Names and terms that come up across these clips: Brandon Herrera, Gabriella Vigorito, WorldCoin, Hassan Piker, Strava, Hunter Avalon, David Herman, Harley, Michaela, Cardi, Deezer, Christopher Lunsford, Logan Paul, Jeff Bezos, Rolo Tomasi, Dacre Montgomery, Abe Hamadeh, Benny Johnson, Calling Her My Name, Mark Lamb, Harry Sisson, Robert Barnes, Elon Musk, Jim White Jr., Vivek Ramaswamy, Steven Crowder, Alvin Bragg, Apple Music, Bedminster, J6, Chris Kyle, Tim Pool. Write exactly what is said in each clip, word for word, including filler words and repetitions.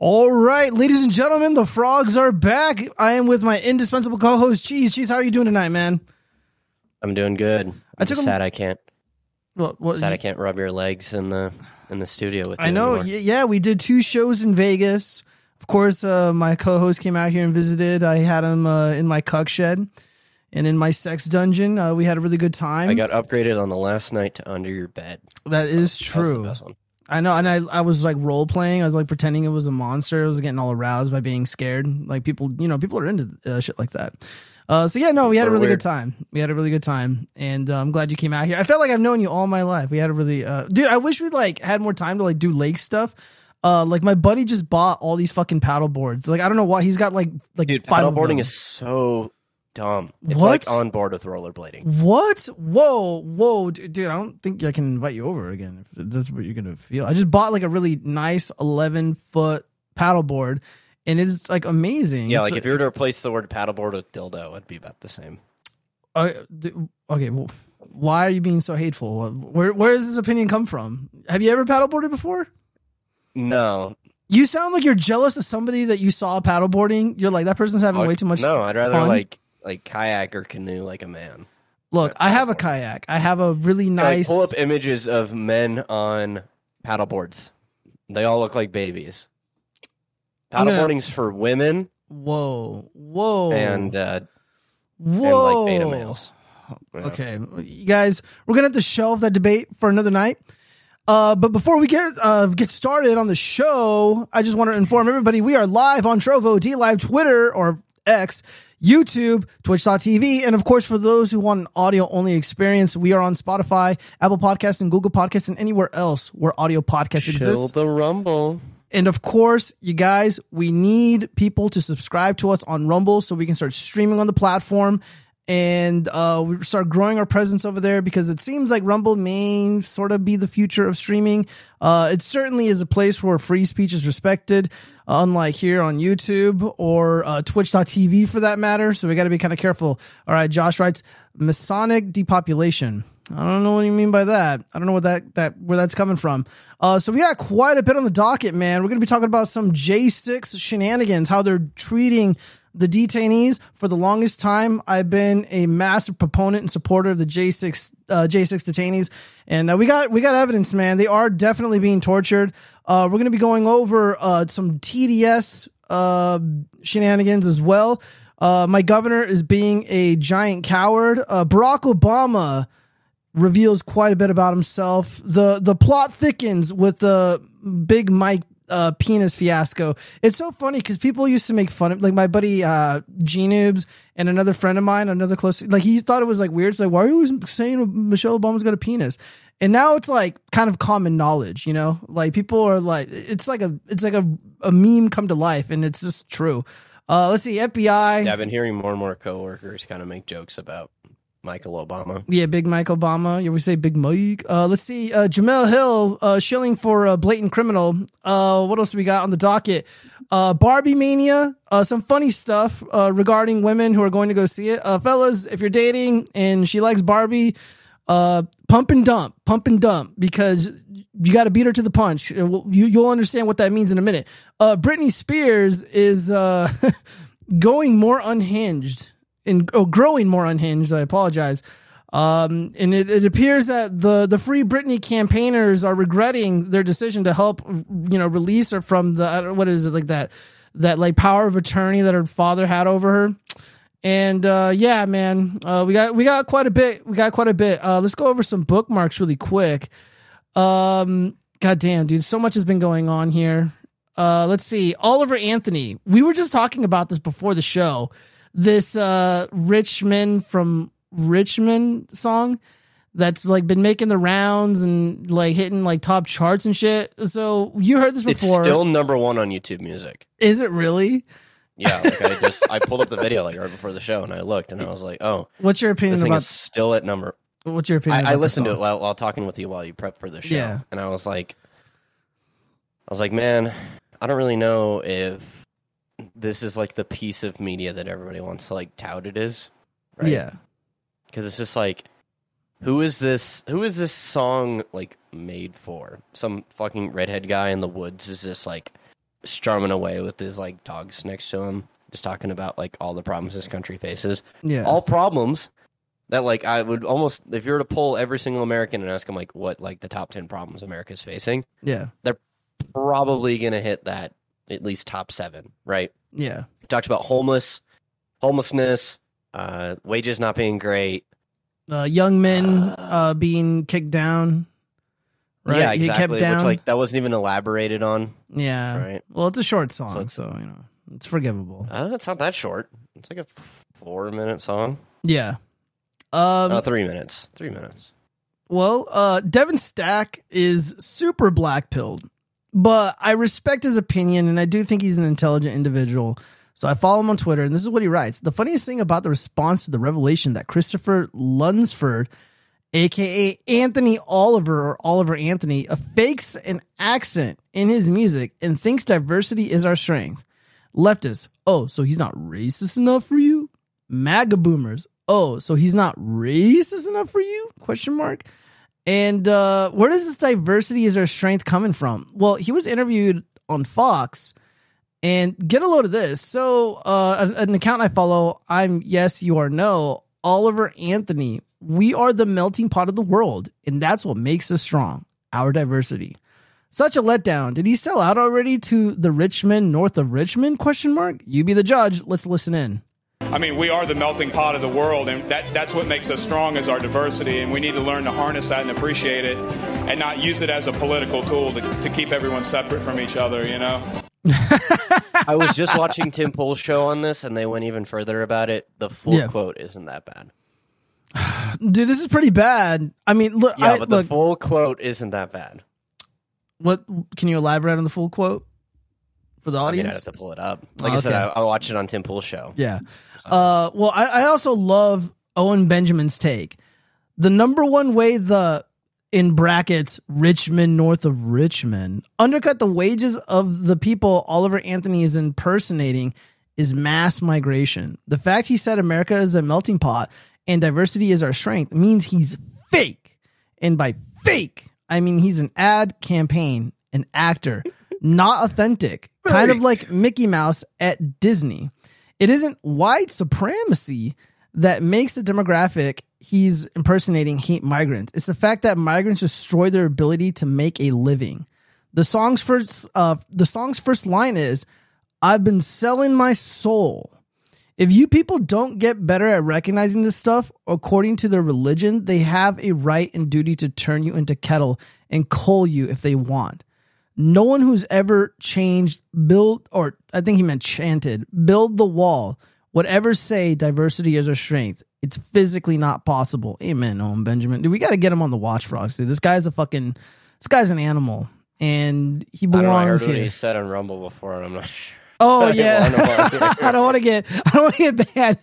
All right, ladies and gentlemen, the frogs are back. I am with my indispensable co-host, Cheese. Cheese, how are you doing tonight, man? I'm doing good. I'm I took sad a... I can't. Well, what, sad you... I can't rub your legs in the in the studio with you. I know. Y- yeah, we did two shows in Vegas. Of course, uh, my co-host came out here and visited. I had him uh, in my cuck shed and in my sex dungeon. Uh, we had a really good time. I got upgraded on the last night to under your bed. That is true. That was the best one. I know, and I, I was, like, role-playing. I was, like, pretending it was a monster. I was getting all aroused by being scared. Like, people, you know, people are into uh, shit like that. Uh, so, yeah, no, we had a really good time. We had a really good time, and uh, I'm glad you came out here. I felt like I've known you all my life. We had a really uh, – dude, I wish we, like, had more time to, like, do lake stuff. Uh, like, my buddy just bought all these fucking paddle boards. Like, I don't know why. He's got, like, like dude, paddle boarding is so – dumb. It's what? Like on board with rollerblading. What? Whoa, whoa, dude, dude! I don't think I can invite you over again if that's what you're gonna feel. I just bought like a really nice eleven foot paddleboard, and it's like amazing. Yeah, it's like a, if you were to replace the word paddleboard with dildo, it'd be about the same. Uh, okay, well, why are you being so hateful? Where where does this opinion come from? Have you ever paddleboarded before? No. You sound like you're jealous of somebody that you saw paddleboarding. You're like, that person's having okay, way too much. No, I'd rather fun. like. Like kayak or canoe, like a man. Look, I have a kayak. I have a really nice. I pull up images of men on paddleboards. They all look like babies. Paddleboarding's gonna... for women. Whoa, whoa, and uh, whoa, and like beta males. Yeah. Okay, you guys, we're gonna have to shelve that debate for another night. Uh, but before we get uh, get started on the show, I just want to inform everybody we are live on Trovo, D Live, Twitter, or X, YouTube, twitch dot t v, and of course for those who want an audio only experience, we are on Spotify, Apple Podcasts, and Google Podcasts, and anywhere else where audio podcasts Chill exist. The Rumble. And of course, you guys, we need people to subscribe to us on Rumble so we can start streaming on the platform and uh, we start growing our presence over there, because it seems like Rumble may sort of be the future of streaming. Uh, it certainly is a place where free speech is respected, unlike here on YouTube or uh, twitch dot t v for that matter. So we got to be kind of careful. All right, Josh writes, Masonic depopulation. I don't know what you mean by that. I don't know what that, that where that's coming from. Uh, so we got quite a bit on the docket, man. We're going to be talking about some J six shenanigans, how they're treating the detainees. For the longest time, I've been a massive proponent and supporter of the J six uh, J six detainees, and uh, we got we got evidence, man. They are definitely being tortured. Uh, we're going to be going over uh, some T D S uh, shenanigans as well. Uh, my governor is being a giant coward. Uh, Barack Obama reveals quite a bit about himself. The the plot thickens with the Big Mike uh, penis fiasco. It's so funny because people used to make fun of, like, my buddy uh, G Noobs and another friend of mine, another close, like, he thought it was like weird. It's like, why are you always saying Michelle Obama's got a penis? And now it's like kind of common knowledge, you know, like people are like, it's like a it's like a, a meme come to life, and it's just true. Uh, let's see, F B I. Yeah, I've been hearing more and more coworkers kind of make jokes about Michael Obama. Yeah, Big Mike Obama. You would say Big Mike. Uh, let's see. Uh, Jemele Hill uh, shilling for a blatant criminal. Uh, what else do we got on the docket? Uh, Barbie Mania. Uh, some funny stuff uh, regarding women who are going to go see it. Uh, fellas, if you're dating and she likes Barbie, uh, pump and dump. Pump and dump, because you got to beat her to the punch. You, you'll understand what that means in a minute. Uh, Britney Spears is uh, going more unhinged. And oh, growing more unhinged. I apologize. Um, and it, it appears that the, the Free Britney campaigners are regretting their decision to help, you know, release her from the, I don't, what is it like that, that like power of attorney that her father had over her. And, uh, yeah, man, uh, we got, we got quite a bit. We got quite a bit. Uh, let's go over some bookmarks really quick. Um, God damn, dude. So much has been going on here. Uh, let's see. Oliver Anthony. We were just talking about this before the show. This uh, Richmond from Richmond song that's like been making the rounds and like hitting like top charts and shit. So you heard this before. It's still number one on YouTube Music. Is it really? Yeah, like I just I pulled up the video like right before the show and I looked and I was like, oh, what's your opinion? This thing about... is still at number. What's your opinion? I, I listened to it while, while talking with you while you prep for the show, yeah. And I was like, I was like, man, I don't really know if this is like the piece of media that everybody wants to like tout it is, right? Yeah, because it's just like, who is this? Who is this song like made for? Some fucking redhead guy in the woods is just like, strumming away with his like dogs next to him, just talking about like all the problems this country faces. Yeah, all problems that like I would almost, if you were to poll every single American and ask them like what like the top ten problems America's facing, yeah, they're probably gonna hit that at least top seven, right? Yeah, he talks about homeless, homelessness, uh, wages not being great, uh, young men uh, uh, being kicked down. Right? Yeah, exactly. He kept down. Which, like, that wasn't even elaborated on. Yeah. Right. Well, it's a short song, so, so you know, it's forgivable. Uh, it's not that short. It's like a four-minute song. Yeah. Um, no, three minutes. Three minutes. Well, uh, Devin Stack is super black-pilled, but I respect his opinion, and I do think he's an intelligent individual. So I follow him on Twitter, and this is what he writes. The funniest thing about the response to the revelation that Christopher Lunsford, A K A Anthony Oliver or Oliver Anthony, fakes an accent in his music and thinks diversity is our strength. Leftists, oh, so he's not racist enough for you? MAGA boomers, oh, so he's not racist enough for you? Question mark. And uh, where does this diversity is our strength coming from? Well, he was interviewed on Fox, and get a load of this. So uh, an account I follow, I'm yes, you are no, Oliver Anthony. We are the melting pot of the world, and that's what makes us strong, our diversity. Such a letdown. Did he sell out already to the rich men north of Richmond? Question mark. You be the judge. Let's listen in. I mean, we are the melting pot of the world, and that, that's what makes us strong is our diversity, and we need to learn to harness that and appreciate it and not use it as a political tool to, to keep everyone separate from each other, you know? I was just watching Tim Pool's show on this, and they went even further about it. The full yeah. quote isn't that bad. Dude, this is pretty bad. I mean, look. Yeah, I, but the look, full quote isn't that bad. What can you elaborate on the full quote for the audience? I have to pull it up. Like oh, I said, okay. I, I watched it on Tim Pool's show. Yeah. So. Uh, well, I, I also love Owen Benjamin's take. The number one way the in brackets Richmond north of Richmond undercut the wages of the people Oliver Anthony is impersonating is mass migration. The fact he said America is a melting pot and diversity is our strength means he's fake. And by fake, I mean he's an ad campaign, an actor, not authentic, kind of like Mickey Mouse at Disney. It isn't white supremacy that makes the demographic he's impersonating hate migrants. It's the fact that migrants destroy their ability to make a living. The song's first, uh, the song's first line is, I've been selling my soul. If you people don't get better at recognizing this stuff, according to their religion, they have a right and duty to turn you into kettle and coal you if they want. No one who's ever changed, built, or I think he meant chanted, build the wall, whatever say diversity is our strength. It's physically not possible. Amen, Owen Benjamin. Dude, we got to get him on the Watch Frogs, dude. This guy's a fucking, this guy's an animal, and he belongs I don't know, I heard here. What he said on Rumble before, and I'm not sure. Oh yeah, I don't want to get I don't want to get banned.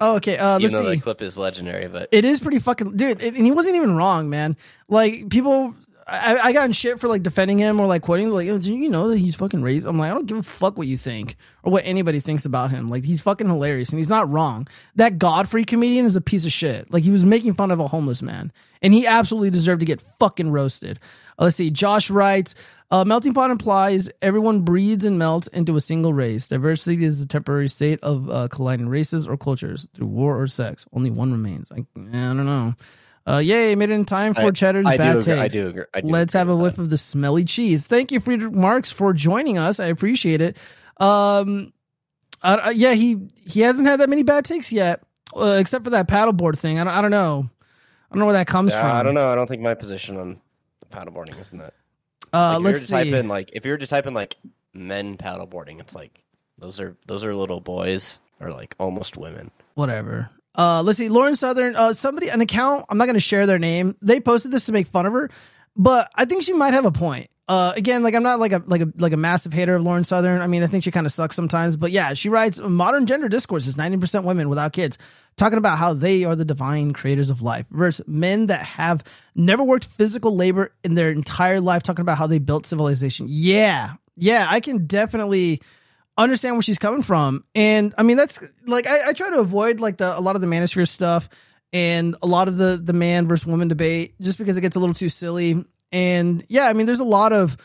oh, okay, uh, let's see. Even though that clip is legendary, but it is pretty fucking dude. It, and he wasn't even wrong, man. Like people, I, I got in shit for like defending him or like quoting. Like you know that he's fucking racist. I'm like I don't give a fuck what you think or what anybody thinks about him. Like he's fucking hilarious and he's not wrong. That Godfrey comedian is a piece of shit. Like he was making fun of a homeless man and he absolutely deserved to get fucking roasted. Uh, let's see. Josh writes. Uh, melting pot implies everyone breeds and melts into a single race. Diversity is a temporary state of uh, colliding races or cultures through war or sex. Only one remains. I, I don't know. Uh, yay, made it in time for I, Cheddar's I Bad Taste. I do agree. I do Let's agree have a whiff that. Of the smelly cheese. Thank you, Friedrich Marx, for joining us. I appreciate it. Um, I, I, yeah, he, he hasn't had that many bad takes yet, uh, except for that paddleboard thing. I don't, I don't know. I don't know where that comes yeah, from. I don't know. I don't think my position on paddleboarding isn't that. Uh, like let's if you're to see. Type in, like if you were to type in like men paddleboarding, it's like those are those are little boys or like almost women. Whatever. Uh, let's see. Lauren Southern. Uh, somebody an account. I'm not going to share their name. They posted this to make fun of her, but I think she might have a point. Uh, again, like I'm not like a like a like a massive hater of Lauren Southern. I mean, I think she kind of sucks sometimes, but yeah, she writes modern gender discourse is ninety percent women without kids, talking about how they are the divine creators of life versus men that have never worked physical labor in their entire life, talking about how they built civilization. Yeah. Yeah. I can definitely understand where she's coming from. And I mean, that's like, I, I try to avoid like the, a lot of the manosphere stuff and a lot of the, the man versus woman debate, just because it gets a little too silly. And yeah, I mean, there's a lot of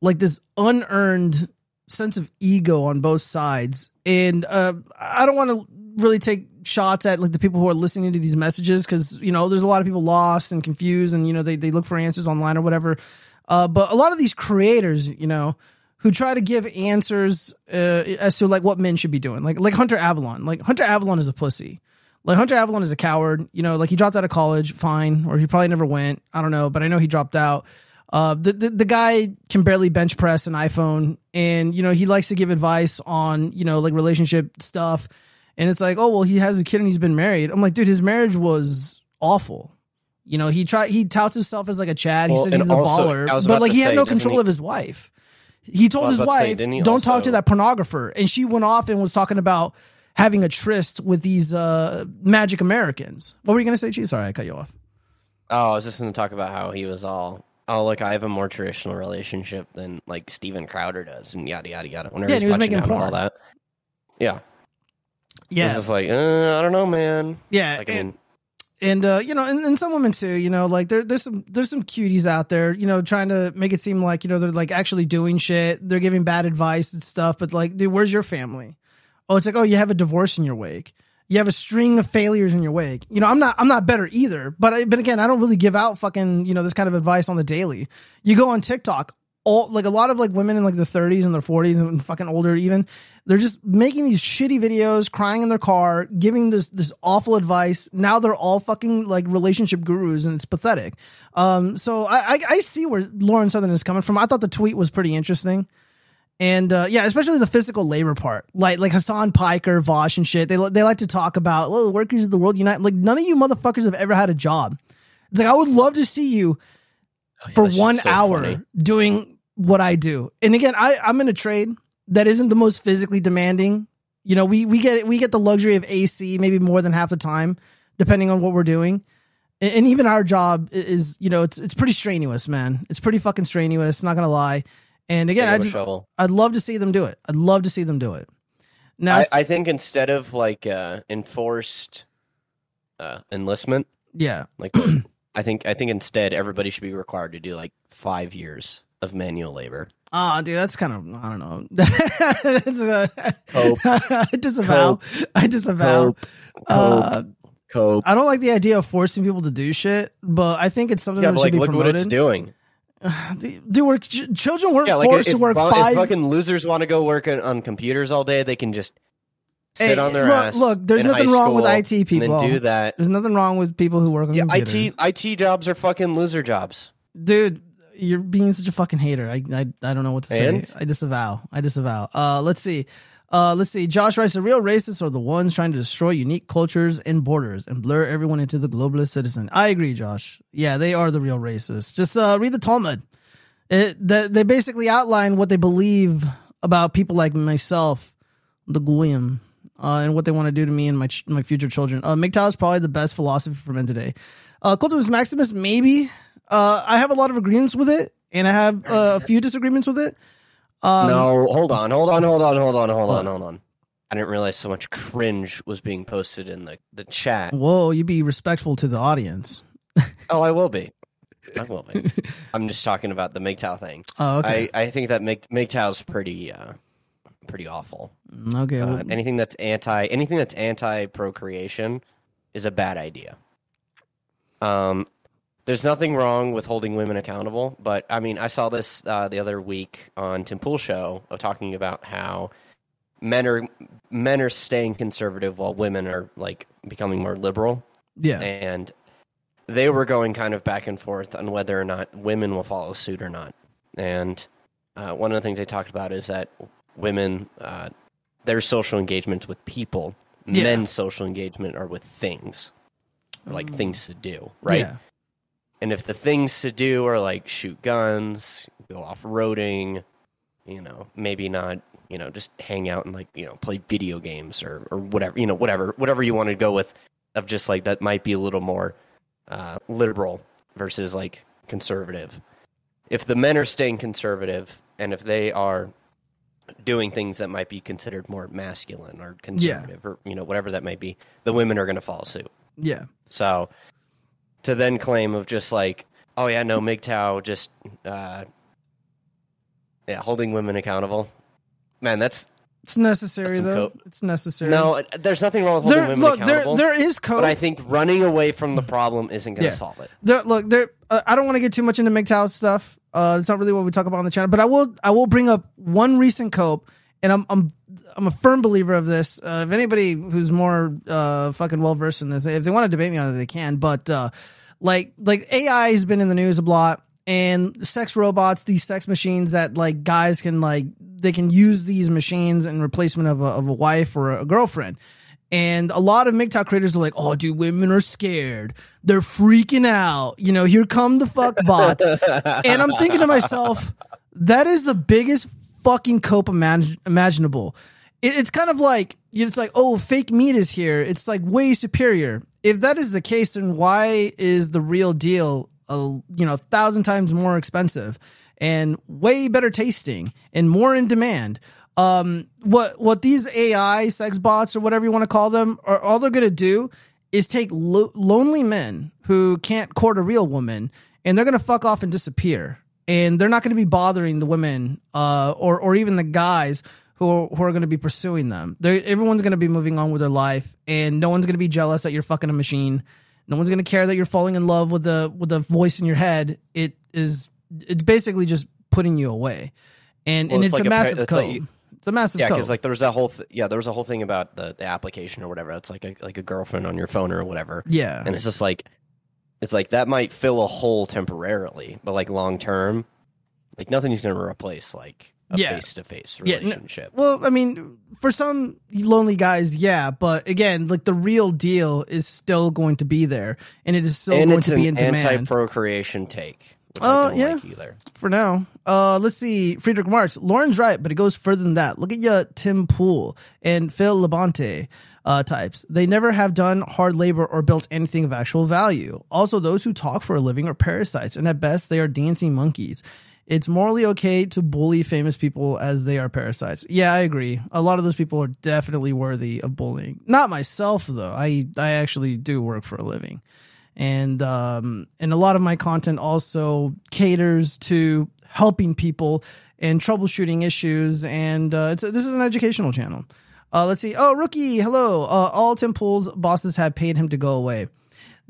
like this unearned sense of ego on both sides. And uh, I don't want to really take shots at like the people who are listening to these messages, because, you know, there's a lot of people lost and confused, and, you know, they, they look for answers online or whatever. Uh, but a lot of these creators, you know, who try to give answers uh, as to like what men should be doing. Like, like Hunter Avalon, like Hunter Avalon is a pussy. Like Hunter Avalon is a coward, you know, like he dropped out of college, fine. Or he probably never went. I don't know, but I know he dropped out. Uh, the, the, the guy can barely bench press an iPhone, and, you know, he likes to give advice on, you know, like relationship stuff. And it's like, oh, well, he has a kid and he's been married. I'm like, dude, his marriage was awful. You know, he tried, he touts himself as like a Chad. He well, said he's also, a baller, but like he say, had no control he, of his wife. He told his wife, say, don't also, talk to that pornographer. And she went off and was talking about having a tryst with these uh, Magic Americans. What were you going to say, Chief? Sorry, I cut you off. Oh, I was just going to talk about how he was all, oh, look, I have a more traditional relationship than like Steven Crowder does, and yada, yada, yada. Whenever yeah, he was making porn. All that. Yeah. Yeah. It was just like, uh, I don't know, man. Yeah. Like, and, I mean, and uh, you know, and, and some women too, you know, like there, there's some there's some cuties out there, you know, trying to make it seem like, you know, they're like actually doing shit. They're giving bad advice and stuff. But like, dude, where's your family? Oh, it's like, oh, you have a divorce in your wake. You have a string of failures in your wake. You know, I'm not I'm not better either. But I, but again, I don't really give out fucking, you know, this kind of advice on the daily. You go on TikTok, all like a lot of like women in like their thirties and their forties and fucking older even, they're just making these shitty videos, crying in their car, giving this this awful advice. Now they're all fucking like relationship gurus, and it's pathetic. Um, so I, I, I see where Lauren Southern is coming from. I thought the tweet was pretty interesting. And uh, yeah, especially the physical labor part, like like Hassan Piker, Vosh, and shit. They they like to talk about, oh, workers of the world unite. Like none of you motherfuckers have ever had a job. It's like I would love to see you oh, yeah, for one so hour funny. doing what I do. And again, I I'm in a trade that isn't the most physically demanding. You know, we we get we get the luxury of A C maybe more than half the time, depending on what we're doing. And, and even our job is, you know, it's it's pretty strenuous, man. It's pretty fucking strenuous. Not gonna lie. And again, I just, I'd love to see them do it. I'd love to see them do it. Now, I, I think instead of like uh, enforced uh, enlistment, yeah, like I think I think instead everybody should be required to do like five years of manual labor. Ah, oh, dude, that's kind of I don't know. It's a, I disavow. Cope. I disavow. Cope. Uh, Cope. I don't like the idea of forcing people to do shit, but I think it's something yeah, that should like, be look promoted. Look what it's doing. Dude, we're, children weren't yeah, like forced if, to work if, five... If fucking losers want to go work on, on computers all day, they can just sit hey, on their look, ass. Look, there's nothing wrong with I T people. And do that. There's nothing wrong with people who work on yeah, computers. I T jobs are fucking loser jobs. Dude, you're being such a fucking hater. I I, I don't know what to say. And? I disavow. I disavow. Uh, let's see. Uh, let's see. Josh writes, the real racists are the ones trying to destroy unique cultures and borders and blur everyone into the globalist citizen. I agree, Josh. Yeah, they are the real racists. Just uh, read the Talmud. It, the, they basically outline what they believe about people like myself, the Goyim, uh, and what they want to do to me and my ch- my future children. Uh, M G T O W is probably the best philosophy for men today. Uh, Cultivus Maximus, maybe. Uh, I have a lot of agreements with it, and I have uh, a few disagreements with it. Um, no, hold on, hold on, hold on, hold on, hold on, hold on. I didn't realize so much cringe was being posted in the, the chat. Whoa, you be respectful to the audience. Oh, I will be. I will be. I'm just talking about the M G T O W thing. Oh, okay. I, I think that M G T O W is pretty, uh, pretty awful. Okay. Uh, well, anything that's anti, anything that's anti-procreation is a bad idea. Um, There's nothing wrong with holding women accountable, but I mean, I saw this uh, the other week on Tim Pool show of talking about how men are men are staying conservative while women are like becoming more liberal. Yeah, and they were going kind of back and forth on whether or not women will follow suit or not. And uh, one of the things they talked about is that women, uh, their social engagements with people, yeah. Men's social engagement are with things, or, like um, things to do, right? Yeah. And if the things to do are like shoot guns, go off-roading, you know, maybe not, you know, just hang out and like, you know, play video games or, or whatever, you know, whatever, whatever you want to go with of just like that might be a little more uh, liberal versus like conservative. If the men are staying conservative and if they are doing things that might be considered more masculine or conservative yeah. or, you know, whatever that might be, the women are going to follow suit. Yeah. So... to then claim of just like, oh yeah, no, M G T O W just uh, Yeah, holding women accountable. Man, that's... It's necessary, though. Cope. It's necessary. No, there's nothing wrong with holding there, women look, accountable. There, there is code. But I think running away from the problem isn't going to yeah. solve it. There, look, there, uh, I don't want to get too much into M G T O W stuff. Uh, it's not really what we talk about on the channel. But I will I will bring up one recent cope, and I'm I'm I'm a firm believer of this. Uh, if anybody who's more uh, fucking well-versed in this, if they want to debate me on it, they can. But uh, like like A I has been in the news a lot. And sex robots, these sex machines that like guys can like they can use these machines in replacement of a, of a wife or a girlfriend. And a lot of M G T O W creators are like, oh, dude, women are scared. They're freaking out. You know, here come the fuck bots. And I'm thinking to myself, that is the biggest fucking cope imag- imaginable. It, it's kind of like it's like, oh, fake meat is here. It's like way superior. If that is the case, then why is the real deal A, you know, a thousand times more expensive and way better tasting and more in demand? Um, what what these A I sex bots or whatever you want to call them are all they're going to do is take lo- lonely men who can't court a real woman, and they're going to fuck off and disappear, and they're not going to be bothering the women uh, or or even the guys who are, who are going to be pursuing them. They're, everyone's going to be moving on with their life, and no one's going to be jealous that you're fucking a machine. No one's gonna care that you're falling in love with the with a voice in your head. It is it's basically just putting you away, and well, and it's, it's like a massive a, it's code. Like you, it's a massive yeah, code. Yeah, because like there was that whole th- yeah there was a whole thing about the, the application or whatever. It's like a, like a girlfriend on your phone or whatever. Yeah, and it's just like it's like that might fill a hole temporarily, but like long term, like nothing's gonna replace like a yeah. face-to-face relationship. Yeah, well, I mean, for some lonely guys, yeah, but again, like the real deal is still going to be there, and it is still and going to be in demand. It's an anti-procreation take. Oh, uh, yeah. Like either. For now. Uh, let's see. Friedrich Marx. Lauren's right, but it goes further than that. Look at your Tim Pool and Phil Labonte uh, types. They never have done hard labor or built anything of actual value. Also, those who talk for a living are parasites, and at best, they are dancing monkeys. It's morally okay to bully famous people as they are parasites. Yeah, I agree. A lot of those people are definitely worthy of bullying. Not myself, though. I, I actually do work for a living. And um, and a lot of my content also caters to helping people and troubleshooting issues. And uh, it's a, this is an educational channel. Uh, let's see. Oh, Rookie, hello. Uh, all Tim Pool's bosses have paid him to go away.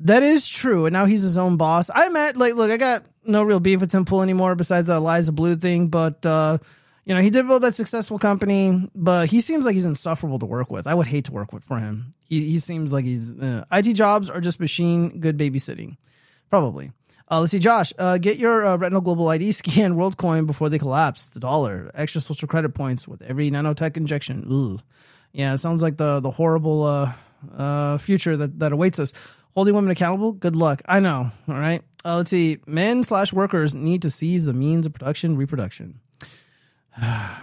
That is true, and now he's his own boss. I'm at, like, look, I got no real beef with Tim Pool anymore besides that Eliza Blue thing, but, uh, you know, he did build that successful company, but he seems like he's insufferable to work with. I would hate to work with for him. He he seems like he's... Uh, I T jobs are just machine good babysitting, probably. Uh, let's see, Josh, uh, get your uh, retinal global I D scan WorldCoin before they collapse. The dollar, extra social credit points with every nanotech injection. Ooh. Yeah, it sounds like the, the horrible uh, uh, future that, that awaits us. Holding women accountable? Good luck. I know. All right. Uh, let's see. Men slash workers need to seize the means of production, reproduction.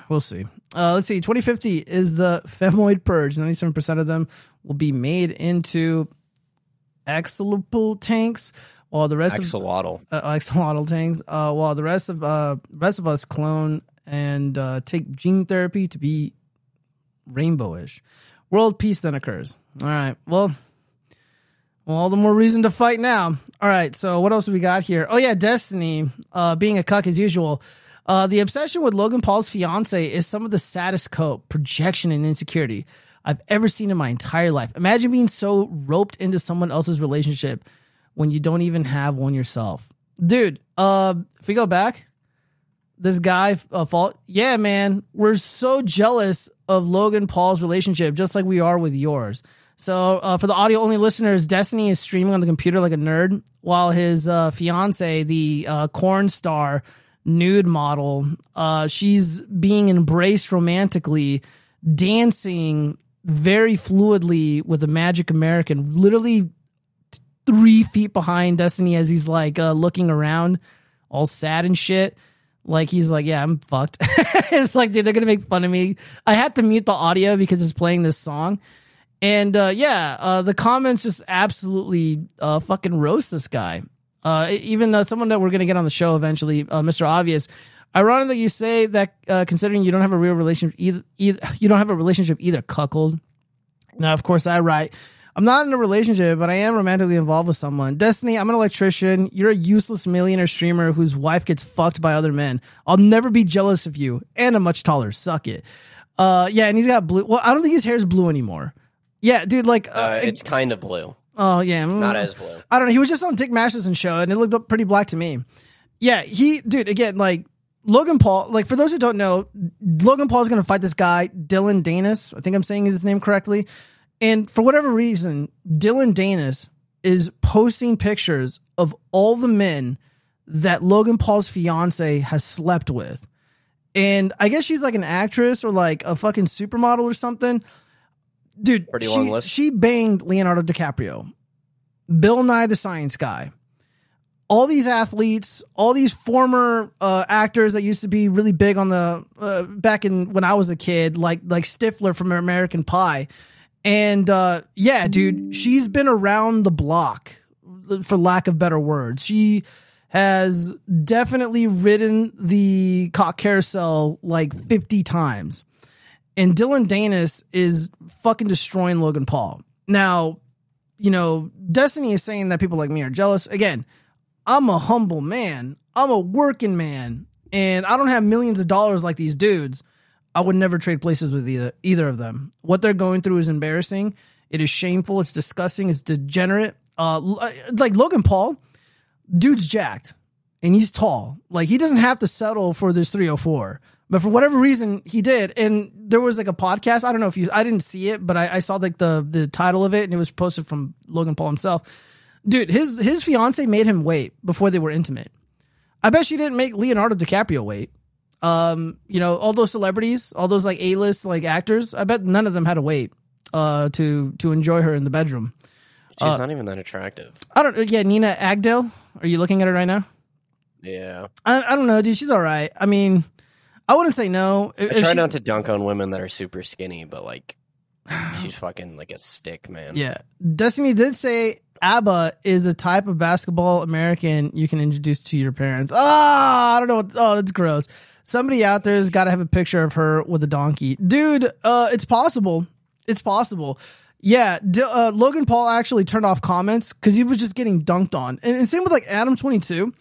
We'll see. Uh, let's see. twenty fifty is the femoid purge. ninety-seven percent of them will be made into axolotl tanks, while the rest axolotl. of uh, axolotl tanks, uh, while the rest of uh, rest of us clone and uh, take gene therapy to be rainbowish. World peace then occurs. All right. Well. Well, all the more reason to fight now. All right, so what else do we got here? Oh, yeah, Destiny, uh, being a cuck as usual. Uh, the obsession with Logan Paul's fiance is some of the saddest cope, projection, and insecurity I've ever seen in my entire life. Imagine being so roped into someone else's relationship when you don't even have one yourself. Dude, uh, if we go back, this guy, uh, fault. yeah, man, we're so jealous of Logan Paul's relationship, just like we are with yours. So uh, for the audio-only listeners, Destiny is streaming on the computer like a nerd, while his uh, fiance, the uh, corn star nude model, uh, she's being embraced romantically, dancing very fluidly with a magic American, literally three feet behind Destiny as he's like uh, looking around, all sad and shit. Like, he's like, yeah, I'm fucked. It's like, dude, they're going to make fun of me. I had to mute the audio because it's playing this song. And, uh, yeah, uh, the comments just absolutely uh, fucking roast this guy. Uh, even uh, someone that we're going to get on the show eventually, uh, Mister Obvious. Ironic that you say that, uh, considering you don't have a real relationship either, either, you don't have a relationship either, cuckold. Now, of course, I write, I'm not in a relationship, but I am romantically involved with someone. Destiny, I'm an electrician. You're a useless millionaire streamer whose wife gets fucked by other men. I'll never be jealous of you. And I'm much taller. Suck it. Uh, yeah, and he's got blue. Well, I don't think his hair's blue anymore. Yeah, dude, like... Uh, uh, it's it, kind of blue. Oh, yeah. It's not as blue. I don't know. He was just on Dick Masterson's show, and it looked up pretty black to me. Yeah, he... Dude, again, like... Logan Paul, like for those who don't know, Logan Paul is going to fight this guy, Dylan Danis. I think I'm saying his name correctly. And for whatever reason, Dylan Danis is posting pictures of all the men that Logan Paul's fiance has slept with. And I guess she's like an actress or like a fucking supermodel or something. Dude, pretty long list. She banged Leonardo DiCaprio, Bill Nye the Science Guy. All these athletes, all these former uh, actors that used to be really big on the uh, back in when I was a kid, like like Stifler from American Pie, and uh, yeah, dude, she's been around the block, for lack of better words. She has definitely ridden the cock carousel like fifty times, and Dylan Danis is fucking destroying Logan Paul. Now, you know, Destiny is saying that people like me are jealous again. I'm a humble man. I'm a working man. And I don't have millions of dollars like these dudes. I would never trade places with either, either of them. What they're going through is embarrassing. It is shameful. It's disgusting. It's degenerate. Uh, like Logan Paul, dude's jacked. And he's tall. Like, he doesn't have to settle for this three oh four. But for whatever reason, he did. And there was like a podcast. I don't know if you... I didn't see it, but I, I saw like the, the title of it. And it was posted from Logan Paul himself. Dude, his his fiance made him wait before they were intimate. I bet she didn't make Leonardo DiCaprio wait. Um, you know, all those celebrities, all those like A-list like actors, I bet none of them had to wait uh, to to enjoy her in the bedroom. She's uh, not even that attractive. I don't. Yeah, Nina Agdell. Are you looking at her right now? Yeah. I, I don't know, dude. She's all right. I mean, I wouldn't say no. If, I try she, not to dunk on women that are super skinny, but like, she's fucking like a stick, man. Yeah. Destiny did say ABBA is a type of basketball American you can introduce to your parents. Ah, oh, I don't know. What, oh, that's gross. Somebody out there has got to have a picture of her with a donkey. Dude, uh, it's possible. It's possible. Yeah, d- uh, Logan Paul actually turned off comments because he was just getting dunked on. And, and same with like Adam twenty-two.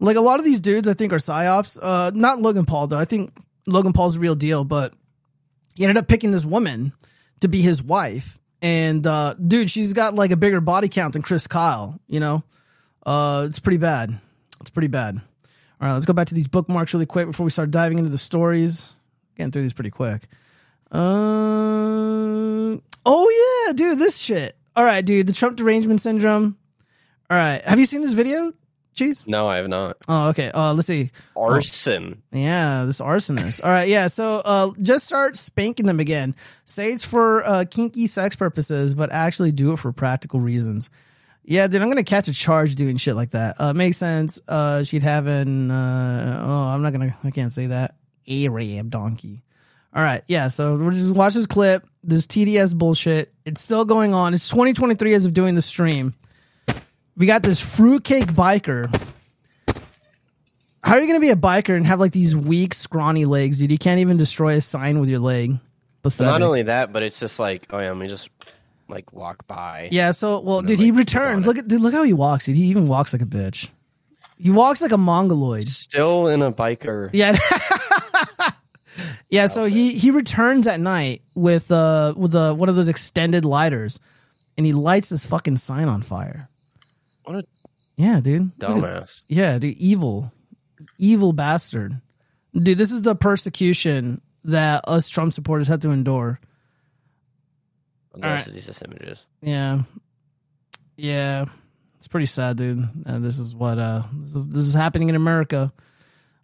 Like a lot of these dudes I think are psyops. Uh, not Logan Paul, though. I think Logan Paul's the real deal, but he ended up picking this woman to be his wife. And, uh, dude, she's got, like, a bigger body count than Chris Kyle, you know? Uh, it's pretty bad. It's pretty bad. All right, let's go back to these bookmarks really quick before we start diving into the stories. Getting through these pretty quick. Uh, oh, yeah, dude, this shit. All right, dude, the Trump derangement syndrome. All right, have you seen this video, Cheese? No, I have not. Oh, okay. Uh, let's see. Arson. Oh, yeah, this arsonist. All right, yeah. So uh, just start spanking them again. Say it's for uh, kinky sex purposes, but actually do it for practical reasons. Yeah, dude, I'm going to catch a charge doing shit like that. Uh, makes sense. Uh, she'd have an... Uh, oh, I'm not going to... I can't say that. Arab donkey. All right, yeah. So we'll just watch this clip. This T D S bullshit. It's still going on. It's twenty twenty-three as of doing the stream. We got this fruitcake biker. How are you going to be a biker and have like these weak, scrawny legs, dude? You can't even destroy a sign with your leg. Pathetic. Not only that, but it's just like, oh yeah, let me just like walk by. Yeah. So, well, dude, like, he returns. Look at dude, look how he walks, dude. He even walks like a bitch. He walks like a mongoloid. Still in a biker. Yeah. Yeah. So he he returns at night with uh with uh, one of those extended lighters, and he lights this fucking sign on fire. What a yeah, dude. Dumbass. Yeah, dude. Evil. Evil bastard. Dude, this is the persecution that us Trump supporters have to endure. Unless right. It's just images. Yeah. Yeah. It's pretty sad, dude. Uh, this is what uh this is, this is happening in America.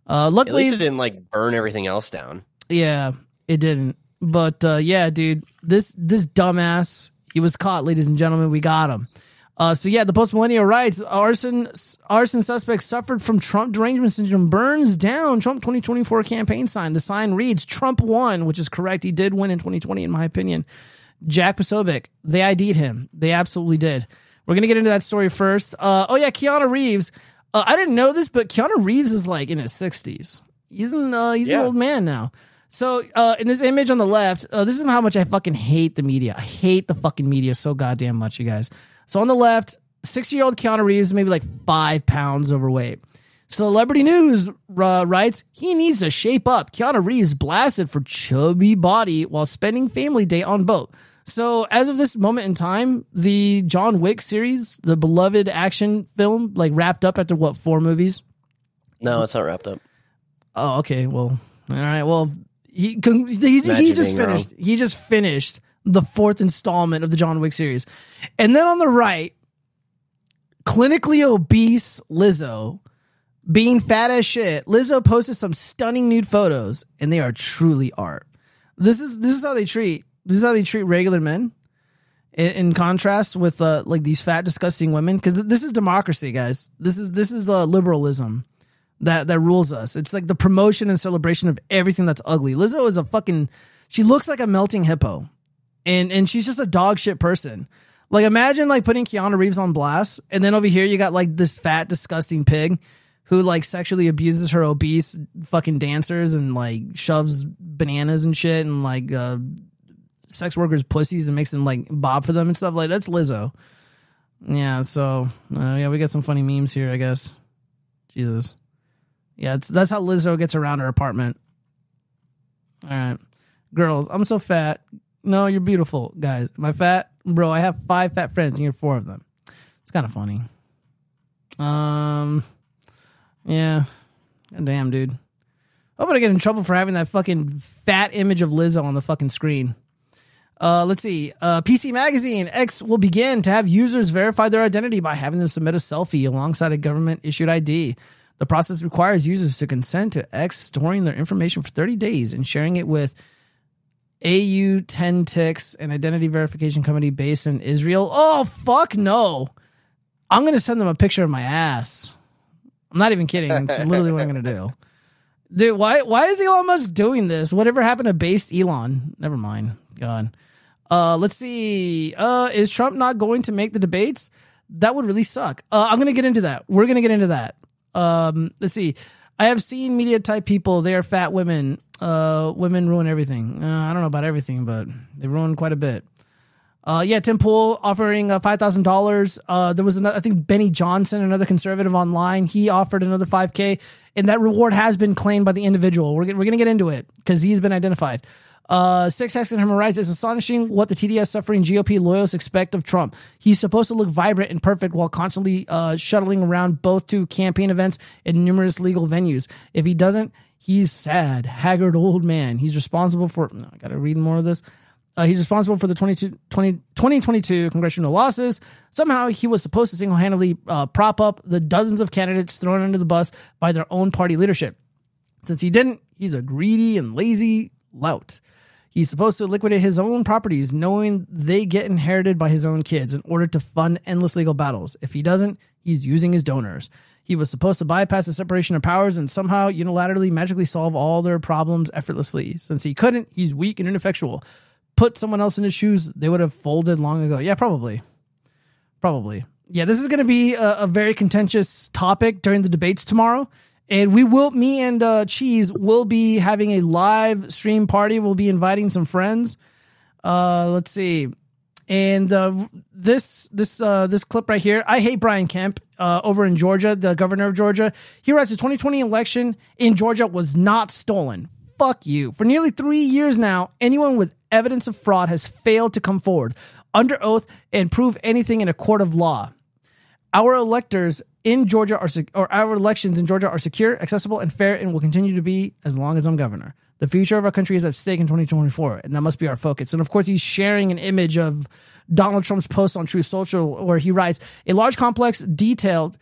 Uh luckily At least it didn't like burn everything else down. Yeah, it didn't. But uh yeah, dude, this this dumbass, he was caught, ladies and gentlemen. We got him. Uh, so, yeah, the post-millennial writes, arson arson suspects suffered from Trump derangement syndrome burns down Trump twenty twenty-four campaign sign. The sign reads, Trump won, which is correct. He did win in twenty twenty, in my opinion. Jack Posobiec, they I D'd him. They absolutely did. We're going to get into that story first. Uh, oh, yeah, Keanu Reeves. Uh, I didn't know this, but Keanu Reeves is, like, in his sixties. He's an, uh, he's yeah. an old man now. So uh, in this image on the left, uh, this is how much I fucking hate the media. I hate the fucking media so goddamn much, you guys. So on the left, sixty-year-old Keanu Reeves, maybe like five pounds overweight. Celebrity News uh, writes, he needs to shape up. Keanu Reeves blasted for chubby body while spending family day on boat. So as of this moment in time, the John Wick series, the beloved action film, like wrapped up after what, four movies? No, it's not wrapped up. Oh, okay. Well, all right. Well, he he, he just finished. Wrong. He just finished the fourth installment of the John Wick series. And then on the right, clinically obese Lizzo. Being fat as shit, Lizzo posted some stunning nude photos, and they are truly art. This is this is how they treat this is how they treat regular men. In, in contrast with uh, like these fat, disgusting women, because this is democracy, guys. This is this is uh, liberalism that that rules us. It's like the promotion and celebration of everything that's ugly. Lizzo is a fucking. She looks like a melting hippo, and and she's just a dog shit person. Like imagine like putting Keanu Reeves on blast, and then over here you got like this fat, disgusting pig. Who like sexually abuses her obese fucking dancers and like shoves bananas and shit and like uh, sex workers' pussies and makes them like bob for them and stuff. Like that's Lizzo. Yeah. So uh, yeah, we got some funny memes here, I guess. Jesus. Yeah. It's, that's how Lizzo gets around her apartment. All right. Girls, I'm so fat. No, you're beautiful, guys. Am I fat? Bro, I have five fat friends and you're four of them. It's kind of funny. Um... Yeah. God damn, dude. I'm going to get in trouble for having that fucking fat image of Lizzo on the fucking screen. Uh, let's see. Uh, P C Magazine. X will begin to have users verify their identity by having them submit a selfie alongside a government-issued I D. The process requires users to consent to X storing their information for thirty days and sharing it with A U ten Tix, an identity verification company based in Israel. Oh, fuck no. I'm going to send them a picture of my ass. I'm not even kidding. It's literally what I'm going to do. Dude, why why is Elon Musk doing this? Whatever happened to based Elon? Never mind. God. Uh, let's see. Uh, is Trump not going to make the debates? That would really suck. Uh, I'm going to get into that. We're going to get into that. Um, let's see. I have seen media type people. They are fat women. Uh, women ruin everything. Uh, I don't know about everything, but they ruin quite a bit. Uh, yeah, Tim Pool offering uh, five thousand dollars. Uh, there was another, I think Benny Johnson, another conservative online. He offered another five K, and that reward has been claimed by the individual. We're, g- we're going to get into it because he's been identified. Uh, six X and Herman writes, it's astonishing what the T D S suffering G O P loyalists expect of Trump. He's supposed to look vibrant and perfect while constantly uh, shuttling around both to campaign events and numerous legal venues. If he doesn't, he's sad, haggard old man. He's responsible for... No, I got to read more of this. Uh, he's responsible for the twenty twenty-two congressional losses. Somehow he was supposed to single-handedly uh, prop up the dozens of candidates thrown under the bus by their own party leadership. Since he didn't, he's a greedy and lazy lout. He's supposed to liquidate his own properties, knowing they get inherited by his own kids in order to fund endless legal battles. If he doesn't, he's using his donors. He was supposed to bypass the separation of powers and somehow unilaterally magically solve all their problems effortlessly. Since he couldn't, he's weak and ineffectual. Put someone else in his shoes, they would have folded long ago. Yeah, probably. Probably. Yeah, this is going to be a, a very contentious topic during the debates tomorrow. And we will, me and uh, Cheese will be having a live stream party. We'll be inviting some friends. Uh, let's see. And uh, this this uh, this clip right here, I hate Brian Kemp uh, over in Georgia, the governor of Georgia. He writes, the twenty twenty election in Georgia was not stolen. Fuck you. For nearly three years now, anyone with evidence of fraud has failed to come forward under oath and prove anything in a court of law. Our electors in Georgia are sec- or our elections in Georgia are secure, accessible, and fair, and will continue to be as long as I'm governor. The future of our country is at stake in twenty twenty-four, and that must be our focus. And of course, he's sharing an image of Donald Trump's post on True Social, where he writes, "A large, complex, detailed."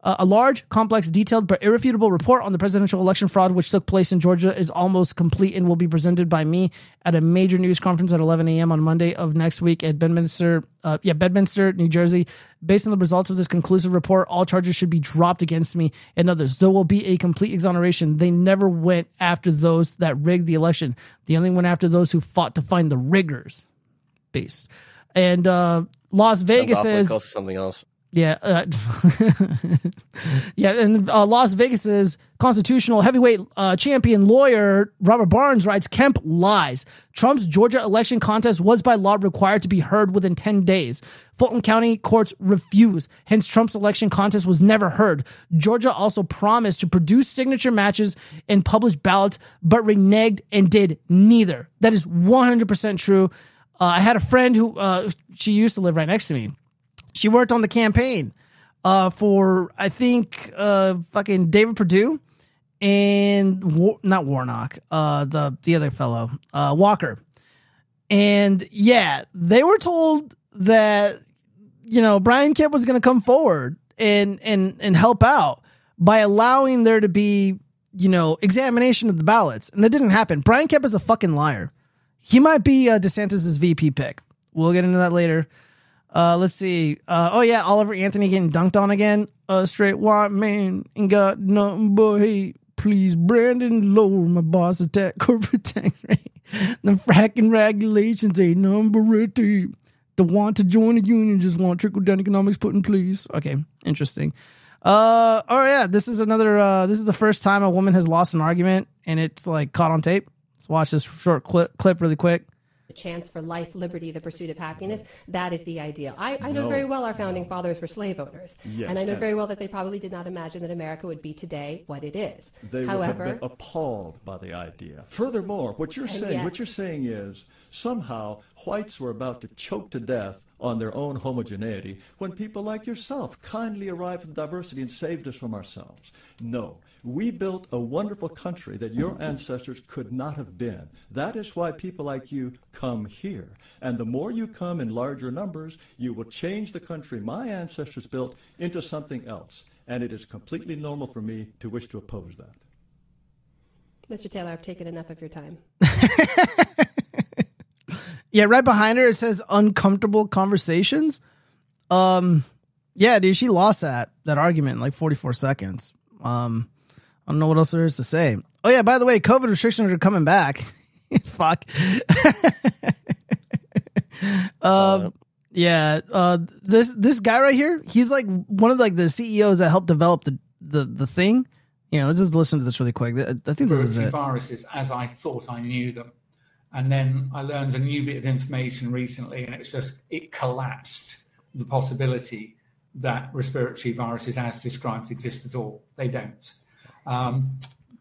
Uh, a large, complex, detailed, but irrefutable report on the presidential election fraud which took place in Georgia is almost complete and will be presented by me at a major news conference at eleven a.m. on Monday of next week at Bedminster, uh, yeah, Bedminster, New Jersey. Based on the results of this conclusive report, all charges should be dropped against me and others. There will be a complete exoneration. They never went after those that rigged the election. They only went after those who fought to find the riggers. Based. And uh, Las Vegas is... something else. Yeah. Uh, yeah. And uh, Las Vegas's constitutional heavyweight uh, champion lawyer Robert Barnes writes, Kemp lies. Trump's Georgia election contest was by law required to be heard within ten days. Fulton County courts refused. Hence, Trump's election contest was never heard. Georgia also promised to produce signature matches and publish ballots, but reneged and did neither. That is one hundred percent true. Uh, I had a friend who, uh, she used to live right next to me. She worked on the campaign uh, for, I think, uh, fucking David Perdue and War- not Warnock, uh, the the other fellow, uh, Walker. And yeah, they were told that, you know, Brian Kemp was going to come forward and and and help out by allowing there to be, you know, examination of the ballots, and that didn't happen. Brian Kemp is a fucking liar. He might be uh, DeSantis's V P pick. We'll get into that later. Uh, let's see. Uh, oh, yeah, Oliver Anthony getting dunked on again. A straight white man ain't got nothing but hate. Please, Brandon, lower my boss attack corporate tax rate. The fracking regulations ain't number eighty. The want to join the union, just want trickle-down economics put in place. Okay, interesting. Uh, oh, yeah, this is another, uh, this is the first time a woman has lost an argument, and it's, like, caught on tape. Let's watch this short clip, clip really quick. A chance for life, liberty, the pursuit of happiness. That is the ideal. I, I know no. very well our founding fathers were slave owners. Yes, and I know and very well that they probably did not imagine that America would be today what it is. They However, would have been appalled by the idea. Furthermore, what you're saying, yet, what you're saying is somehow whites were about to choke to death on their own homogeneity when people like yourself kindly arrived from diversity and saved us from ourselves. No. We built a wonderful country that your ancestors could not have been. That is why people like you come here. And the more you come in larger numbers, you will change the country my ancestors built into something else. And it is completely normal for me to wish to oppose that. Mister Taylor, I've taken enough of your time. Yeah, right behind her, it says uncomfortable conversations. Um, yeah, dude, she lost that, that argument in like forty-four seconds. Um, I don't know what else there is to say. Oh, yeah, by the way, COVID restrictions are coming back. Fuck. um, yeah, uh, this this guy right here, he's like one of like the C E Os that helped develop the, the, the thing. You know, let's just listen to this really quick. I, I think this is it. Viruses as I thought I knew them. And then I learned a new bit of information recently, and it's just, it collapsed the possibility that respiratory viruses as described exist at all. They don't. Um,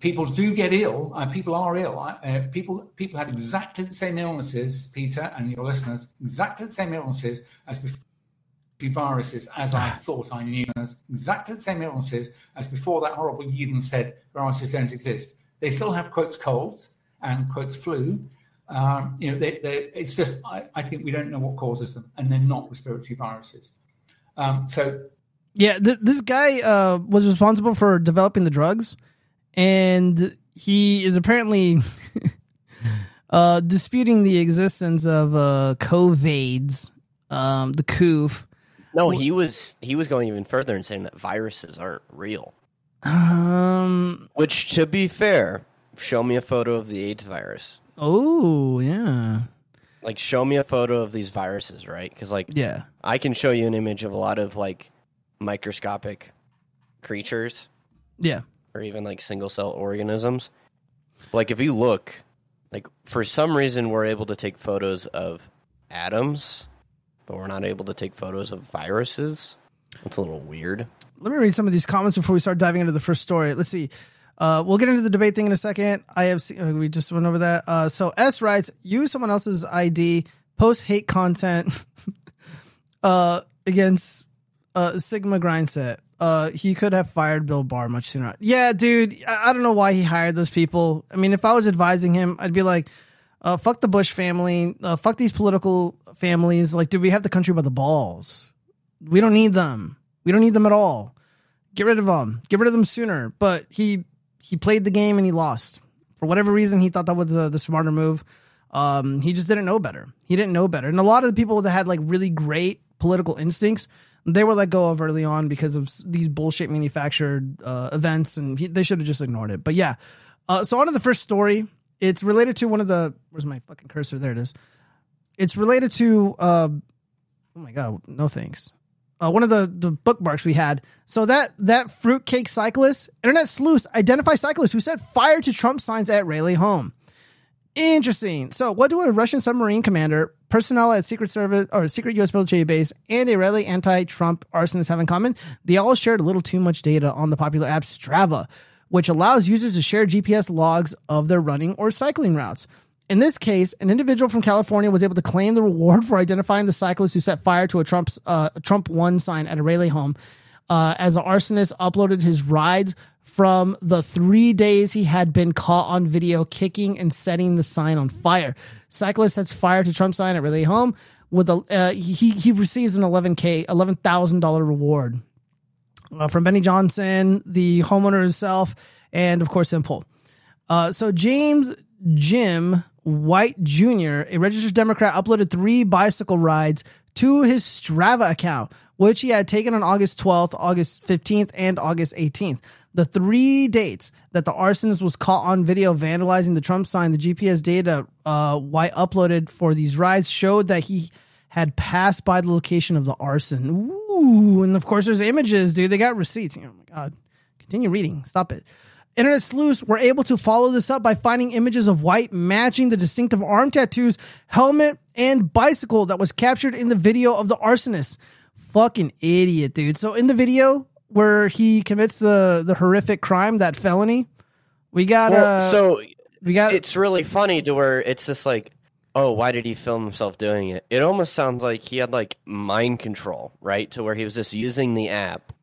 people do get ill. Uh, people are ill. Uh, people people have exactly the same illnesses, Peter and your listeners, exactly the same illnesses as before viruses as I thought I knew. Exactly the same illnesses as before that horrible heathen said viruses don't exist. They still have quotes colds and quotes flu. Um, you know, they, they, it's just, I, I think we don't know what causes them, and they're not respiratory viruses. Um, so, yeah, th- this guy uh, was responsible for developing the drugs, and he is apparently uh, disputing the existence of uh, COVIDs, um, the COV. No, he was he was going even further and saying that viruses aren't real. Um, which, to be fair, show me a photo of the AIDS virus. Oh yeah. Like, show me a photo of these viruses, right? Because, like, yeah, I can show you an image of a lot of, like, microscopic creatures. Yeah. Or even, like, single-cell organisms. Like, if you look, like, for some reason we're able to take photos of atoms, but we're not able to take photos of viruses. That's a little weird. Let me read some of these comments before we start diving into the first story. Let's see. Uh, we'll get into the debate thing in a second. I have seen, we just went over that. Uh, so S writes, use someone else's I D, post hate content uh, against uh, Sigma Grindset. Uh, he could have fired Bill Barr much sooner. Yeah, dude, I, I don't know why he hired those people. I mean, if I was advising him, I'd be like, uh, fuck the Bush family, uh, fuck these political families. Like, dude, we have the country by the balls. We don't need them. We don't need them at all. Get rid of them. Get rid of them sooner. But he... He played the game and he lost. For whatever reason, he thought that was uh, the smarter move. Um, he just didn't know better. He didn't know better. And a lot of the people that had, like, really great political instincts, they were let go of early on because of these bullshit manufactured uh, events, and he, they should have just ignored it. But yeah. Uh, so on to the first story. It's related to one of the... Where's my fucking cursor? There it is. It's related to... Uh, oh my God. No thanks. uh, one of the, the bookmarks we had. So that that fruitcake cyclist, internet sleuths identify cyclist who set fire to Trump signs at rally home. Interesting. So what do a Russian submarine commander, personnel at Secret Service or Secret U S military base, and Israeli anti-Trump arsonists have in common? They all shared a little too much data on the popular app Strava, which allows users to share G P S logs of their running or cycling routes. In this case, an individual from California was able to claim the reward for identifying the cyclist who set fire to a Trump's uh, Trump one sign at a rally home, uh, as the arsonist uploaded his rides from the three days he had been caught on video kicking and setting the sign on fire. Cyclist sets fire to Trump sign at rally home. With a uh, he he receives an eleven thousand dollars reward uh, from Benny Johnson, the homeowner himself, and of course Tim Pool. Uh, so James Jim White Junior, a registered Democrat, uploaded three bicycle rides to his Strava account, which he had taken on August twelfth, August fifteenth, and August eighteenth. The three dates that the arsonist was caught on video vandalizing the Trump sign, the G P S data uh, White uploaded for these rides showed that he had passed by the location of the arson. Ooh, and of course there's images, dude. They got receipts. Oh my God. Continue reading. Stop it. Internet sleuths were able to follow this up by finding images of White matching the distinctive arm tattoos, helmet, and bicycle that was captured in the video of the arsonist. Fucking idiot, dude. So in the video where he commits the, the horrific crime, that felony, we got... Well, uh, so we got, it's really funny to where it's just like, oh, why did he film himself doing it? It almost sounds like he had like mind control, right? To where he was just using the app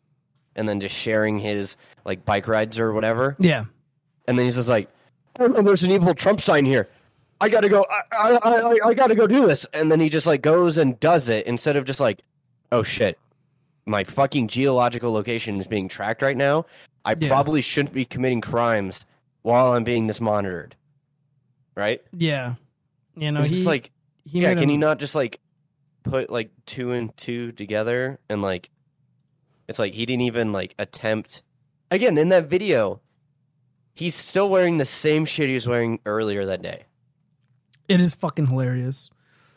and then just sharing his like bike rides or whatever. Yeah. And then he's just like, oh, no, there's an evil Trump sign here. I gotta go. I, I, I, I gotta go do this. And then he just like goes and does it instead of just like, oh shit, my fucking geological location is being tracked right now. I yeah. probably shouldn't be committing crimes while I'm being this monitored. Right? Yeah. You know, he's like, he yeah, can a... he not just like put like two and two together and like, it's like he didn't even like attempt. Again, in that video, he's still wearing the same shit he was wearing earlier that day. It is fucking hilarious.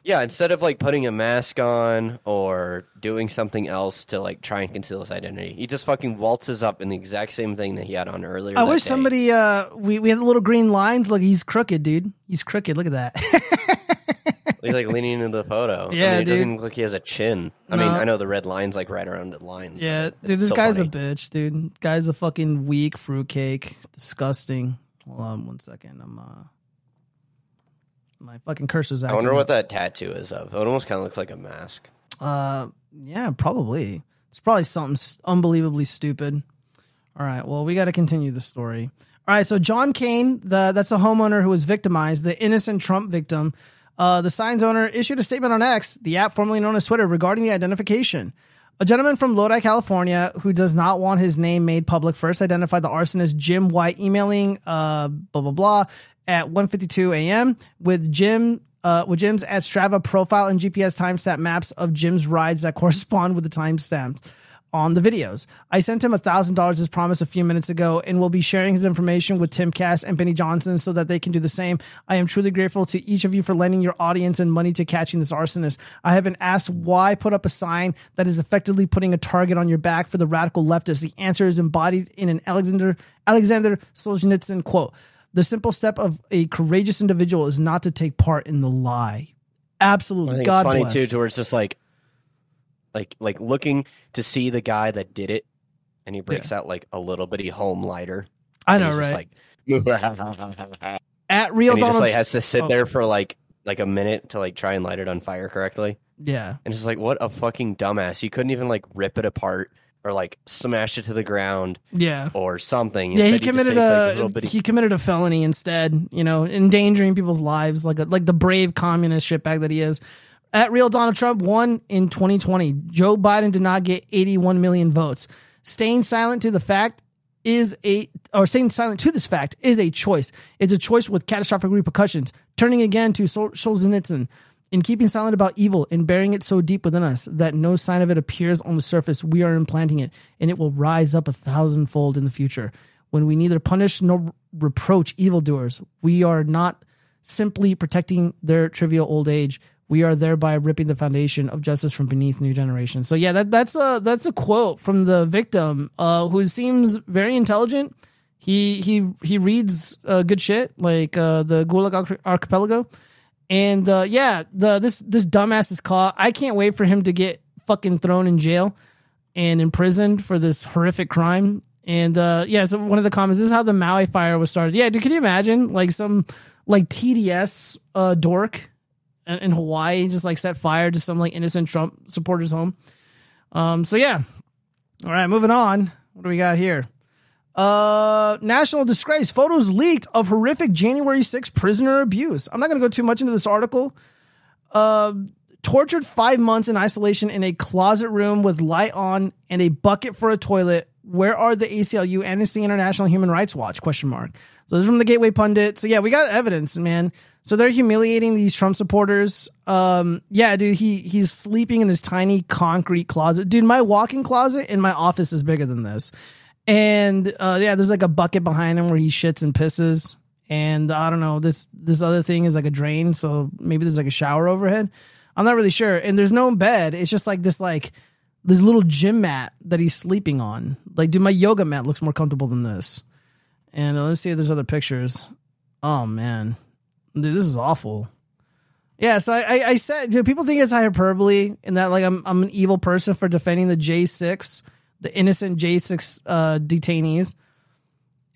Yeah, instead of like putting a mask on or doing something else to like try and conceal his identity, he just fucking waltzes up in the exact same thing that he had on earlier. I that wish day. somebody. Uh, we we had the little green lines. Look, he's crooked, dude. He's crooked. Look at that. He's like leaning into the photo. Yeah, I mean, it dude. doesn't even look like he has a chin. I no. mean, I know the red line's like right around the line. Yeah, dude, this so guy's funny. a bitch, dude. Guy's a fucking weak fruitcake. Disgusting. Hold on one second. I'm uh, my fucking cursor's out. I wonder what up. that tattoo is of. It almost kind of looks like a mask. Uh, yeah, probably. It's probably something unbelievably stupid. All right, well, we got to continue the story. All right, so John Cain, the that's the homeowner who was victimized, the innocent Trump victim. Uh, the sign's owner issued a statement on X, the app formerly known as Twitter, regarding the identification. A gentleman from Lodi, California, who does not want his name made public, first identified the arsonist Jim White emailing uh, blah, blah, blah at one fifty-two a.m. with Jim uh, with Jim's at Strava profile and G P S timestamp maps of Jim's rides that correspond with the timestamps on the videos. I sent him one thousand dollars as promised a few minutes ago and will be sharing his information with Tim Cass and Benny Johnson so that they can do the same. I am truly grateful to each of you for lending your audience and money to catching this arsonist. I have been asked why put up a sign that is effectively putting a target on your back for the radical leftist. The answer is embodied in an Alexander, Alexander Solzhenitsyn quote. The simple step of a courageous individual is not to take part in the lie. Absolutely. I think God it's funny bless. Too, towards just like, Like like looking to see the guy that did it, and he breaks yeah. out like a little bitty home lighter. I know, right? Just like, at real, and he Donald just like has to sit oh. there for like like a minute to like try and light it on fire correctly. Yeah, and it's like, what a fucking dumbass! You couldn't even like rip it apart or like smash it to the ground. Yeah, or something. Yeah, he committed he a, takes, like, a bitty... he committed a felony instead. You know, endangering people's lives like a, like the brave communist shitbag that he is. At real Donald Trump won in twenty twenty. Joe Biden did not get eighty-one million votes. Staying silent to the fact is a or staying silent to this fact is a choice. It's a choice with catastrophic repercussions. Turning again to Sol- Solzhenitsyn, in keeping silent about evil and burying it so deep within us that no sign of it appears on the surface, we are implanting it, and it will rise up a thousandfold in the future. When we neither punish nor reproach evildoers, we are not simply protecting their trivial old age. we are thereby ripping the foundation of justice from beneath new generations. So yeah, that that's a that's a quote from the victim, uh, who seems very intelligent. He he he reads uh, good shit, like uh, the Gulag Archipelago, and uh, yeah, the this this dumbass is caught. I can't wait for him to get fucking thrown in jail and imprisoned for this horrific crime. And uh, yeah, so one of the comments, this is how the Maui fire was started. Yeah, dude, can you imagine like some like T D S uh, dork in, in Hawaii just like set fire to some like innocent Trump supporter's home? Um, so yeah, all right, moving on. What do we got here? Uh, national disgrace. Photos leaked of horrific January sixth prisoner abuse. I'm not going to go too much into this article. Uh, tortured five months in isolation in a closet room with light on and a bucket for a toilet. Where are the A C L U, Amnesty International, Human Rights Watch? Question mark. So this is from the Gateway Pundit. So yeah, we got evidence, man. So they're humiliating these Trump supporters. Um, yeah, dude, he he's sleeping in this tiny concrete closet. Dude, my walk-in closet in my office is bigger than this. And uh, yeah, there's like a bucket behind him where he shits and pisses. And I don't know, this this other thing is like a drain. So maybe there's like a shower overhead. I'm not really sure. And there's no bed. It's just like this like this little gym mat that he's sleeping on. Like, dude, my yoga mat looks more comfortable than this. And uh, let's see if there's other pictures. Oh, man. Dude, this is awful. Yeah, so I, I, I said, dude, people think it's hyperbole and that like I'm I'm an evil person for defending the J six. The innocent J six uh, detainees.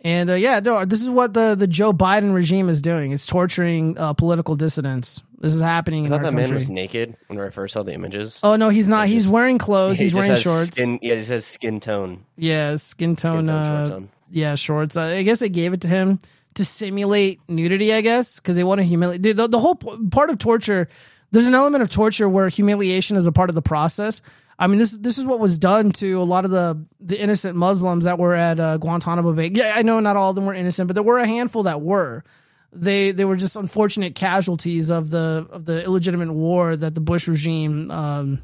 And uh, yeah, this is what the, the Joe Biden regime is doing. It's torturing uh, political dissidents. This is happening I in our country. I thought that man was naked when I first saw the images. Oh, no, he's not. He's, he's just wearing clothes. He he's wearing shorts. Skin, yeah, it says skin tone. Yeah, skin tone. Skin tone uh, shorts on. Yeah, shorts. Uh, I guess they gave it to him to simulate nudity, I guess, because they want to humiliate. Dude, the, the whole p- part of torture, there's an element of torture where humiliation is a part of the process. I mean, this this is what was done to a lot of the, the innocent Muslims that were at uh, Guantanamo Bay. Yeah, I know not all of them were innocent, but there were a handful that were. They they were just unfortunate casualties of the of the illegitimate war that the Bush regime um,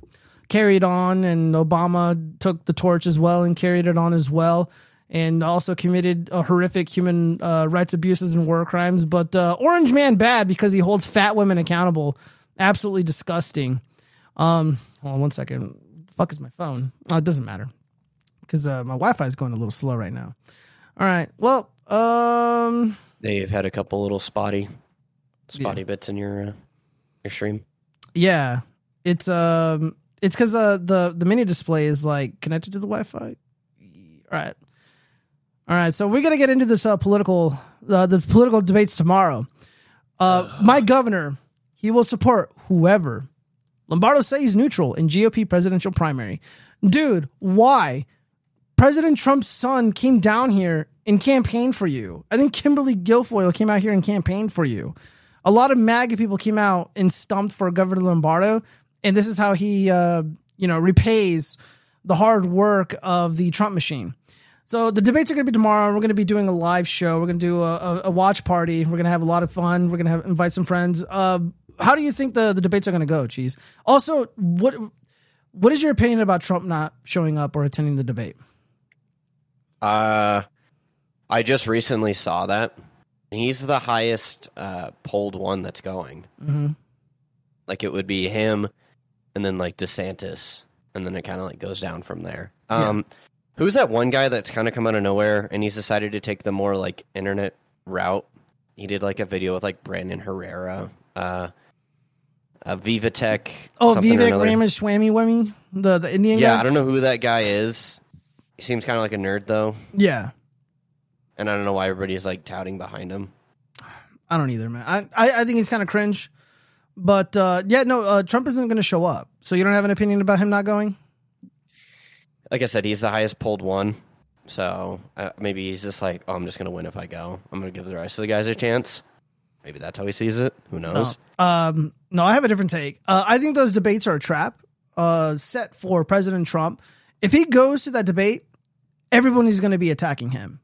carried on, and Obama took the torch as well and carried it on as well, and also committed uh, horrific human uh, rights abuses and war crimes. But uh, Orange Man bad because he holds fat women accountable. Absolutely disgusting. Um, hold on one second. Fuck is my phone? Oh, it doesn't matter because uh, my Wi-Fi is going a little slow right now. All right. Well, um, they've had a couple little spotty, spotty yeah. bits in your uh, your stream. Yeah, it's um, it's because uh, the the mini display is like connected to the Wi-Fi. All right, all right. So we're gonna get into this uh, political uh, the political debates tomorrow. Uh, uh. My governor, he will support whoever. Lombardo says he's neutral in G O P presidential primary. Dude, why? President Trump's son came down here and campaigned for you. I think Kimberly Guilfoyle came out here and campaigned for you. A lot of MAGA people came out and stumped for Governor Lombardo. And this is how he, uh, you know, repays the hard work of the Trump machine. So the debates are going to be tomorrow. We're going to be doing a live show. We're going to do a, a, a watch party. We're going to have a lot of fun. We're going to have, invite some friends. Uh, How do you think the, the debates are going to go, Cheese? Also, what what is your opinion about Trump not showing up or attending the debate? Uh, I just recently saw that. He's the highest uh, polled one that's going. Mm-hmm. Like, it would be him and then, like, DeSantis. And then it kind of, like, goes down from there. Um, yeah. Who's that one guy that's kind of come out of nowhere and he's decided to take the more, like, internet route? He did, like, a video with, like, Brandon Herrera. Uh... Uh, Vivitech. Oh, Vivek Ramaswamy, Wemmy, the the Indian yeah, guy. Yeah, I don't know who that guy is. He seems kind of like a nerd, though. Yeah, and I don't know why everybody is like touting behind him. I don't either, man. I I, I think he's kind of cringe, but uh, yeah, no, uh, Trump isn't going to show up. So you don't have an opinion about him not going? Like I said, he's the highest polled one, so uh, maybe he's just like, oh, I'm just going to win if I go. I'm going to give the rest of the guys a chance. Maybe that's how he sees it. Who knows? No, um, no I have a different take. Uh, I think those debates are a trap uh, set for President Trump. If he goes to that debate, everyone is going to be attacking him.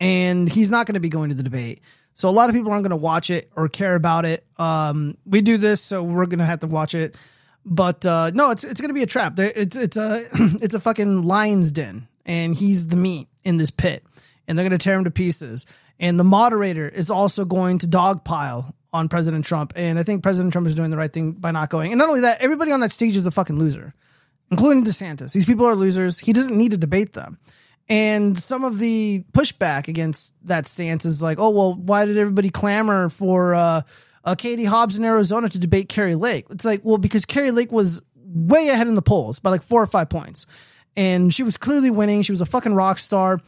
And he's not going to be going to the debate. So a lot of people aren't going to watch it or care about it. Um, we do this, so we're going to have to watch it. But uh, no, it's it's going to be a trap. It's, it's, a, it's a fucking lion's den. And he's the meat in this pit. And they're going to tear him to pieces. And the moderator is also going to dogpile on President Trump. And I think President Trump is doing the right thing by not going. And not only that, everybody on that stage is a fucking loser, including DeSantis. These people are losers. He doesn't need to debate them. And some of the pushback against that stance is like, oh, well, why did everybody clamor for uh, uh, Katie Hobbs in Arizona to debate Carrie Lake? It's like, well, because Carrie Lake was way ahead in the polls by like four or five points. And she was clearly winning. She was a fucking rock star.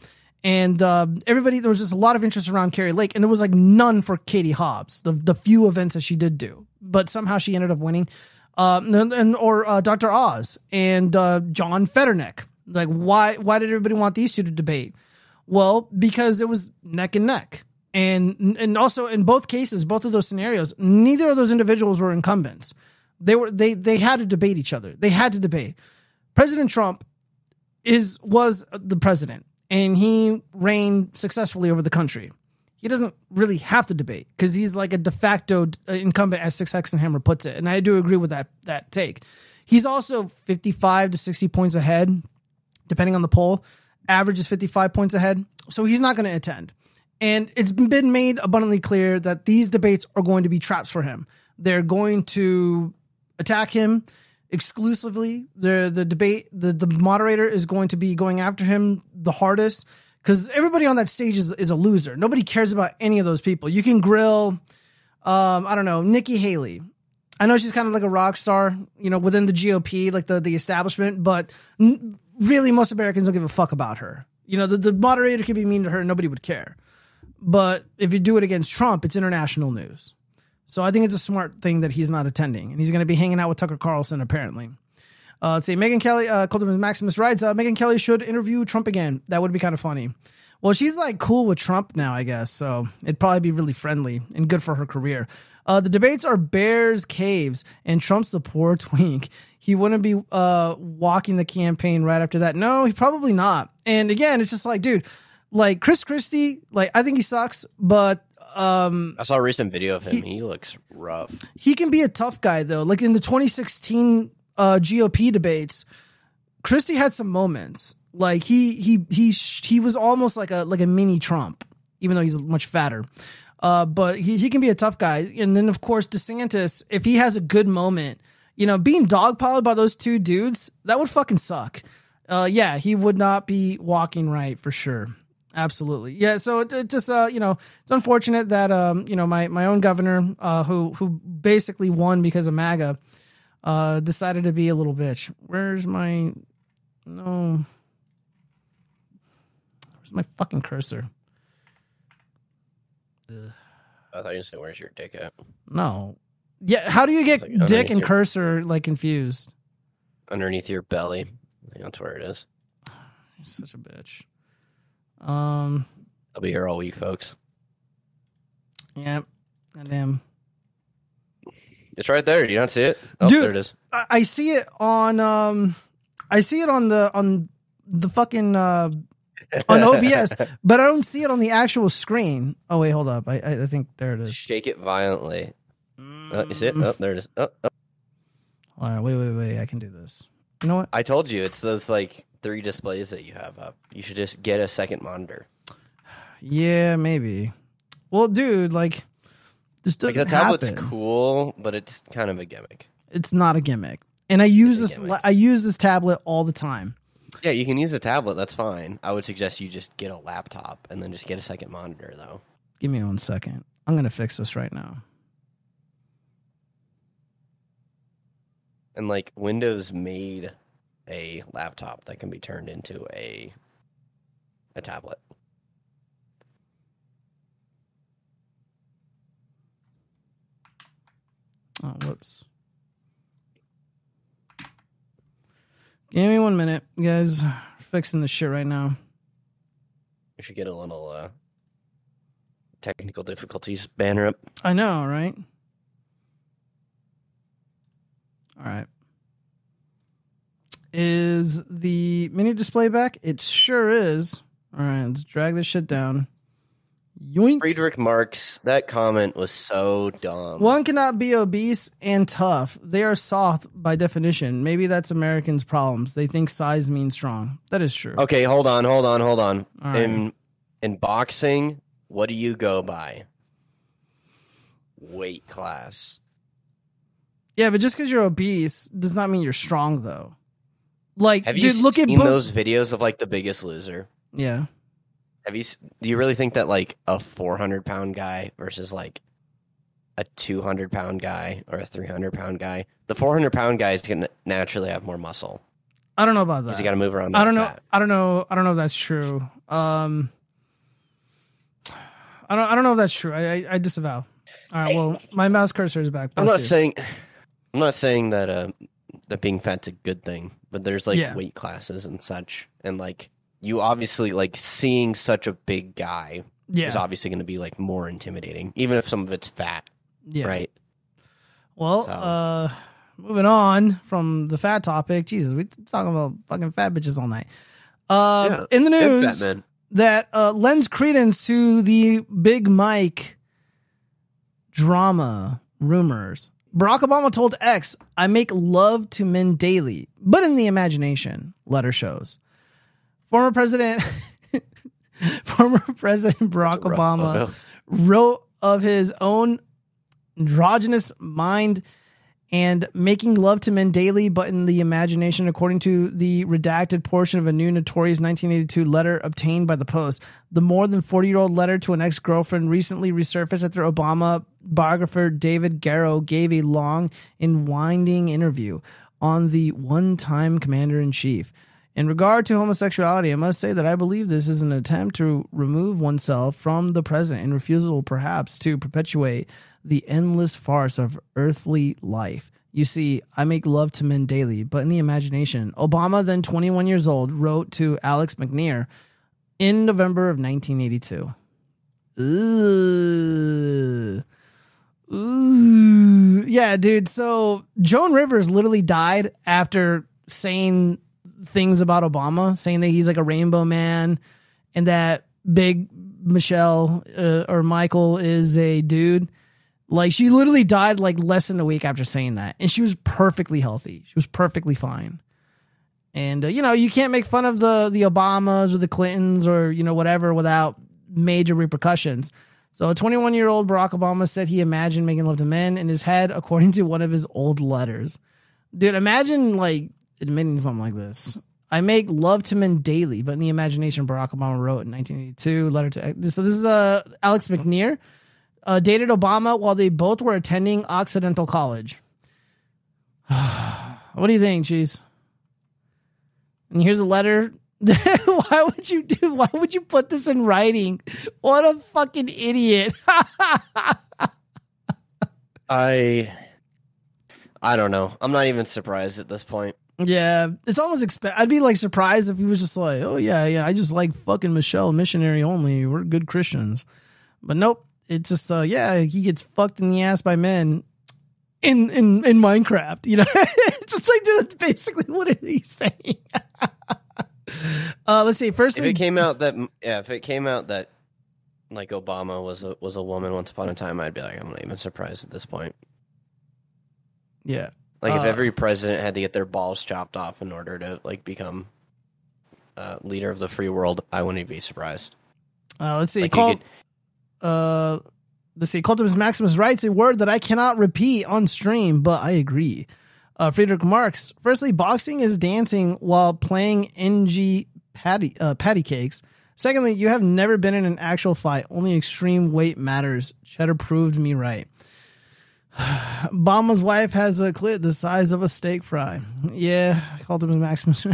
And uh, everybody, there was just a lot of interest around Carrie Lake. And there was like none for Katie Hobbs, the, the few events that she did do. But somehow she ended up winning. Uh, and, and Or uh, Doctor Oz and uh, John Fetternick. Like, why why did everybody want these two to debate? Well, because it was neck and neck. And and also in both cases, both of those scenarios, neither of those individuals were incumbents. They were they they had to debate each other. They had to debate. President Trump is was the president, and he reigned successfully over the country. He doesn't really have to debate because he's like a de facto incumbent, as Six Hexenhammer puts it. And I do agree with that that take. He's also fifty-five to sixty points ahead, depending on the poll. Average is fifty-five points ahead. So he's not going to attend. And it's been made abundantly clear that these debates are going to be traps for him. They're going to attack him exclusively. The, the debate, the, the moderator is going to be going after him the hardest because everybody on that stage is, is a loser. Nobody cares about any of those people. You can grill, um, I don't know, Nikki Haley. I know she's kind of like a rock star, you know, within the G O P, like the, the establishment, but n- really most Americans don't give a fuck about her. You know, the, the moderator could be mean to her and nobody would care. But if you do it against Trump, it's international news. So I think it's a smart thing that he's not attending. And he's going to be hanging out with Tucker Carlson, apparently. Uh, let's see. Megyn Kelly, uh, called him Maximus Rides. Uh, Megyn Kelly should interview Trump again. That would be kind of funny. Well, she's like cool with Trump now, I guess. So it'd probably be really friendly and good for her career. Uh, the debates are bears, caves, and Trump's the poor twink. He wouldn't be uh, walking the campaign right after that. No, he probably not. And again, it's just like, dude, like Chris Christie, like I think he sucks, but um, I saw a recent video of him. He, he looks rough. He can be a tough guy though. Like in the twenty sixteen uh, G O P debates, Christie had some moments. Like he he he he was almost like a like a mini Trump, even though he's much fatter. Uh, but he, he can be a tough guy. And then, of course, DeSantis, if he has a good moment, you know, being dogpiled by those two dudes, that would fucking suck. Uh, yeah, he would not be walking right for sure. Absolutely. Yeah, so it, it just, uh, you know, it's unfortunate that, um, you know, my, my own governor, uh, who, who basically won because of MAGA, uh, decided to be a little bitch. Where's my, no, where's my fucking cursor? I thought you said, "Where's your dick at?" No, yeah. How do you get like dick and your, cursor like confused? Underneath your belly, that's where it is. You're such a bitch. Um, I'll be here all week, folks. Yeah, goddamn. It's right there. You don't see it? Oh, dude, there it is. I, I see it on. Um, I see it on the on the fucking. Uh, on O B S, but I don't see it on the actual screen. Oh wait, hold up. I I think there it is. Shake it violently. Mm. Oh, you see it? Oh, there it is. Oh, oh. All right, wait, wait, wait. I can do this. You know what? I told you it's those like three displays that you have up. You should just get a second monitor. Yeah, maybe. Well, dude, like this doesn't like the tablet's happen. Cool, but it's kind of a gimmick. It's not a gimmick, and I use it's this. I use this tablet all the time. Yeah, you can use a tablet. That's fine. I would suggest you just get a laptop and then just get a second monitor, though. Give me one second. I'm going to fix this right now. And, like, Windows made a laptop that can be turned into a a tablet. Oh, whoops. Give me one minute, you guys. We're fixing this shit right now. We should get a little uh, technical difficulties banner up. I know, right? All right. Is the mini display back? It sure is. All right, let's drag this shit down. Yoink. Friedrich Marx, that comment was so dumb. One cannot be obese and tough. They are soft by definition. Maybe that's Americans' problems. They think size means strong. That is true. Okay, hold on, hold on, hold on. Right. In in boxing, what do you go by? weight class. Yeah, but just because you're obese does not mean you're strong, though. Like, have you dude, look seen at bo- those videos of like The Biggest Loser? Yeah. Have you? Do you really think that like a four hundred pound guy versus like a two hundred pound guy or a three hundred pound guy? The four hundred pound guy is gonna naturally have more muscle. I don't know about that. Because you got to move around. I don't know. Fat. I don't know. I don't know if that's true. Um, I don't. I don't know if that's true. I I, I disavow. All right. Well, my mouse cursor is back. Bless I'm not you. saying. I'm not saying that uh that being fat's a good thing, but there's like yeah. weight classes and such, and like you obviously like seeing such a big guy yeah. is obviously going to be like more intimidating, even if some of it's fat. Yeah. Right. Well, so. uh, moving on from the fat topic. Jesus, we're talking about fucking fat bitches all night. Uh, yeah, in the news that uh, lends credence to the Big Mike drama rumors. Barack Obama told X, I make love to men daily, but in the imagination, letter shows. Former President, former President Barack Obama wrote of his own androgynous mind and making love to men daily, but in the imagination, according to the redacted portion of a new notorious nineteen eighty-two letter obtained by the Post. The more than forty-year-old letter to an ex-girlfriend recently resurfaced after Obama biographer David Garrow gave a long and winding interview on the one-time commander-in-chief. In regard to homosexuality, I must say that I believe this is an attempt to remove oneself from the present and refusal, perhaps, to perpetuate the endless farce of earthly life. You see, I make love to men daily, but in the imagination. Obama, then twenty-one years old, wrote to Alex McNair in November of nineteen eighty-two. Ooh. Ooh. Yeah, dude. So Joan Rivers literally died after saying things about Obama, saying that he's like a rainbow man and that Big Michelle uh, or Michael is a dude. Like, she literally died like less than a week after saying that, and she was perfectly healthy. She was perfectly fine. And uh, you know, you can't make fun of the the Obamas or the Clintons or, you know, whatever without major repercussions. So a twenty-one year old Barack Obama said he imagined making love to men in his head, according to one of his old letters. Dude, imagine like admitting something like this. I make love to men daily, but in the imagination, Barack Obama wrote in nineteen eighty-two letter to. So this is uh, Alex McNair, uh, dated Obama while they both were attending Occidental College. What do you think, Cheese? And here's a letter. Why would you do? Why would you put this in writing? What a fucking idiot! I, I don't know. I'm not even surprised at this point. Yeah, it's almost exp- I'd be like surprised if he was just like, oh yeah, yeah, I just like fucking Michelle, missionary only. We're good Christians. But nope, it's just uh, yeah, he gets fucked in the ass by men in in, in Minecraft. You know, it's just like, dude, basically what did he say? uh, let's see. First, if thing- it came out that yeah, if it came out that like Obama was a, was a woman once upon a time, I'd be like, I'm not even surprised at this point. Yeah. Like, if every president had to get their balls chopped off in order to, like, become uh, leader of the free world, I wouldn't even be surprised. Uh, let's see. Like Col- could- uh, let's see. Cultus Maximus writes a word that I cannot repeat on stream, but I agree. Uh, Friedrich Marx. Firstly, boxing is dancing while playing N G patty, uh, patty cakes. Secondly, you have never been in an actual fight. Only extreme weight matters. Cheddar proved me right. Obama's wife has a clit the size of a steak fry. Yeah, called him Maximus.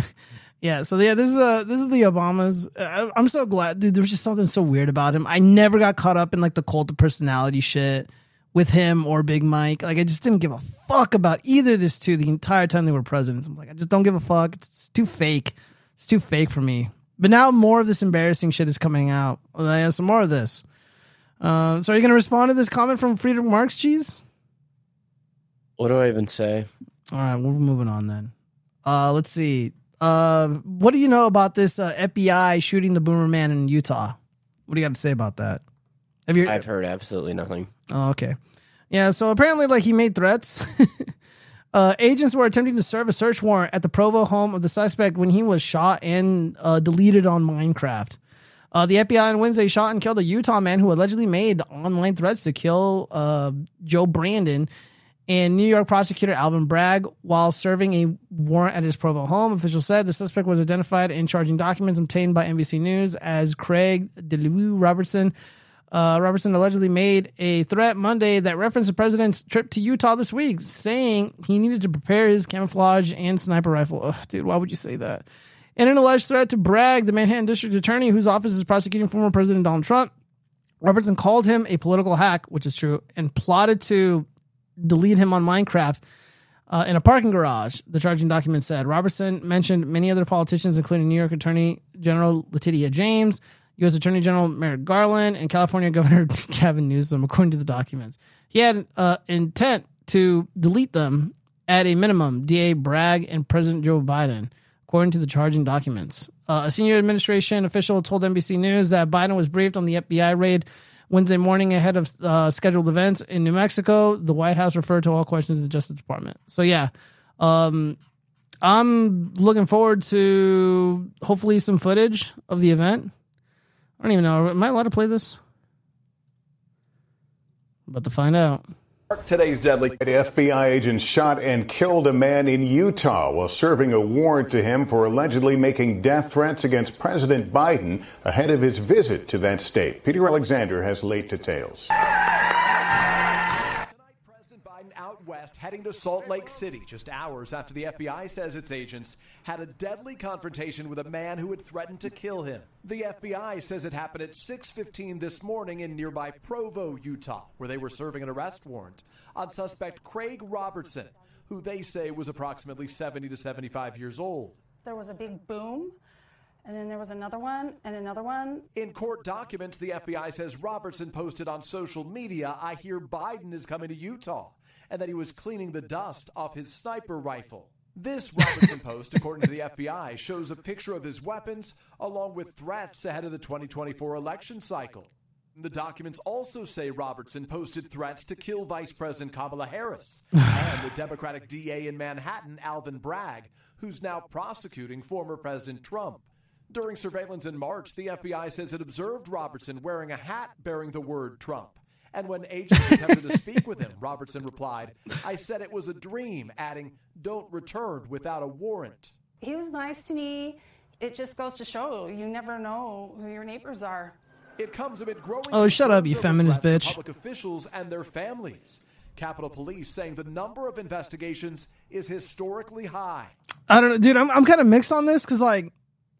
Yeah, so yeah, this is uh this is the Obamas. I, I'm so glad, dude. There was just something so weird about him. I never got caught up in like the cult of personality shit with him or Big Mike. Like, I just didn't give a fuck about either of these two the entire time they were presidents. I'm like, I just don't give a fuck. It's too fake. It's too fake for me. But now more of this embarrassing shit is coming out. I have some more of this. Uh, so are you gonna respond to this comment from Friedrich Marx, Cheese? What do I even say? All right, we're moving on then. Uh, let's see. Uh, what do you know about this uh, F B I shooting the Boomer Man in Utah? What do you got to say about that? Have you? I've heard absolutely nothing. Oh, okay. Yeah, so apparently, like, he made threats. uh, agents were attempting to serve a search warrant at the Provo home of the suspect when he was shot and uh, deleted on Minecraft. Uh, the F B I on Wednesday shot and killed a Utah man who allegedly made online threats to kill uh, Joe Brandon. And New York prosecutor Alvin Bragg, while serving a warrant at his Provo home, officials said the suspect was identified in charging documents obtained by N B C News as Craig Robertson. Uh, Robertson allegedly made a threat Monday that referenced the president's trip to Utah this week, saying he needed to prepare his camouflage and sniper rifle. Ugh, dude, why would you say that? In an alleged threat to Bragg, the Manhattan District Attorney, whose office is prosecuting former President Donald Trump, Robertson called him a political hack, which is true, and plotted to delete him on Minecraft uh, in a parking garage, the charging document said. Robertson mentioned many other politicians, including New York Attorney General Letitia James, U S. Attorney General Merrick Garland, and California Governor Gavin Newsom, according to the documents. He had uh, intent to delete them at a minimum, D A Bragg and President Joe Biden, according to the charging documents. Uh, a senior administration official told N B C News that Biden was briefed on the F B I raid Wednesday morning ahead of uh, scheduled events in New Mexico. The White House referred to all questions to the Justice Department. So, yeah. Um, I'm looking forward to hopefully some footage of the event. I don't even know. Am I allowed to play this? About to find out. Today's deadly F B I agent shot and killed a man in Utah while serving a warrant to him for allegedly making death threats against President Biden ahead of his visit to that state. Peter Alexander has late details. Out west, heading to Salt Lake City just hours after the F B I says its agents had a deadly confrontation with a man who had threatened to kill him. The F B I says it happened at six fifteen this morning in nearby Provo, Utah, where they were serving an arrest warrant on suspect Craig Robertson, who they say was approximately seventy to seventy-five years old. There was a big boom, and then there was another one and another one. In court documents, the F B I says Robertson posted on social media, "I hear Biden is coming to Utah," and that he was cleaning the dust off his sniper rifle. This Robertson post, according to the F B I, shows a picture of his weapons along with threats ahead of the twenty twenty-four election cycle. The documents also say Robertson posted threats to kill Vice President Kamala Harris and the Democratic D A in Manhattan, Alvin Bragg, who's now prosecuting former President Trump. During surveillance in March, the F B I says it observed Robertson wearing a hat bearing the word Trump. And when agents attempted to speak with him, Robertson replied, "I said it was a dream," adding, "Don't return without a warrant." He was nice to me. It just goes to show you never know who your neighbors are. It comes amid growing. Oh, shut up, you feminist bitch. Public officials and their families. Capitol Police saying the number of investigations is historically high. I don't know, dude. I'm I'm kind of mixed on this because, like,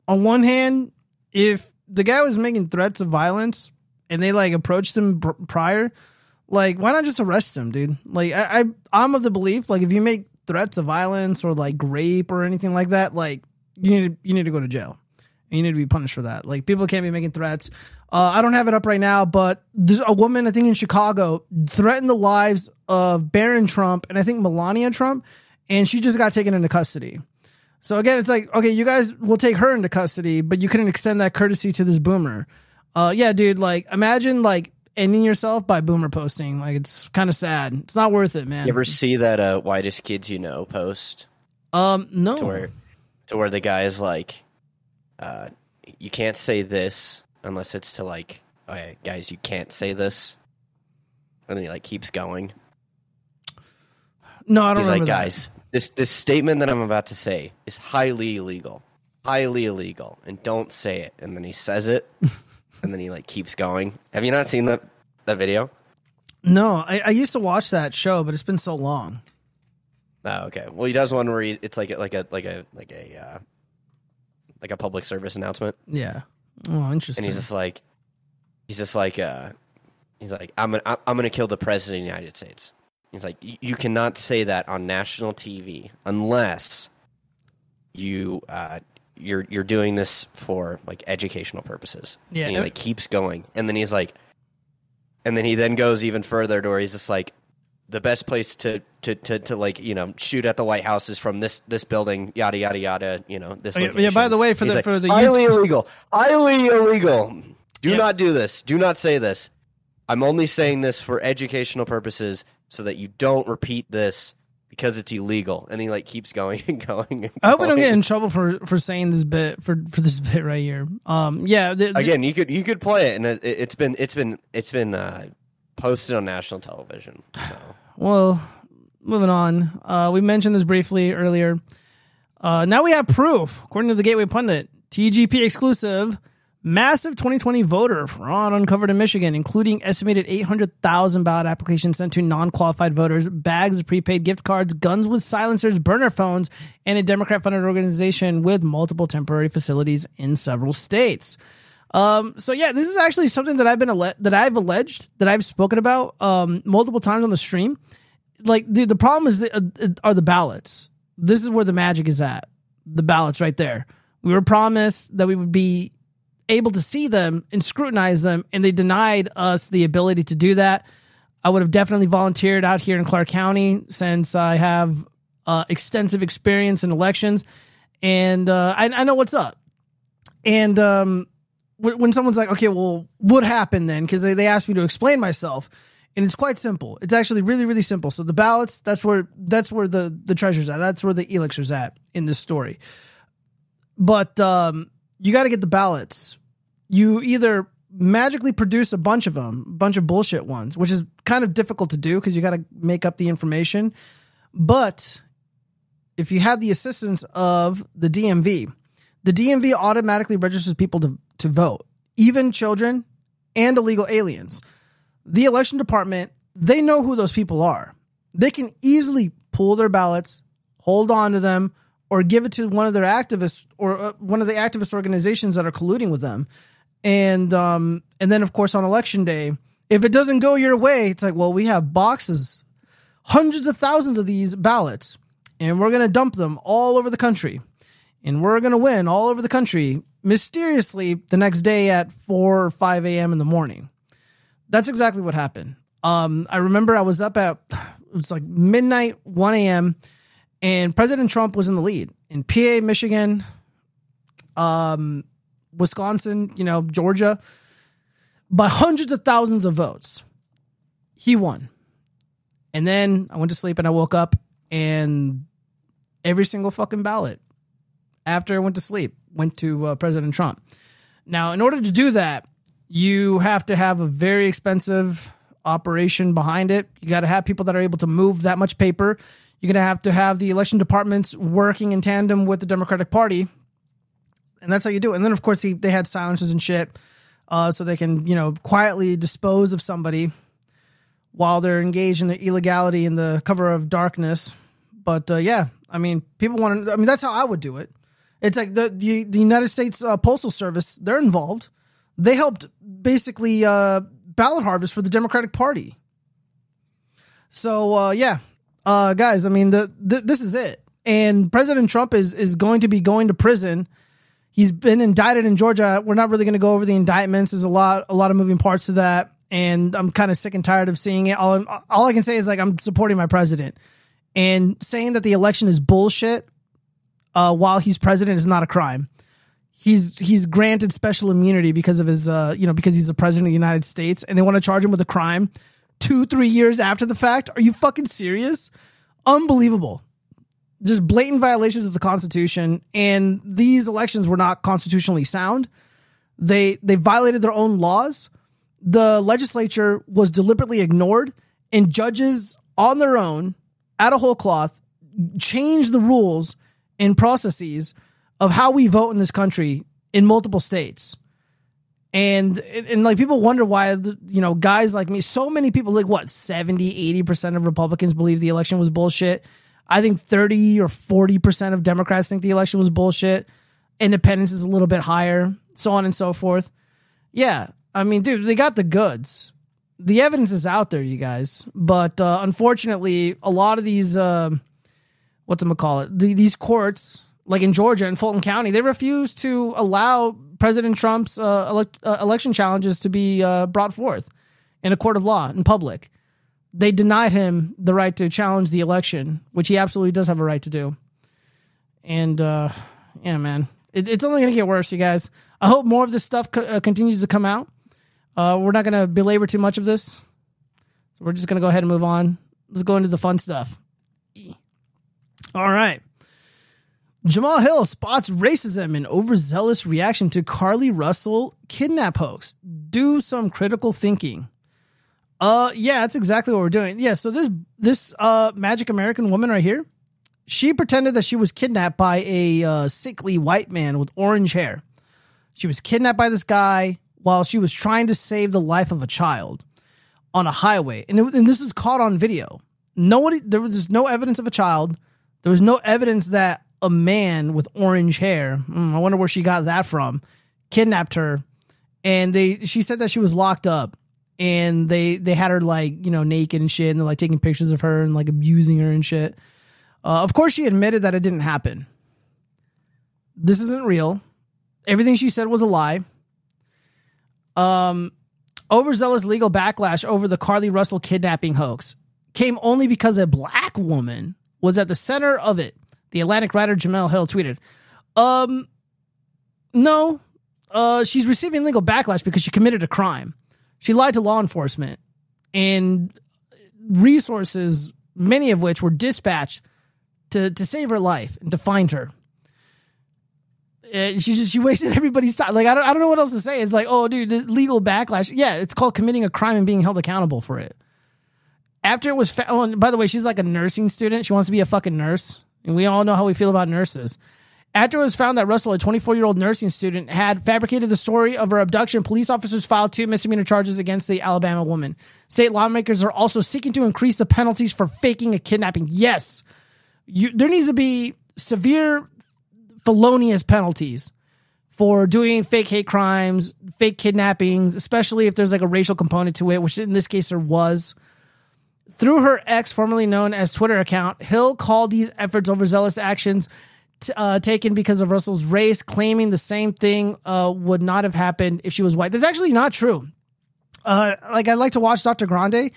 on one hand, if the guy was making threats of violence and they like approached him prior, like, why not just arrest him, dude? Like, I, I I'm of the belief, like, if you make threats of violence or like rape or anything like that, like, you need you need to go to jail. You need to be punished for that. Like, people can't be making threats. Uh, I don't have it up right now, but there's a woman, I think in Chicago, threatened the lives of Barron Trump and I think Melania Trump, and she just got taken into custody. So again, it's like, okay, you guys will take her into custody, but you couldn't extend that courtesy to this boomer. Uh, yeah, dude, like, imagine, like, ending yourself by boomer posting. Like, it's kind of sad. It's not worth it, man. You ever see that uh, Whitest Kids You Know post? Um, no. To where, to where the guy is like, uh, you can't say this unless it's to, like, oh, yeah, guys, you can't say this. And then he, like, keeps going. No, I don't He's remember He's like, that. guys, this, this statement that I'm about to say is highly illegal. Highly illegal. And don't say it. And then he says it. And then he, like, keeps going. Have you not seen that, that video? No, I, I used to watch that show, but it's been so long. Oh, okay. Well, he does one where he, it's like a, like a like a like a uh, like a public service announcement. Yeah. Oh, interesting. And he's just like, he's just like, uh, he's like, I'm gonna I'm gonna kill the president of the United States. He's like, you cannot say that on national T V unless you. Uh, You're you're doing this for, like, educational purposes. Yeah. And he, like, keeps going. And then he's like, and then he then goes even further to where he's just like, the best place to to, to, to like, you know, shoot at the White House is from this this building, yada yada yada, you know, this location. Yeah, by the way, for he's the like, for the highly YouTube... illegal. Highly illegal. Do yeah. not do this. Do not say this. I'm only saying this for educational purposes so that you don't repeat this. because it's illegal. And he like keeps going and going and going. I hope I don't get in trouble for, for saying this bit for, for this bit right here. Um, yeah. The, the, Again, you could you could play it, and it, it's been it's been it's been uh, posted on national television. So. Well, moving on. Uh, we mentioned this briefly earlier. Uh, now we have proof, according to the Gateway Pundit, T G P exclusive. Massive twenty twenty voter fraud uncovered in Michigan, including estimated eight hundred thousand ballot applications sent to non-qualified voters, bags of prepaid gift cards, guns with silencers, burner phones, and a Democrat-funded organization with multiple temporary facilities in several states. Um, so yeah, this is actually something that I've been ale- that I've alleged that I've spoken about um, multiple times on the stream. Like, dude, the problem is the, uh, are the ballots. This is where the magic is at. The ballots, right there. We were promised that we would be able to see them and scrutinize them, and they denied us the ability to do that. I would have definitely volunteered out here in Clark County, since I have uh, extensive experience in elections, and uh, I, I know what's up. And um, w- when someone's like, okay, well, what happened then? Because they, they asked me to explain myself, and it's quite simple. It's actually really, really simple. So the ballots, that's where that's where the, the treasure's at. That's where the elixir's at in this story. But um, you got to get the ballots. You either magically produce a bunch of them, a bunch of bullshit ones, which is kind of difficult to do because you got to make up the information. But if you had the assistance of the D M V, the D M V automatically registers people to, to vote, even children and illegal aliens. The election department, they know who those people are. They can easily pull their ballots, hold on to them, or give it to one of their activists or uh, one of the activist organizations that are colluding with them. And um, and then, of course, on Election Day, if it doesn't go your way, it's like, well, we have boxes, hundreds of thousands of these ballots, and we're going to dump them all over the country. And we're going to win all over the country, mysteriously, the next day at four or five a.m. in the morning. That's exactly what happened. Um, I remember I was up at, it was like midnight, one a.m., and President Trump was in the lead in P A, Michigan, um, Wisconsin, you know, Georgia, by hundreds of thousands of votes. He won. And then I went to sleep and I woke up, and every single fucking ballot after I went to sleep went to uh, President Trump. Now, in order to do that, you have to have a very expensive operation behind it. You got to have people that are able to move that much paper. You're going to have to have the election departments working in tandem with the Democratic Party. And that's how you do it. And then, of course, he, they had silencers and shit uh, so they can, you know, quietly dispose of somebody while they're engaged in the illegality in the cover of darkness. But, uh, yeah, I mean, people want to – I mean, that's how I would do it. It's like the the, the United States uh, Postal Service, they're involved. They helped basically uh, ballot harvest for the Democratic Party. So, uh, yeah. Uh, guys, I mean, the, the, this is it. And President Trump is, is going to be going to prison. He's been indicted in Georgia. We're not really going to go over the indictments. There's a lot a lot of moving parts to that. And I'm kind of sick and tired of seeing it. All, all I can say is, like, I'm supporting my president. And saying that the election is bullshit uh, while he's president is not a crime. He's he's granted special immunity because of his, uh, you know, because he's the president of the United States. And they want to charge him with a crime Two, three years after the fact? Are you fucking serious? Unbelievable. Just blatant violations of the Constitution, and these elections were not constitutionally sound. They they violated their own laws. The legislature was deliberately ignored, and judges on their own, out of whole cloth, changed the rules and processes of how we vote in this country in multiple states. And, and like, people wonder why, you know, guys like me, so many people, like, what, seventy, eighty percent of Republicans believe the election was bullshit. I think thirty or forty percent of Democrats think the election was bullshit. Independence is a little bit higher, so on and so forth. Yeah, I mean, dude, they got the goods. The evidence is out there, you guys. But uh, unfortunately, a lot of these, uh, what's I'm gonna call it, the, these courts, like in Georgia and Fulton County, they refuse to allow President Trump's uh, ele- uh, election challenges to be uh, brought forth in a court of law in public. They denied him the right to challenge the election, which he absolutely does have a right to do. And uh, yeah, man, it, it's only going to get worse, you guys. I hope more of this stuff co- uh, continues to come out. Uh, we're not going to belabor too much of this. So we're just going to go ahead and move on. Let's go into the fun stuff. All right. Jemele Hill spots racism in overzealous reaction to Carly Russell kidnap hoax. Do some critical thinking. Uh, yeah, that's exactly what we're doing. Yeah, so this this uh magic American woman right here, she pretended that she was kidnapped by a uh, sickly white man with orange hair. She was kidnapped by this guy while she was trying to save the life of a child on a highway. And, it, and this is caught on video. Nobody, there was no evidence of a child. There was no evidence that a man with orange hair, mm, I wonder where she got that from, kidnapped her. And they, she said that she was locked up. And they, they had her, like, you know, naked and shit. And they're, like, taking pictures of her and, like, abusing her and shit. Uh, of course, she admitted that it didn't happen. This isn't real. Everything she said was a lie. Um, overzealous legal backlash over the Carly Russell kidnapping hoax came only because a black woman was at the center of it. The Atlantic writer Jemele Hill tweeted, um, no, uh, she's receiving legal backlash because she committed a crime. She lied to law enforcement, and resources, many of which were dispatched to, to save her life and to find her. And she just, she wasted everybody's time. Like, I don't, I don't know what else to say. It's like, oh, dude, the legal backlash. Yeah, it's called committing a crime and being held accountable for it. After it was found, oh, and by the way, she's like a nursing student. She wants to be a fucking nurse. And we all know how we feel about nurses. After it was found that Russell, a twenty-four-year-old nursing student, had fabricated the story of her abduction, police officers filed two misdemeanor charges against the Alabama woman. State lawmakers are also seeking to increase the penalties for faking a kidnapping. Yes, you, there needs to be severe felonious penalties for doing fake hate crimes, fake kidnappings, especially if there's like a racial component to it, which in this case there was. Through her ex, formerly known as Twitter account, Hill called these efforts overzealous actions t- uh, taken because of Russell's race, claiming the same thing uh, would not have happened if she was white. That's actually not true. Uh, like, I like to watch Doctor Grande.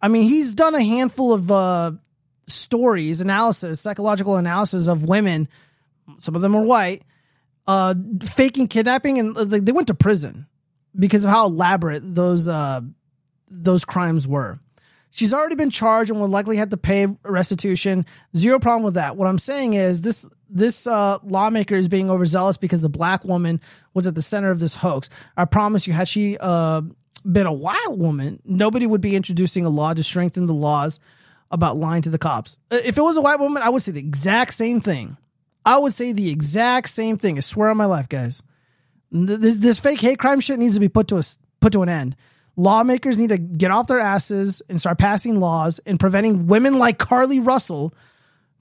I mean, he's done a handful of uh, stories, analysis, psychological analysis of women. Some of them are white, uh, faking kidnapping, and uh, they went to prison because of how elaborate those uh, those crimes were. She's already been charged and will likely have to pay restitution. Zero problem with that. What I'm saying is this this uh, lawmaker is being overzealous because the black woman was at the center of this hoax. I promise you, had she uh, been a white woman, nobody would be introducing a law to strengthen the laws about lying to the cops. If it was a white woman, I would say the exact same thing. I would say the exact same thing. I swear on my life, guys. This, this fake hate crime shit needs to be put to a, put to an end. Lawmakers need to get off their asses and start passing laws and preventing women like Carly Russell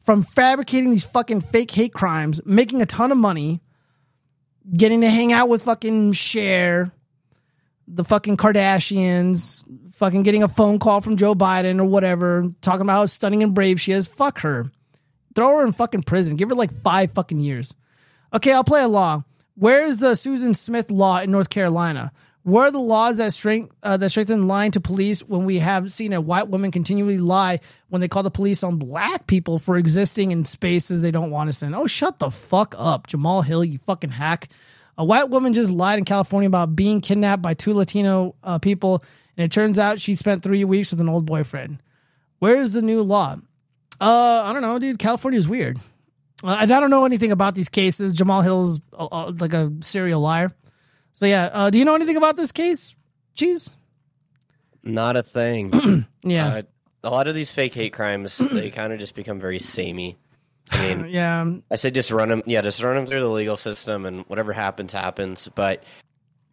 from fabricating these fucking fake hate crimes, making a ton of money, getting to hang out with fucking Cher, the fucking Kardashians, fucking getting a phone call from Joe Biden or whatever, talking about how stunning and brave she is. Fuck her. Throw her in fucking prison. Give her like five fucking years. Okay, I'll play along. Where is the Susan Smith law in North Carolina? Where are the laws that strength, uh, that strengthen lying to police when we have seen a white woman continually lie when they call the police on black people for existing in spaces they don't want us in? Oh, shut the fuck up, Jemele Hill, you fucking hack. A white woman just lied in California about being kidnapped by two Latino uh, people, and it turns out she spent three weeks with an old boyfriend. Where's the new law? Uh, I don't know, dude. California's weird. Uh, and I don't know anything about these cases. Jemele Hill's uh, uh, like a serial liar. So, yeah, uh, do you know anything about this case, Cheese? Not a thing. Yeah. Uh, a lot of these fake hate crimes, they kind of just become very samey. I mean, yeah. I said just run them, yeah, just run them through the legal system, and whatever happens, happens. But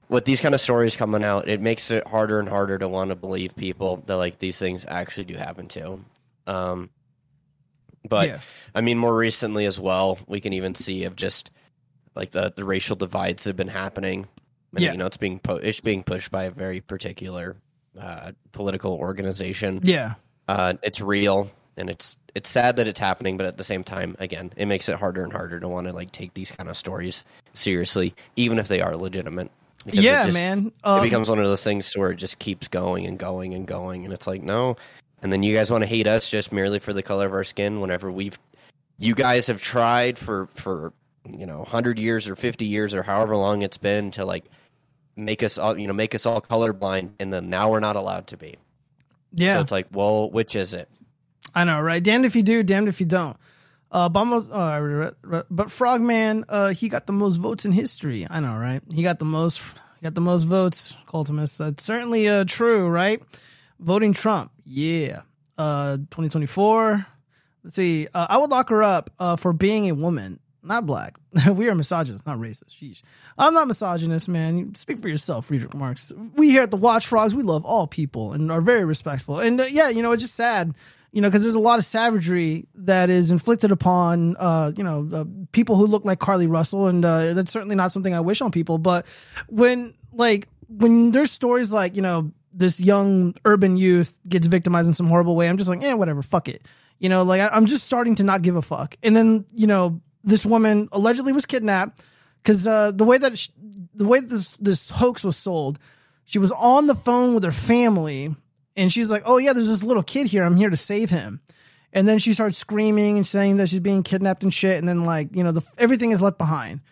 with these kind of stories coming out, it makes it harder and harder to want to believe people that, like, these things actually do happen to. Um, but, yeah. I mean, more recently as well, we can even see of just, like, the, the racial divides that have been happening. And, yeah. You know, it's being po- it's being pushed by a very particular uh, political organization. Yeah, uh, it's real, and it's it's sad that it's happening. But at the same time, again, it makes it harder and harder to want to like take these kind of stories seriously, even if they are legitimate. Yeah, just, man, um, it becomes one of those things where it just keeps going and going and going, and it's like no. And then you guys want to hate us just merely for the color of our skin. Whenever we've, you guys have tried for for. you know, one hundred years or fifty years or however long it's been to like make us all, you know, make us all colorblind. And then now we're not allowed to be. Yeah. So it's like, well, which is it? I know. Right. Damned if you do, damned if you don't. Uh, Obama, uh, but Frogman, uh, he got the most votes in history. I know, right? He got the most, got the most votes. Coltimus, that's certainly uh, true, right? Voting Trump, yeah. Uh, twenty twenty-four. Let's see. Uh, I would lock her up uh, for being a woman, not black. We are misogynists, not racist. Sheesh. I'm not misogynist, man. You speak for yourself, Friedrich Marx. We here at the Watch Frogs, we love all people and are very respectful. And uh, yeah, you know, it's just sad. You know, because there's a lot of savagery that is inflicted upon, uh, you know, uh, people who look like Carly Russell. And uh, that's certainly not something I wish on people. But when, like, when there's stories like, you know, this young urban youth gets victimized in some horrible way, I'm just like, eh, whatever, fuck it. You know, like, I, I'm just starting to not give a fuck. And then, you know, this woman allegedly was kidnapped because uh, the way that she, the way this, this hoax was sold, she was on the phone with her family. And she's like, oh, yeah, there's this little kid here. I'm here to save him. And then she starts screaming and saying that she's being kidnapped and shit. And then, like, you know, the, everything is left behind.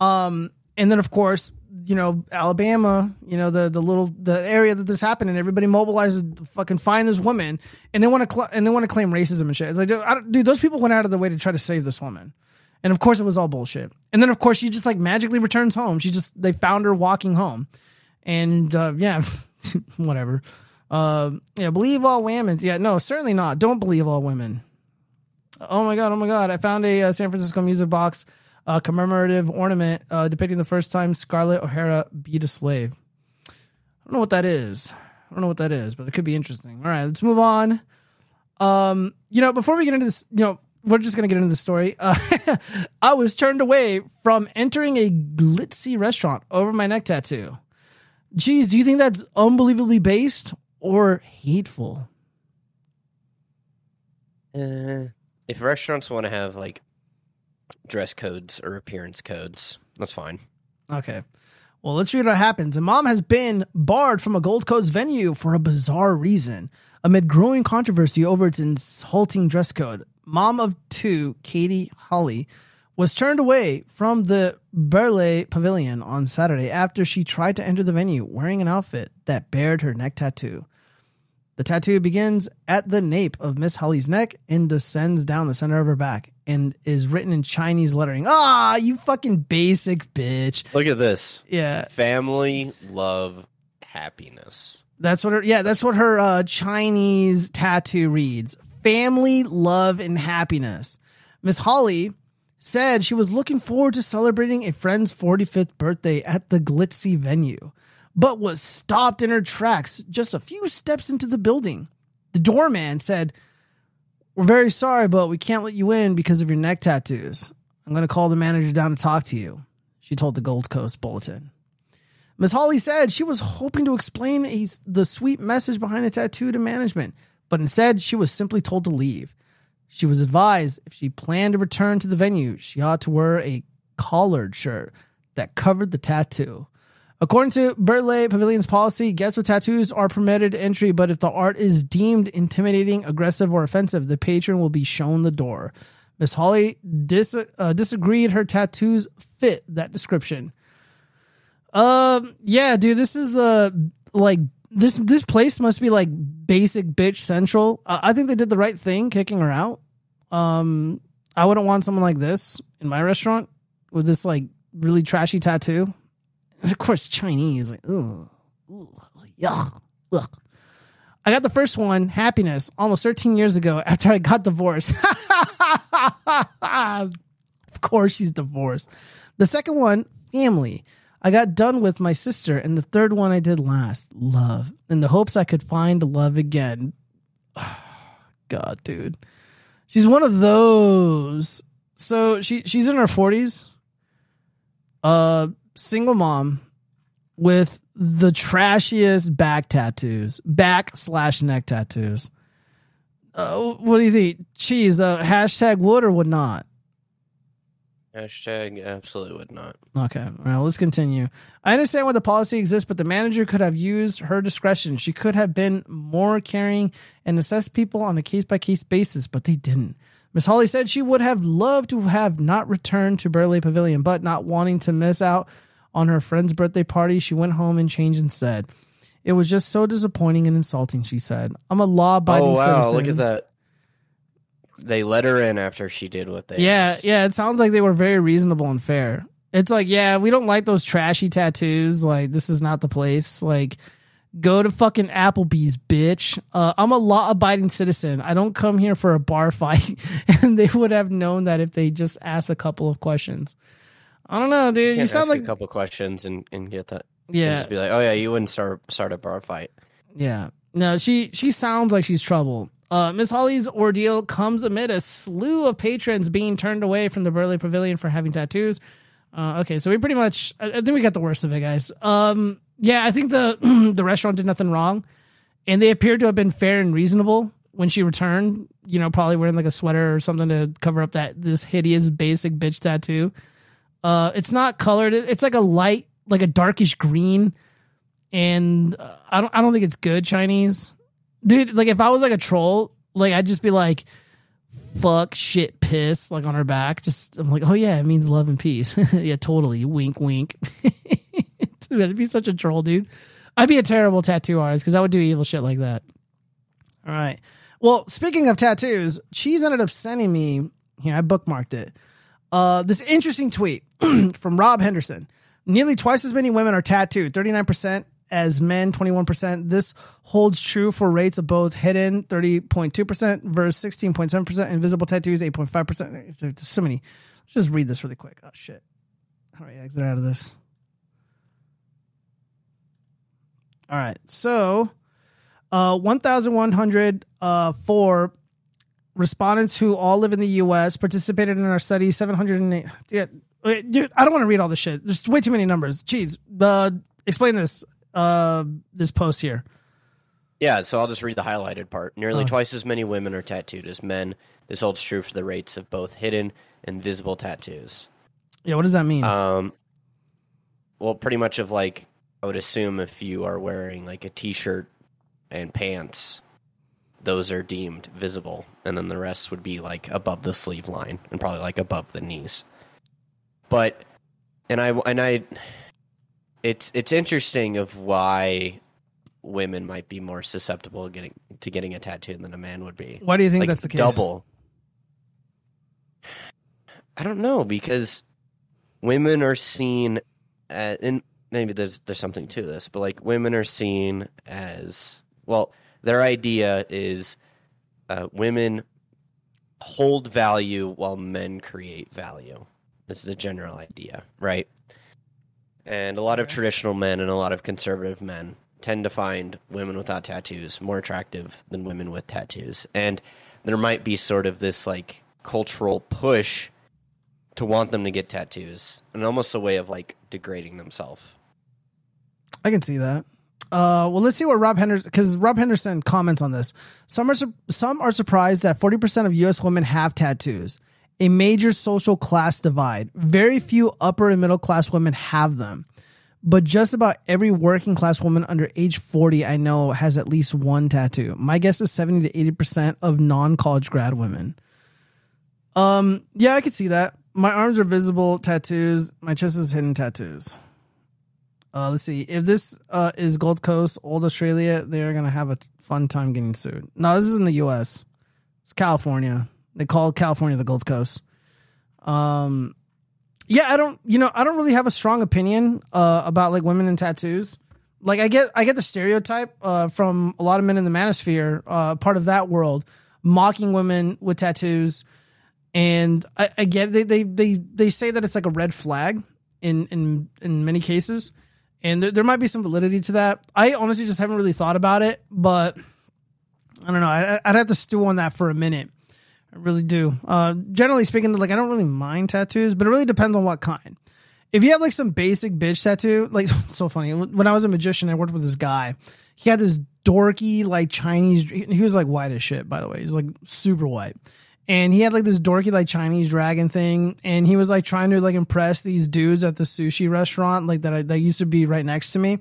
Um, and then, of course, you know, Alabama, you know, the the little the area that this happened in, everybody mobilizes to fucking find this woman. And they want to cl- and they want to claim racism and shit. It's like, dude, I don't, dude, those people went out of their way to try to save this woman. And, of course, it was all bullshit. And then, of course, she just, like, magically returns home. She just they found her walking home. And, uh, yeah, whatever. Uh, yeah, believe all women. Yeah, no, certainly not. Don't believe all women. Oh my god, oh my god. I found a uh, San Francisco Music Box uh, commemorative ornament uh, depicting the first time Scarlett O'Hara beat a slave. I don't know what that is. I don't know what that is, but it could be interesting. All right, let's move on. Um, you know, before we get into this, you know, we're just going to get into the story. Uh, I was turned away from entering a glitzy restaurant over my neck tattoo. Jeez, do you think that's unbelievably based? Or hateful? Uh, if restaurants want to have, like, dress codes or appearance codes, that's fine. Okay. Well, let's read what happens. A mom has been barred from a Gold Coast venue for a bizarre reason amid growing controversy over its insulting dress code. Mom of two, Katie Holly, was turned away from the Burleigh Pavilion on Saturday after she tried to enter the venue wearing an outfit that bared her neck tattoo. The tattoo begins at the nape of Miss Holly's neck and descends down the center of her back and is written in Chinese lettering. Ah, you fucking basic bitch. Look at this. Yeah. Family, love, happiness. That's what her, yeah, that's what her uh, Chinese tattoo reads. Family, love, and happiness. Miss Holly said she was looking forward to celebrating a friend's forty-fifth birthday at the glitzy venue, but was stopped in her tracks just a few steps into the building. The doorman said, "We're very sorry, but we can't let you in because of your neck tattoos. I'm going to call the manager down to talk to you," she told the Gold Coast Bulletin. Miss Holly said she was hoping to explain a, the sweet message behind the tattoo to management, but instead she was simply told to leave. She was advised if she planned to return to the venue, she ought to wear a collared shirt that covered the tattoo. According to Burleigh Pavilion's policy, guests with tattoos are permitted entry, but if the art is deemed intimidating, aggressive, or offensive, the patron will be shown the door. Miss Holly dis- uh, disagreed her tattoos fit that description. Um, yeah, dude, this is uh, like... This this place must be like basic bitch central. Uh, I think they did the right thing kicking her out. Um, I wouldn't want someone like this in my restaurant with this like really trashy tattoo. And of course, Chinese. Like, ugh, yuck, ugh. I got the first one, happiness, almost thirteen years ago after I got divorced. Of course, she's divorced. The second one, family. I got done with my sister, and the third one I did last, love, in the hopes I could find love again. God, dude. She's one of those. So she she's in her forties, uh, single mom with the trashiest back tattoos, back slash neck tattoos. Uh, what do you think? Cheese, uh, hashtag would or would not? Hashtag absolutely would not. Okay. All right, let's continue. I understand why the policy exists, but the manager could have used her discretion. She could have been more caring and assessed people on a case-by-case basis, but they didn't. Miss Holly said she would have loved to have not returned to Burleigh Pavilion, but not wanting to miss out on her friend's birthday party, she went home and changed and said, "It was just so disappointing and insulting," she said. "I'm a law-abiding citizen." Oh, wow. Citizen. Look at that. they let her in after she did what they yeah asked. Yeah, it sounds like they were very reasonable and fair. It's like, yeah, we don't like those trashy tattoos, like this is not the place, like go to fucking Applebee's, bitch. Uh, I'm a law-abiding citizen. I don't come here for a bar fight. And they would have known that if they just asked a couple of questions. I don't know, dude. You, you sound like a couple of questions and, and get that. Yeah. Just be like, oh yeah, you wouldn't start start a bar fight. Yeah. No, she she sounds like she's trouble. Uh, Miss Holly's ordeal comes amid a slew of patrons being turned away from the Burley Pavilion for having tattoos. Uh, okay, so we pretty much, I, I think we got the worst of it, guys. Um, yeah, I think the the restaurant did nothing wrong, and they appeared to have been fair and reasonable when she returned. You know, probably wearing like a sweater or something to cover up that this hideous basic bitch tattoo. Uh, it's not colored; it's like a light, like a darkish green, and uh, I don't I don't think it's good Chinese, dude. Like if I was like a troll, like I'd just be like, fuck, shit, piss, like on her back. Just I'm like, oh yeah, it means love and peace. Yeah, totally. Wink, wink. Dude, that'd be such a troll, dude. I'd be a terrible tattoo artist because I would do evil shit like that. All right. Well, speaking of tattoos, Cheese ended up sending me, here, I bookmarked it, uh, this interesting tweet from Rob Henderson. Nearly twice as many women are tattooed, thirty-nine percent as men, twenty-one percent. This holds true for rates of both hidden, thirty point two percent, versus sixteen point seven percent, invisible tattoos, eight point five percent. There's so many. Let's just read this really quick. Oh, shit. All right, exit out of this. All right, so uh, one thousand one hundred four respondents who all live in the U S participated in our study. seven hundred eight. Yeah, wait, dude, I don't want to read all this shit. There's way too many numbers. Jeez, uh, explain this uh, this post here. Yeah, so I'll just read the highlighted part. Nearly oh. twice as many women are tattooed as men. This holds true for the rates of both hidden and visible tattoos. Yeah, what does that mean? Um, well, pretty much of like, I would assume if you are wearing like a t-shirt and pants, those are deemed visible. And then the rest would be like above the sleeve line and probably like above the knees. But, and I, and I, it's, it's interesting of why women might be more susceptible to getting, to getting a tattoo than a man would be. Why do you think like that's the case? Double. I don't know, because women are seen as, in, maybe there's there's something to this, but like women are seen as, well, their idea is uh, women hold value while men create value. This is the general idea, right? And a lot of traditional men and a lot of conservative men tend to find women without tattoos more attractive than women with tattoos. And there might be sort of this like cultural push to want them to get tattoos, and almost a way of like degrading themselves. I can see that. Uh, well, let's see what Rob Henderson, because Rob Henderson comments on this. Some are, su- some are surprised that forty percent of U S women have tattoos, a major social class divide. Very few upper and middle class women have them, but just about every working class woman under age forty I know has at least one tattoo. My guess is seventy to eighty percent of non-college grad women. Um, yeah, I could see that. My arms are visible tattoos. My chest is hidden tattoos. Uh, let's see. If this uh, is Gold Coast, Old Australia, they're going to have a fun time getting sued. No, this is in the U S. It's California. They call California the Gold Coast. Um, yeah, I don't, you know, I don't really have a strong opinion uh, about like women and tattoos. Like I get, I get the stereotype uh, from a lot of men in the manosphere, uh, part of that world, mocking women with tattoos. And I, I get they, they they they say that it's like a red flag in in, in many cases, and there, there might be some validity to that. I honestly just haven't really thought about it, but I don't know. I, I'd have to stew on that for a minute. I really do. Uh, generally speaking, like I don't really mind tattoos, but it really depends on what kind. If you have like some basic bitch tattoo, like so funny. When I was a magician, I worked with this guy. He had this dorky like Chinese. He was like white as shit, by the way. He's like super white. And he had like this dorky like Chinese dragon thing, and he was like trying to like impress these dudes at the sushi restaurant like that I, that used to be right next to me,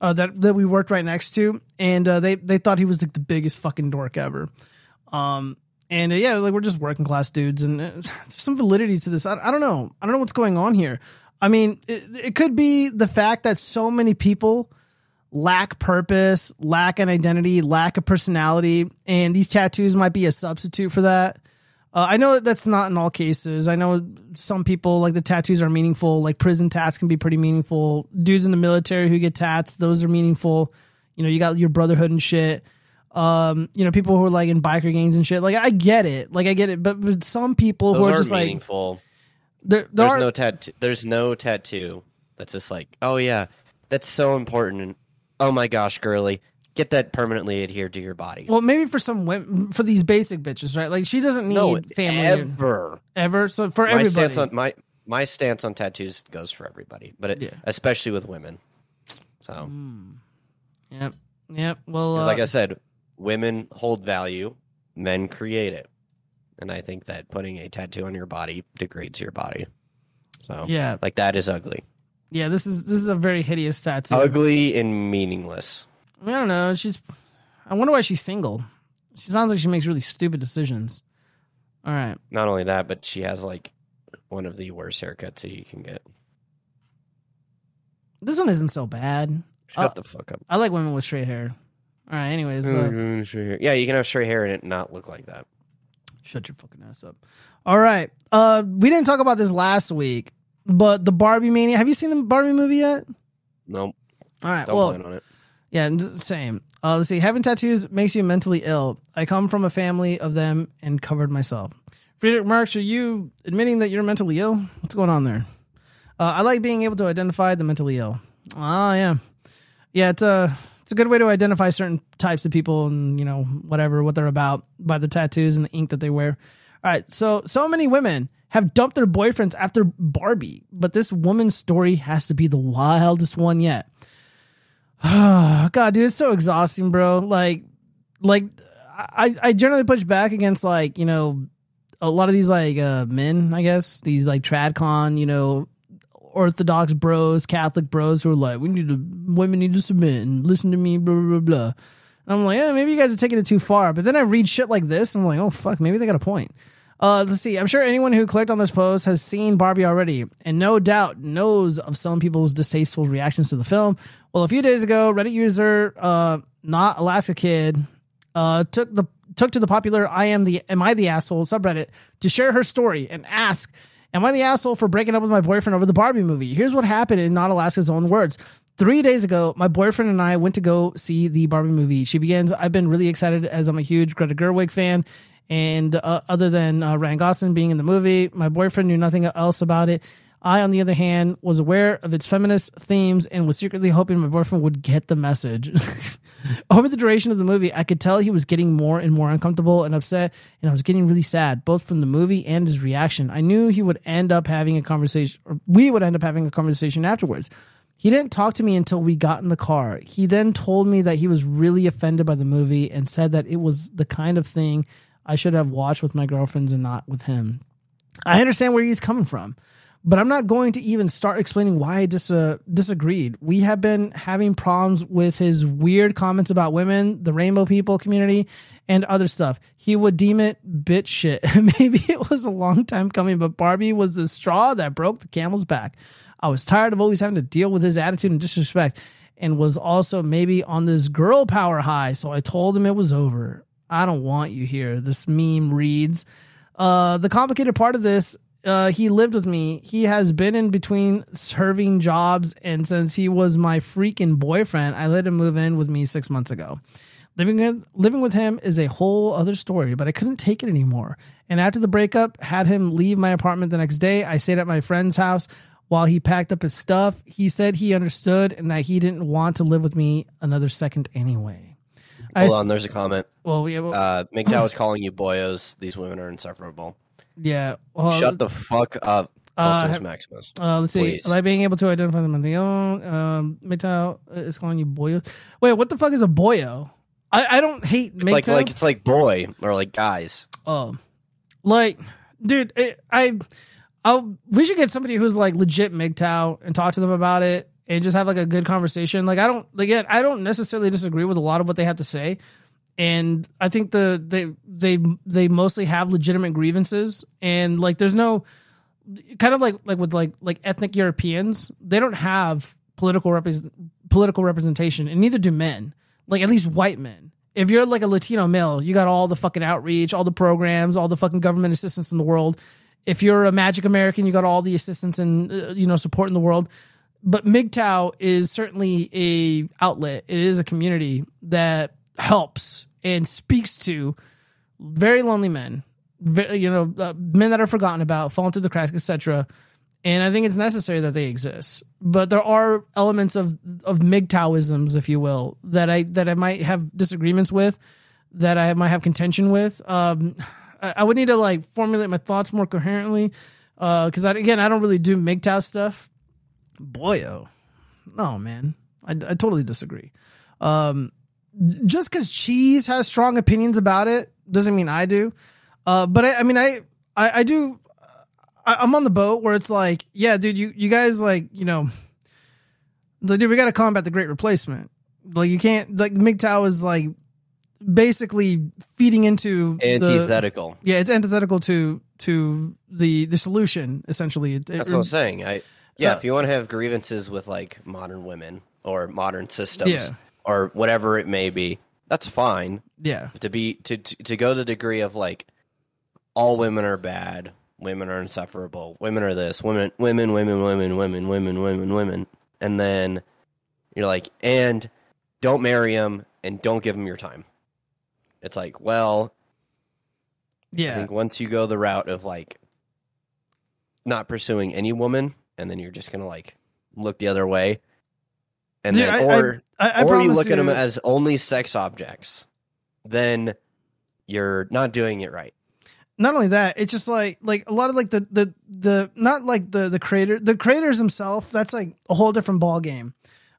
uh, that that we worked right next to, and uh, they they thought he was like the biggest fucking dork ever, um, and uh, yeah, like we're just working class dudes, and uh, there's some validity to this. I, I don't know, I don't know what's going on here. I mean, it, it could be the fact that so many people lack purpose, lack an identity, lack a personality, and these tattoos might be a substitute for that. Uh, I know that that's not in all cases. I know some people, like, the tattoos are meaningful. Like, prison tats can be pretty meaningful. Dudes in the military who get tats, those are meaningful. You know, you got your brotherhood and shit. Um, you know, people who are, like, in biker gangs and shit. Like, I get it. Like, I get it. But, but some people those who are, are just, meaningful. Like... There, there there's, are... no tat- there's no tattoo that's just like, oh, yeah, that's so important. Oh, my gosh, girly. Get that permanently adhered to your body. Well, maybe for some women, for these basic bitches, right? Like, she doesn't need no, family ever, ever. So for my everybody, stance on, my my stance on tattoos goes for everybody, but it, yeah. especially with women. So, mm. yep, yep. Well, uh, like I said, women hold value, men create it, and I think that putting a tattoo on your body degrades your body. So, yeah, like that is ugly. Yeah, this is this is a very hideous tattoo. Ugly and meaningless. I don't know. She's. I wonder why she's single. She sounds like she makes really stupid decisions. All right. Not only that, but she has like one of the worst haircuts that you can get. This one isn't so bad. Shut uh, the fuck up. I like women with straight hair. All right. Anyways. I like uh, women with straight hair. Yeah, you can have straight hair and it not look like that. Shut your fucking ass up. All right. Uh, we didn't talk about this last week, but the Barbie Mania. Have you seen the Barbie movie yet? No. Nope. All right. Don't well, plan on it. Yeah, same. Uh, let's see. Having tattoos makes you mentally ill. I come from a family of them and covered myself. Friedrich Merckx, are you admitting that you're mentally ill? What's going on there? Uh, I like being able to identify the mentally ill. Ah, yeah. Yeah, it's a, it's a good way to identify certain types of people and, you know, whatever, what they're about by the tattoos and the ink that they wear. All right. So, so many women have dumped their boyfriends after Barbie, but this woman's story has to be the wildest one yet. God, dude, it's so exhausting, bro. Like, like I, I generally push back against, like, you know, a lot of these, like, uh, men, I guess, these, like, tradcon, you know, Orthodox bros, Catholic bros who are like, we need to, women need to submit and listen to me, blah, blah, blah. And I'm like, yeah, maybe you guys are taking it too far. But then I read shit like this, and I'm like, oh, fuck, maybe they got a point. Uh, let's see. I'm sure anyone who clicked on this post has seen Barbie already and no doubt knows of some people's distasteful reactions to the film. Well, a few days ago, Reddit user uh, Not Alaska Kid uh, took the took to the popular I am the am I the asshole subreddit to share her story and ask, am I the asshole for breaking up with my boyfriend over the Barbie movie? Here's what happened in Not Alaska's own words. Three days ago, my boyfriend and I went to go see the Barbie movie. She begins, I've been really excited as I'm a huge Greta Gerwig fan. And uh, other than uh, Ryan Gosling being in the movie, my boyfriend knew nothing else about it. I, on the other hand, was aware of its feminist themes and was secretly hoping my boyfriend would get the message. Over the duration of the movie, I could tell he was getting more and more uncomfortable and upset, and I was getting really sad, both from the movie and his reaction. I knew he would end up having a conversation, or we would end up having a conversation afterwards. He didn't talk to me until we got in the car. He then told me that he was really offended by the movie and said that it was the kind of thing I should have watched with my girlfriends and not with him. I understand where he's coming from, but I'm not going to even start explaining why I dis- uh, disagreed. We have been having problems with his weird comments about women, the rainbow people community, and other stuff. He would deem it bitch shit. Maybe it was a long time coming, but Barbie was the straw that broke the camel's back. I was tired of always having to deal with his attitude and disrespect and was also maybe on this girl power high, so I told him it was over. I don't want you here. This meme reads, uh, the complicated part of this, uh, he lived with me. He has been in between serving jobs. And since he was my freaking boyfriend, I let him move in with me six months ago. Living with, living with him is a whole other story, but I couldn't take it anymore. And after the breakup, had him leave my apartment the next day. I stayed at my friend's house while he packed up his stuff. He said he understood and that he didn't want to live with me another second anyway. Hold on, there's a comment. Well, yeah, well, uh, MGTOW was calling you boyos. These women are insufferable. Yeah. Well, shut the fuck up. Uh, Maximus. Uh, let's see. Like being able to identify them on their own. Um, MGTOW is calling you boyos. Wait, what the fuck is a boyo? I, I don't hate it's MGTOW. Like, like, it's like boy or like guys. Oh. Um, like, dude, it, I, I'll, we should get somebody who's like legit MGTOW and talk to them about it. And just have like a good conversation. Like I don't, again, I don't necessarily disagree with a lot of what they have to say, and I think the they they they mostly have legitimate grievances. And like, there's no kind of like like with like like ethnic Europeans, they don't have political rep- political representation, and neither do men. Like at least white men. If you're like a Latino male, you got all the fucking outreach, all the programs, all the fucking government assistance in the world. If you're a Magic American, you got all the assistance and, uh, you know, support in the world. But M G T O W is certainly a outlet. It is a community that helps and speaks to very lonely men, very, you know, uh, men that are forgotten about, falling through the cracks, et cetera. And I think it's necessary that they exist. But there are elements of of M G T O W isms, if you will, that I that I might have disagreements with, that I might have contention with. Um, I, I would need to like formulate my thoughts more coherently, because uh, again, I don't really do M G T O W stuff. Boyo, no man, I, I totally disagree. Um, just because Cheese has strong opinions about it doesn't mean I do. Uh, but I, I mean, I I, I do. I, I'm on the boat where it's like, yeah, dude, you you guys like, you know, like, dude, we got to combat the great replacement. Like, you can't like M G T O W is like basically feeding into antithetical. The, yeah, it's antithetical to to the the solution essentially. It, That's it, what I'm saying. I. Yeah, uh, if you want to have grievances with, like, modern women or modern systems yeah. or whatever it may be, that's fine. Yeah. To be to, to to go the degree of, like, all women are bad, women are insufferable, women are this, women, women, women, women, women, women, women, women. And then you're like, and don't marry them and don't give them your time. It's like, well, yeah. I think once you go the route of, like, not pursuing any woman, and then you're just gonna like look the other way, and Dude, then or I, I, I or you look you. at them as only sex objects, then you're not doing it right. Not only that, it's just like like a lot of like the the the not like the the creator the creators themselves. That's like a whole different ball game.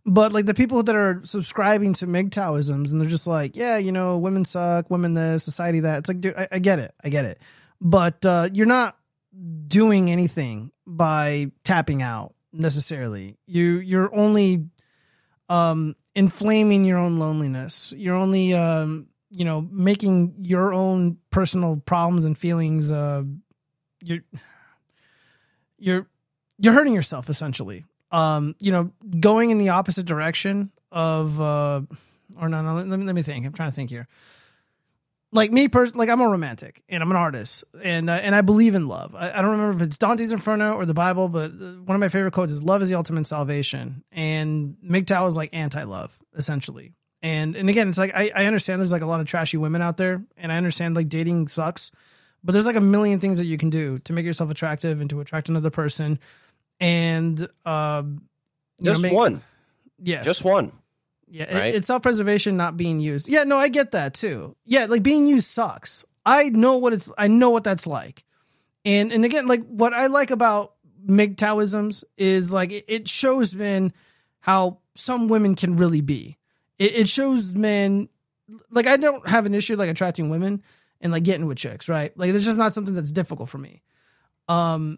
But like the people that are subscribing to M G T O W isms and they're just like, yeah, you know, women suck, women this, society that. It's like, dude, I, I get it, I get it, but uh, you're not doing anything by tapping out necessarily. You you're only um inflaming your own loneliness. You're only um you know making your own personal problems and feelings. uh you're you're you're hurting yourself essentially. Um you know going in the opposite direction of uh or no no let me, let me think I'm trying to think here. Like me, pers- like I'm a romantic and I'm an artist and uh, and I believe in love. I, I don't remember if it's Dante's Inferno or the Bible, but one of my favorite quotes is "Love is the ultimate salvation." And M G T O W is like anti-love essentially. And and again, it's like I, I understand there's like a lot of trashy women out there, and I understand like dating sucks, but there's like a million things that you can do to make yourself attractive and to attract another person. And uh, just know, make, one, yeah, just one. Yeah, right? It's self-preservation not being used. Yeah, no, I get that too. Yeah, like being used sucks. I know what it's. I know what that's like. And and again, like what I like about M G T O W isms is like it, it shows men how some women can really be. It, it shows men like I don't have an issue like attracting women and like getting with chicks, right? Like it's just not something that's difficult for me. Um,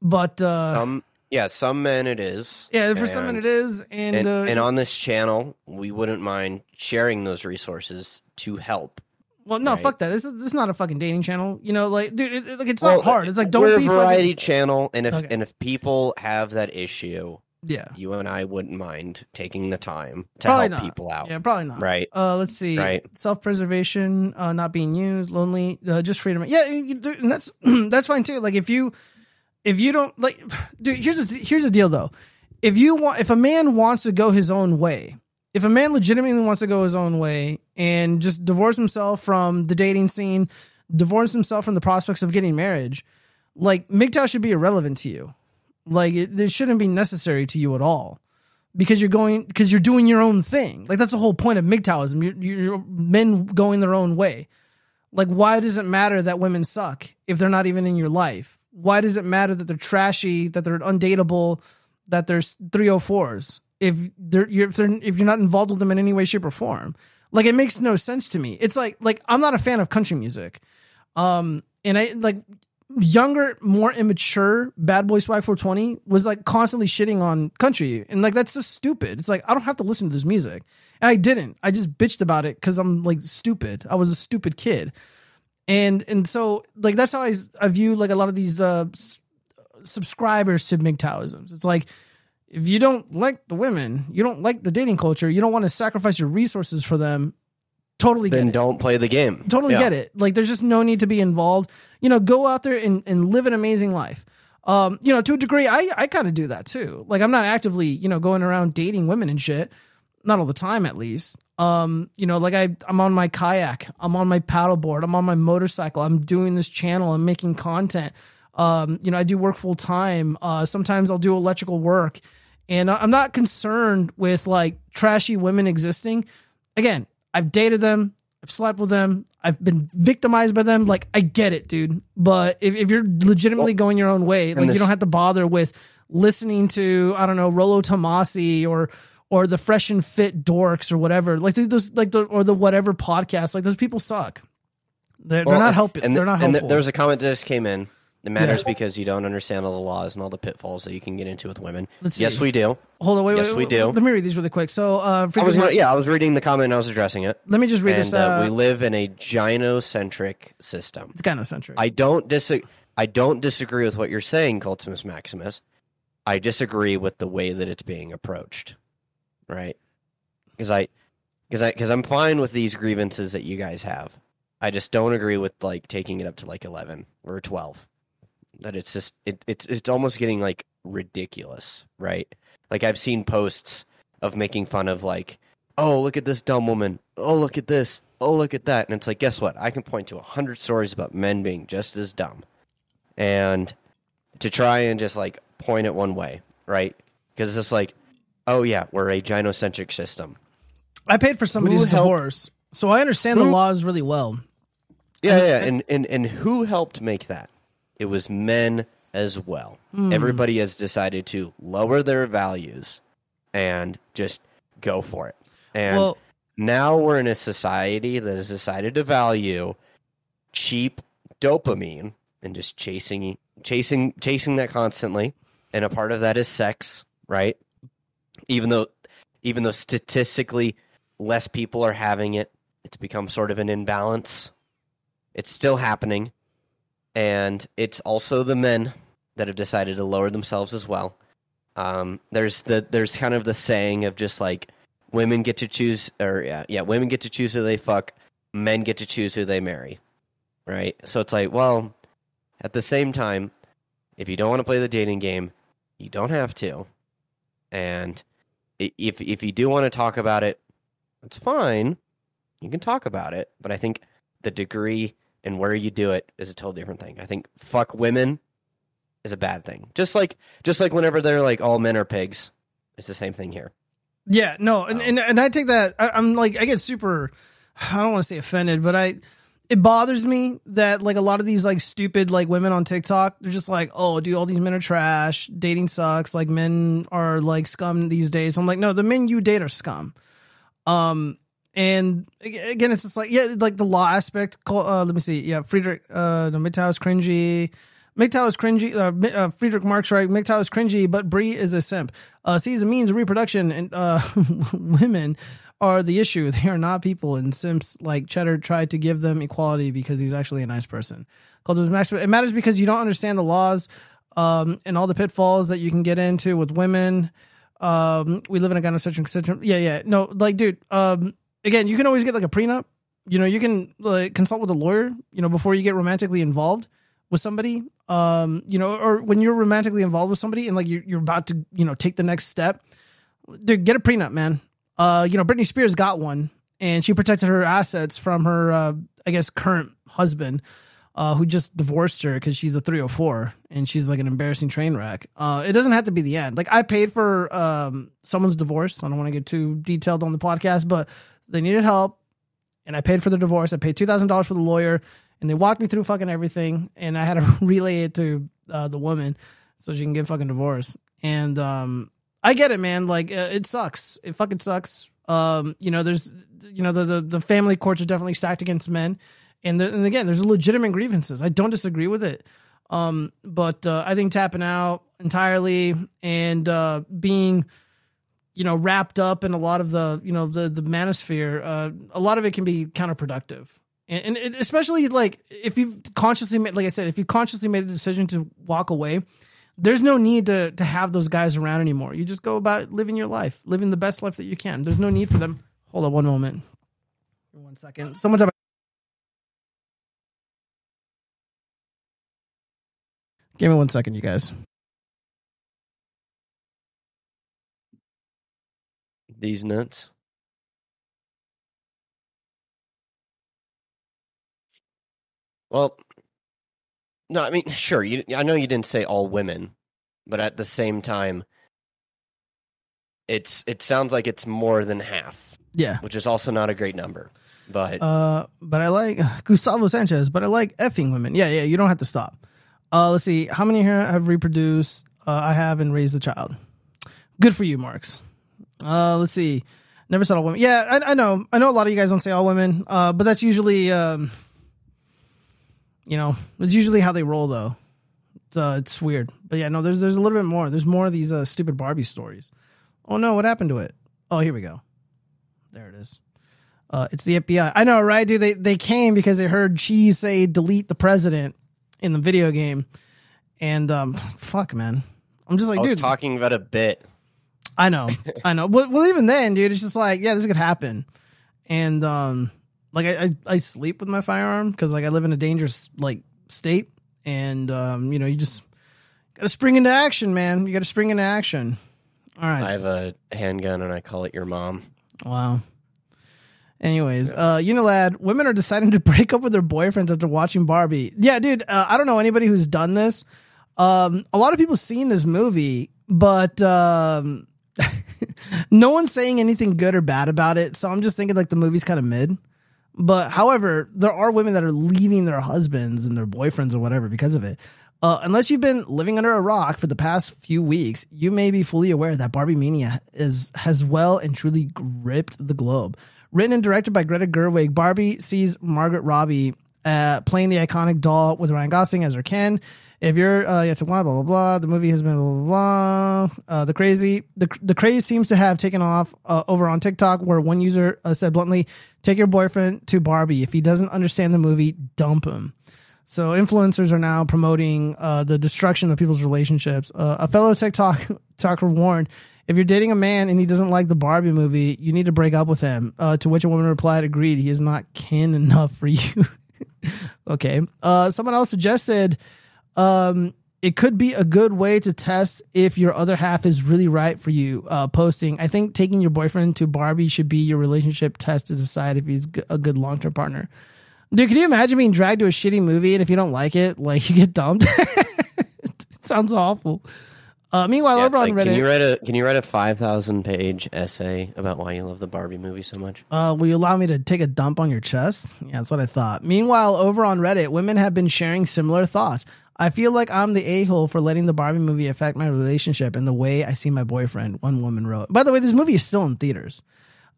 but uh, um. Yeah, some men it is. Yeah, for and, some men it is. And and, uh, and on this channel, we wouldn't mind sharing those resources to help. Well, no, right? Fuck that. This is, this is not a fucking dating channel. You know, like, dude, it, like, it's well, not hard. It's like, don't we're be a variety fucking... channel, and if okay. and if people have that issue, yeah, you and I wouldn't mind taking the time to probably help not. people out. Yeah, probably not. Right. Uh, let's see. Right. Self-preservation, uh, not being used, lonely, uh, just freedom. Yeah, and that's that's fine too. Like, if you. If you don't like, dude, here's a, here's the deal though. If you want, if a man wants to go his own way, if a man legitimately wants to go his own way and just divorce himself from the dating scene, divorce himself from the prospects of getting marriage, like M G T O W should be irrelevant to you. Like it, it shouldn't be necessary to you at all because you're going, because you're doing your own thing. Like that's the whole point of M G T O W ism. You're, you're men going their own way. Like why does it matter that women suck if they're not even in your life? Why does it matter that they're trashy, that they're undateable, that there's three oh fours if they're, you're, if they're if you're not involved with them in any way, shape, or form? Like it makes no sense to me. It's like like I'm not a fan of country music, um, and I like younger, more immature Bad Boy Swag four twenty was like constantly shitting on country, and like that's just stupid. It's like I don't have to listen to this music, and I didn't. I just bitched about it because I'm like stupid. I was a stupid kid. And and so like that's how I, I view like a lot of these uh, s- subscribers to M G T O W isms. It's like if you don't like the women, you don't like the dating culture, you don't want to sacrifice your resources for them, totally get it. Then don't play the game. Totally yeah. get it. Like, there's just no need to be involved. You know, go out there and, and live an amazing life. Um, you know, to a degree, I, I kind of do that too. Like, I'm not actively, you know, going around dating women and shit. Not all the time, at least. Um, you know, like I, I'm on my kayak, I'm on my paddleboard, I'm on my motorcycle, I'm doing this channel, I'm making content. Um, you know, I do work full time. Uh, sometimes I'll do electrical work, and I'm not concerned with like trashy women existing. Again, I've dated them, I've slept with them, I've been victimized by them. Like, I get it, dude. But if, if you're legitimately going your own way, like, you don't have to bother with listening to, I don't know, Rolo Tomasi or or the Fresh and Fit dorks or whatever, like those, like the, or the whatever podcast, like those people suck. They're, well, they're not helping. And they're not helpful. And there was a comment that just came in. It matters yeah. because you don't understand all the laws and all the pitfalls that you can get into with women. Let's yes, see. we do. Hold on, wait, yes, wait, wait, we do. Let me read these really quick. So, uh, I was, my, yeah, I was reading the comment and I was addressing it. Let me just read and, this. Uh, uh, we live in a gynocentric system. It's gynocentric. I don't disagree. I don't disagree with what you're saying, Cultimus Maximus. I disagree with the way that it's being approached. Right, because I, because I, because I'm fine with these grievances that you guys have. I just don't agree with like taking it up to like eleven or twelve. That it's just it, it's it's almost getting like ridiculous, right? Like I've seen posts of making fun of like, oh look at this dumb woman, oh look at this, oh look at that, and it's like guess what? I can point to a hundred stories about men being just as dumb, and to try and just like point it one way, right? Because it's just like. Oh, yeah, we're a gynocentric system. I paid for somebody's who divorce, helped? so I understand who? the laws really well. Yeah, and, yeah, and, and, and who helped make that? It was men as well. Mm. Everybody has decided to lower their values and just go for it. And well, now we're in a society that has decided to value cheap dopamine and just chasing, chasing, chasing that constantly. And a part of that is sex, right? Even though, even though statistically less people are having it, it's become sort of an imbalance. It's still happening. And it's also the men that have decided to lower themselves as well. Um, there's the there's kind of the saying of just like women get to choose, or yeah, yeah, women get to choose who they fuck, men get to choose who they marry, right? So it's like, well, at the same time, if you don't want to play the dating game, you don't have to. And if if you do want to talk about it, it's fine. You can talk about it. But I think the degree and where you do it is a totally different thing. I think fuck women is a bad thing. Just like just like whenever they're like, all men are pigs. It's the same thing here. Yeah, no. And, um, and, and I take that. I, I'm like, I get super, I don't want to say offended, but I... It bothers me that like a lot of these like stupid like women on TikTok, they're just like, oh, dude, all these men are trash. Dating sucks. Like men are like scum these days. I'm like, no, the men you date are scum. Um, and again, it's just like, yeah, like the law aspect. Uh, let me see. Yeah. Friedrich, uh, no, MGTOW is cringy. MGTOW is cringy. Uh, uh, Friedrich Marx, right? MGTOW is cringy, but Brie is a simp. Uh, sees a means of reproduction and uh, women are the issue. They are not people, and simps like Cheddar tried to give them equality because he's actually a nice person. It matters because you don't understand the laws um, and all the pitfalls that you can get into with women. Um, we live in a gynocentric system. Yeah, yeah. No, like, dude, um, again, you can always get like a prenup. You know, you can like consult with a lawyer, you know, before you get romantically involved with somebody, um, you know, or when you're romantically involved with somebody and like you're, you're about to, you know, take the next step. Dude, get a prenup, man. Uh, you know, Britney Spears got one, and she protected her assets from her, uh, I guess, current husband, uh, who just divorced her because she's a three oh four, and she's like an embarrassing train wreck. Uh, it doesn't have to be the end. Like, I paid for um, someone's divorce. I don't want to get too detailed on the podcast, but they needed help, and I paid for the divorce. I paid two thousand dollars for the lawyer, and they walked me through fucking everything, and I had to relay it to uh, the woman so she can get fucking divorced. And, um... I get it, man. Like, uh, it sucks. It fucking sucks. Um, you know, there's, you know, the, the, the family courts are definitely stacked against men. And the, and again, there's legitimate grievances. I don't disagree with it. Um, but uh, I think tapping out entirely and uh, being, you know, wrapped up in a lot of the, you know, the, the manosphere, uh, a lot of it can be counterproductive. And, and it, especially like if you've consciously made, like I said, if you consciously made a decision to walk away, There's no need to, to have those guys around anymore. You just go about living your life, living the best life that you can. There's no need for them. Hold on one moment. One second. Someone's up. Give me one second, you guys. These nuts. Well, no, I mean, sure. You, I know you didn't say all women, but at the same time, it's it sounds like it's more than half. Yeah, which is also not a great number. But uh, but I like Gustavo Sanchez. But I like effing women. Yeah, yeah. You don't have to stop. Uh, let's see. How many here have reproduced? Uh, I have and raised a child. Good for you, Marks. Uh, let's see. Never said all women. Yeah, I, I know. I know a lot of you guys don't say all women, uh, but that's usually, um, you know, it's usually how they roll, though. It's, uh, it's weird. But yeah, no, there's there's a little bit more. There's more of these uh, stupid Barbie stories. Oh, no, what happened to it? Oh, here we go. There it is. Uh, it's the F B I. I know, right, dude? They, they came because they heard Cheese say, delete the president in the video game. And um, fuck, man. I'm just like, I was dude. talking about a bit. I know, I know. Well, well, even then, dude, it's just like, yeah, this could happen. And um, like, I, I, I sleep with my firearm because like I live in a dangerous like state, and um, you know, you just gotta spring into action, man. You gotta spring into action. All right. I have a handgun, and I call it your mom. Wow. Anyways, yeah. uh, you know, lad, women are deciding to break up with their boyfriends after watching Barbie. Yeah, dude. Uh, I don't know anybody who's done this. Um, a lot of people seen this movie, but um. No one's saying anything good or bad about it, so I'm just thinking like the movie's kind of mid. But however, there are women that are leaving their husbands and their boyfriends or whatever because of it. Uh, unless you've been living under a rock for the past few weeks, you may be fully aware that Barbie Mania is has well and truly gripped the globe. Written and directed by Greta Gerwig, Barbie sees Margot Robbie uh, playing the iconic doll with Ryan Gosling as her Ken. If you're uh, yet to blah, blah, blah, blah, the movie has been blah, blah, blah. Uh, the crazy, the, the craze seems to have taken off uh, over on TikTok, where one user uh, said bluntly, take your boyfriend to Barbie. If he doesn't understand the movie, dump him. So influencers are now promoting uh, the destruction of people's relationships. Uh, a fellow TikToker warned, if you're dating a man and he doesn't like the Barbie movie, you need to break up with him. Uh, to which a woman replied, agreed, he is not kin enough for you. Okay. Uh, someone else suggested, Um, it could be a good way to test if your other half is really right for you. Uh, posting, I think taking your boyfriend to Barbie should be your relationship test to decide if he's a good long-term partner. Dude, can you imagine being dragged to a shitty movie and if you don't like it, like you get dumped? It sounds awful. Uh, meanwhile, yeah, over on like, Reddit, can you write a can you write a five thousand page essay about why you love the Barbie movie so much? Uh, will you allow me to take a dump on your chest? Yeah, that's what I thought. Meanwhile, over on Reddit, women have been sharing similar thoughts. I feel like I'm the a-hole for letting the Barbie movie affect my relationship and the way I see my boyfriend, one woman wrote. By the way, this movie is still in theaters.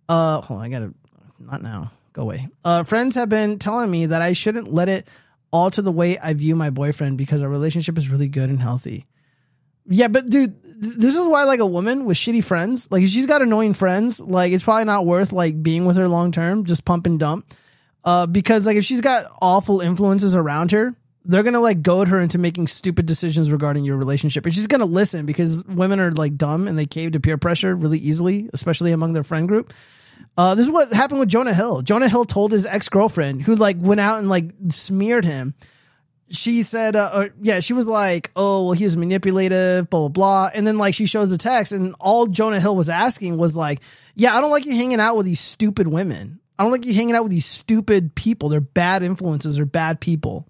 Uh, hold on, I gotta... Not now. Go away. Uh, friends have been telling me that I shouldn't let it alter the way I view my boyfriend because our relationship is really good and healthy. Yeah, but dude, th- this is why like a woman with shitty friends, like if she's got annoying friends, like it's probably not worth like being with her long term, just pump and dump. Uh, because like if she's got awful influences around her, they're going to like goad her into making stupid decisions regarding your relationship. And she's going to listen because women are like dumb and they cave to peer pressure really easily, especially among their friend group. Uh, this is what happened with Jonah Hill. Jonah Hill told his ex-girlfriend who like went out and like smeared him. She said, uh, or, yeah, she was like, oh, well, he was manipulative, blah, blah, blah. And then like she shows the text and all Jonah Hill was asking was like, yeah, I don't like you hanging out with these stupid women. I don't like you hanging out with these stupid people. They're bad influences. They're bad people.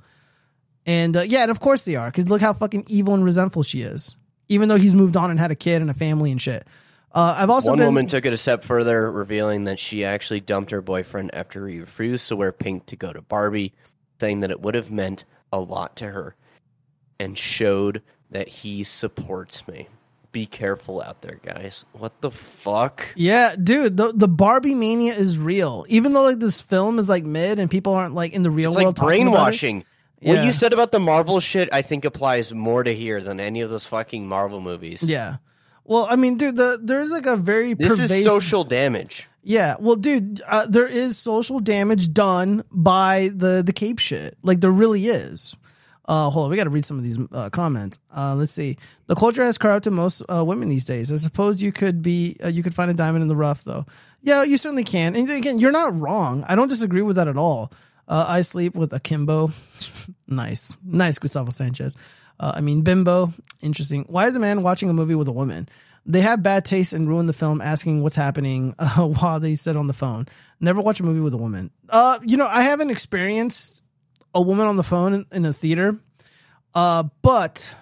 And, uh, yeah, and of course they are, because look how fucking evil and resentful she is, even though he's moved on and had a kid and a family and shit. Uh, I've also One been... woman took it a step further, revealing that she actually dumped her boyfriend after he refused to wear pink to go to Barbie, saying that it would have meant a lot to her, and showed that he supports me. Be careful out there, guys. What the fuck? Yeah, dude, the, the Barbie mania is real. Even though like this film is like mid and people aren't like in the real it's world like talking brainwashing. About it. What yeah. you said about the Marvel shit, I think applies more to here than any of those fucking Marvel movies. Yeah. Well, I mean, dude, the, there's like a very this pervasive... is social damage. Yeah. Well, dude, uh, there is social damage done by the, the Cape shit. Like, there really is. Uh, hold on, we got to read some of these uh, comments. Uh, let's see. The culture has corrupted most uh, women these days. I suppose you could be, uh, you could find a diamond in the rough, though. Yeah, you certainly can. And again, you're not wrong. I don't disagree with that at all. Uh, I sleep with akimbo. Nice, nice, Gustavo Sanchez. Uh, I mean, bimbo. Interesting. Why is a man watching a movie with a woman? They had bad taste and ruined the film, asking what's happening uh, while they sit on the phone. Never watch a movie with a woman. Uh, you know, I haven't experienced a woman on the phone in, in a theater, uh, but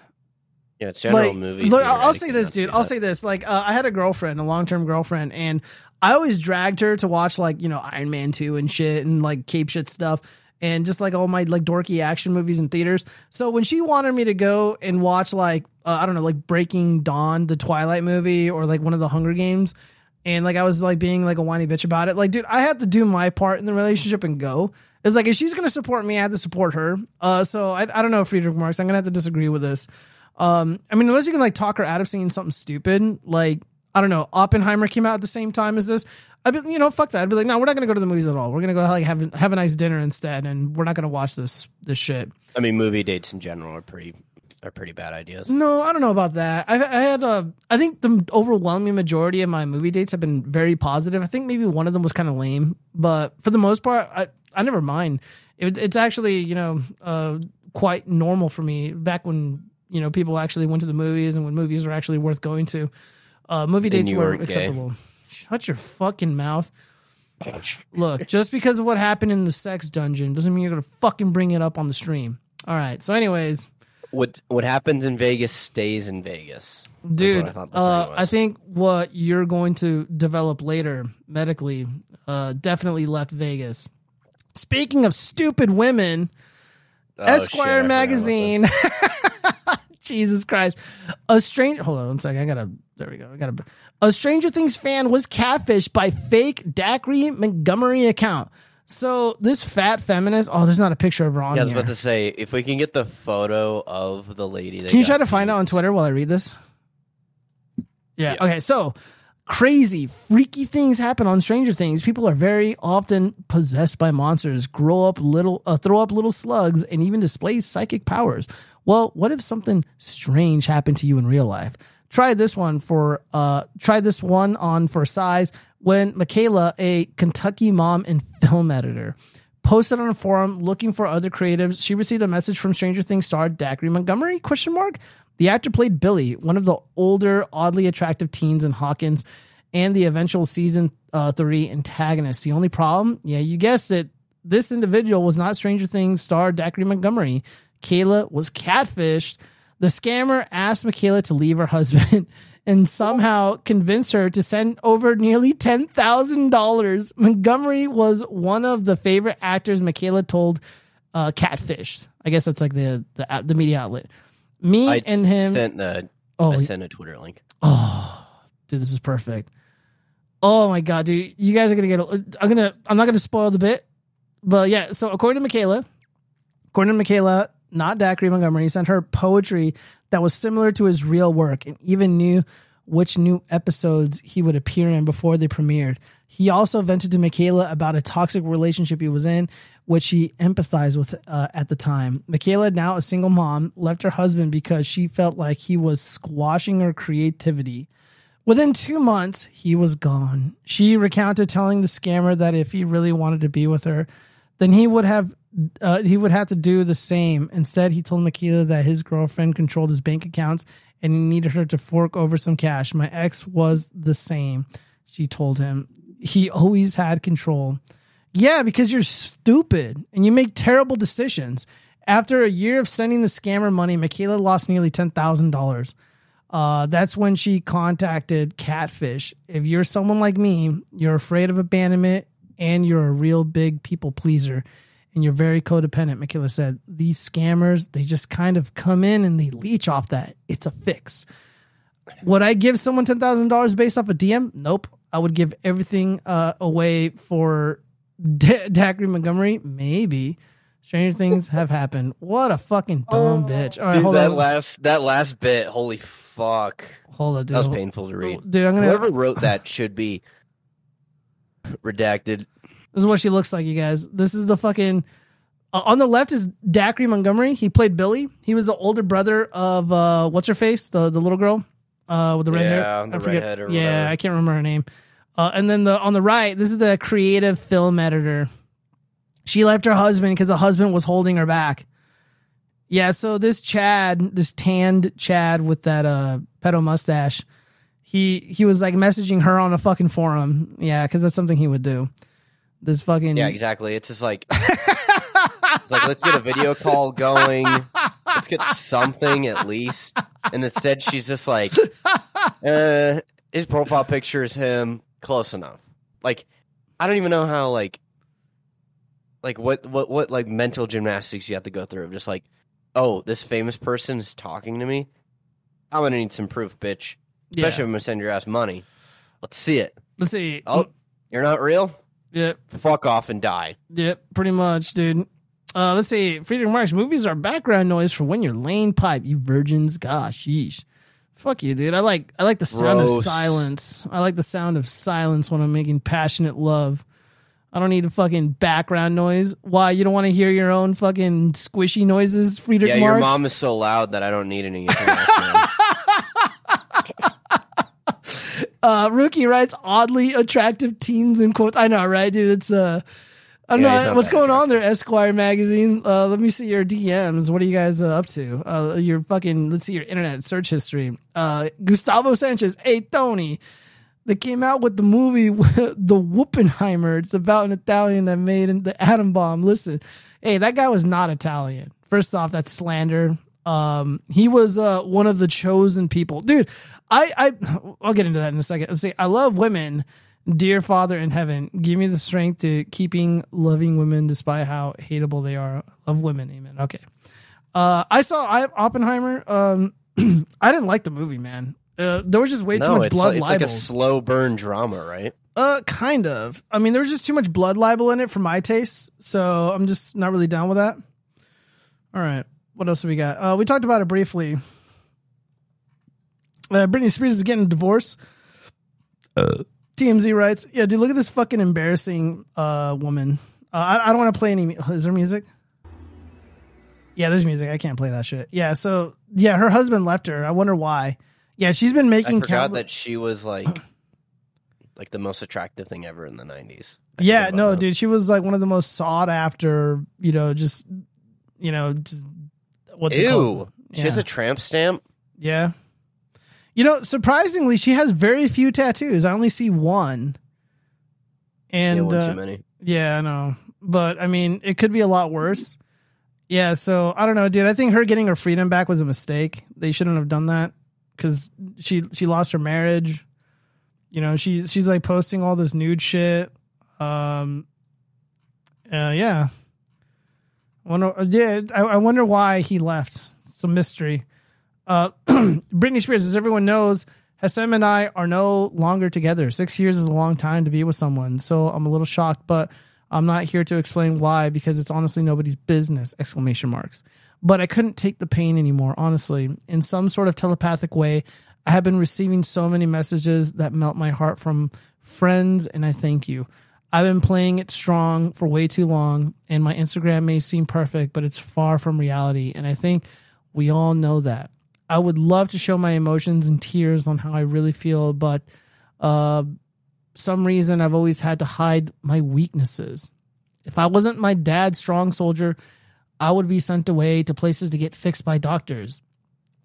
yeah, general like, movies. Look, I'll, I'll say this, dude. I'll say this. Like, uh, I had a girlfriend, a long-term girlfriend, and I always dragged her to watch, like, you know, Iron Man two and shit, and like cape shit stuff, and just like all my like dorky action movies in theaters. So when she wanted me to go and watch like uh, I don't know, like Breaking Dawn, the Twilight movie, or like one of the Hunger Games, and like I was like being like a whiny bitch about it. Like, dude, I had to do my part in the relationship and go. It's like, if she's going to support me, I have to support her. Uh, so I, I don't know, Friedrich Marx. I'm going to have to disagree with this. Um, I mean, unless you can like talk her out of seeing something stupid, like, I don't know, Oppenheimer came out at the same time as this. I'd be, you know, fuck that. I'd be like, no, we're not going to go to the movies at all. We're going to go like have, have a nice dinner instead, and we're not going to watch this this shit. I mean, movie dates in general are pretty are pretty bad ideas. No, I don't know about that. I, I had a, I think the overwhelming majority of my movie dates have been very positive. I think maybe one of them was kind of lame, but for the most part, I. I never mind. It, it's actually, you know, uh, quite normal for me back when, you know, people actually went to the movies and when movies were actually worth going to. Uh, movie dates were acceptable. Gay. Shut your fucking mouth. Look, just because of what happened in the sex dungeon doesn't mean you're going to fucking bring it up on the stream. All right. So anyways. What what happens in Vegas stays in Vegas. Dude, I, uh, I think what you're going to develop later medically uh, definitely left Vegas. Speaking of stupid women, oh, Esquire shit, magazine. Jesus Christ. A stranger. Hold on one second. I got to. There we go. I got to. A Stranger Things fan was catfished by fake Dacre Montgomery account. So this fat feminist. Oh, there's not a picture of her on here. I was about to say, if we can get the photo of the lady. That can you try to find out on Twitter while I read this? Yeah. yeah. Okay. So. Crazy, freaky things happen on Stranger Things. People are very often possessed by monsters, grow up little, uh, throw up little slugs, and even display psychic powers. Well, what if something strange happened to you in real life? Try this one for, uh, try this one on for size. When Michaela, a Kentucky mom and film editor, posted on a forum looking for other creatives, she received a message from Stranger Things star Dacre Montgomery? Question mark. The actor played Billy, one of the older, oddly attractive teens in Hawkins, and the eventual season uh, three antagonist. The only problem? Yeah, you guessed it. This individual was not Stranger Things star Dacre Montgomery. Kayla was catfished. The scammer asked Michaela to leave her husband and somehow convinced her to send over nearly ten thousand dollars. Montgomery was one of the favorite actors Michaela told uh, catfished. I guess that's like the the, the media outlet. Me I and him. Sent a, oh, I sent a Twitter link. Oh, dude, this is perfect. Oh my god, dude, you guys are gonna get. A, I'm gonna. I'm not gonna spoil the bit, but yeah. So according to Michaela, according to Michaela, not Dacre Montgomery, sent her poetry that was similar to his real work, and even knew which new episodes he would appear in before they premiered. He also vented to Michaela about a toxic relationship he was in, which she empathized with uh, at the time. Michaela, now a single mom, left her husband because she felt like he was squashing her creativity. Within two months, he was gone. She recounted telling the scammer that if he really wanted to be with her, then he would have uh, he would have to do the same. Instead, he told Michaela that his girlfriend controlled his bank accounts and he needed her to fork over some cash. My ex was the same, she told him. He always had control. Yeah, because you're stupid and you make terrible decisions. After a year of sending the scammer money, Michaela lost nearly ten thousand dollars. Uh, that's when she contacted Catfish. If you're someone like me, you're afraid of abandonment and you're a real big people pleaser and you're very codependent, Michaela said. These scammers, they just kind of come in and they leech off that. It's a fix. Would I give someone ten thousand dollars based off a D M? Nope. I would give everything uh, away for D- Dacre Montgomery. Maybe. Stranger things have happened. What a fucking dumb oh, bitch. All right, dude, hold that on. Last, that last bit, holy fuck. Hold on, dude. That was painful to read. Dude, I'm gonna... Whoever wrote that should be redacted. This is what she looks like, you guys. This is the fucking Uh, on the left is Dacre Montgomery. He played Billy. He was the older brother of uh, what's her face, the the little girl uh, with the red yeah, hair. Yeah, the forget. redhead. Or yeah, whatever. I can't remember her name. Uh, and then the on the right, this is the creative film editor. She left her husband because the husband was holding her back. Yeah, so this Chad, this tanned Chad with that uh, pedo mustache, he he was like messaging her on a fucking forum. Yeah, because that's something he would do. This fucking yeah, exactly. It's just like. Like, let's get a video call going. Let's get something at least. And instead, she's just like, uh, his profile picture is him. Close enough. Like, I don't even know how, like, like what, what, what, like, mental gymnastics you have to go through. Just like, oh, this famous person is talking to me. I'm going to need some proof, bitch. Especially yeah. if I'm going to send your ass money. Let's see it. Let's see. Oh, you're not real? Yep. Fuck off and die. Yep, pretty much, dude. Uh, let's see. Friedrich Marx, movies are background noise for when you're laying pipe, you virgins. Gosh, yeesh. Fuck you, dude. I like I like the sound Gross. of silence. I like the sound of silence when I'm making passionate love. I don't need a fucking background noise. Why? You don't want to hear your own fucking squishy noises, Friedrich Marx? Yeah, your Marx? mom is so loud that I don't need any. uh, Rookie writes, oddly attractive teens in quotes. I know, right, dude? It's... Uh, I don't yeah, know what's going on there, Esquire magazine. Uh, let me see your D Ms. What are you guys uh, up to? Uh, your fucking, let's see your internet search history. Uh, Gustavo Sanchez, hey, Tony, that came out with the movie The Whoopenheimer. It's about an Italian that made the atom bomb. Listen, hey, that guy was not Italian. First off, that's slander. Um, he was uh, one of the chosen people. Dude, I, I, I'll get into that in a second. Let's see. I love women. Dear Father in heaven, give me the strength to keeping loving women despite how hateable they are. Love women, amen. Okay. Uh, I saw I, Oppenheimer. Um, I didn't like the movie, man. Uh, there was just way no, too much blood like, libel. It's like a slow burn drama, right? Uh, kind of. I mean, there was just too much blood libel in it for my taste, so I'm just not really down with that. All right. What else have we got? Uh, we talked about it briefly. Uh, Britney Spears is getting a divorce. Uh. T M Z writes, yeah, dude, look at this fucking embarrassing uh, woman. Uh, I, I don't want to play any... Is there music? Yeah, there's music. I can't play that shit. Yeah, so... Yeah, her husband left her. I wonder why. Yeah, she's been making... I forgot countless- that she was, like... like, the most attractive thing ever in the nineties. I yeah, no, that. dude. She was, like, one of the most sought-after, you know, just... You know, just... What's Ew. it called? Yeah. She has a tramp stamp? Yeah. You know, surprisingly, she has very few tattoos. I only see one. And yeah, one uh, too many. Yeah, I know. But, I mean, it could be a lot worse. Yeah, so, I don't know, dude. I think her getting her freedom back was a mistake. They shouldn't have done that because she she lost her marriage. You know, she she's, like, posting all this nude shit. Um, uh, yeah. I wonder, yeah, I, I wonder why he left. It's a mystery. Uh, Britney Spears, as everyone knows, Hassem and I are no longer together. Six years is a long time to be with someone, so I'm a little shocked, but I'm not here to explain why because it's honestly nobody's business! Exclamation marks. But I couldn't take the pain anymore, honestly. In some sort of telepathic way, I have been receiving so many messages that melt my heart from friends, and I thank you. I've been playing it strong for way too long, and my Instagram may seem perfect, but it's far from reality, and I think we all know that. I would love to show my emotions and tears on how I really feel, but uh, some reason I've always had to hide my weaknesses. If I wasn't my dad's strong soldier, I would be sent away to places to get fixed by doctors.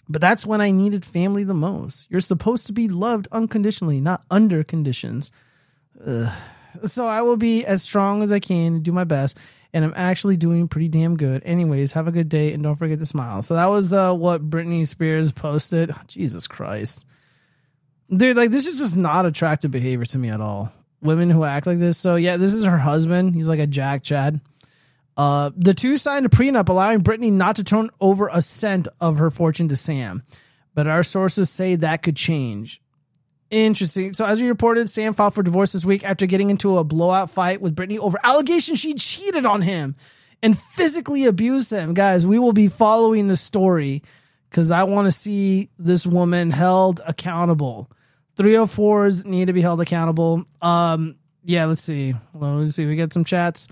But that's when I needed family the most. You're supposed to be loved unconditionally, not under conditions. Ugh. So I will be as strong as I can and do my best. And I'm actually doing pretty damn good. Anyways, have a good day and don't forget to smile. So that was uh, what Britney Spears posted. Oh, Jesus Christ. Dude, like this is just not attractive behavior to me at all. Women who act like this. So yeah, this is her husband. He's like a Jack Chad. Uh, the two signed a prenup allowing Britney not to turn over a cent of her fortune to Sam. But our sources say that could change. Interesting. So as we reported, Sam filed for divorce this week after getting into a blowout fight with Britney over allegations she cheated on him and physically abused him. Guys, we will be following the story because I want to see this woman held accountable. three oh fours need to be held accountable. Um, yeah, let's see. Hold on, let's see. We got some chats.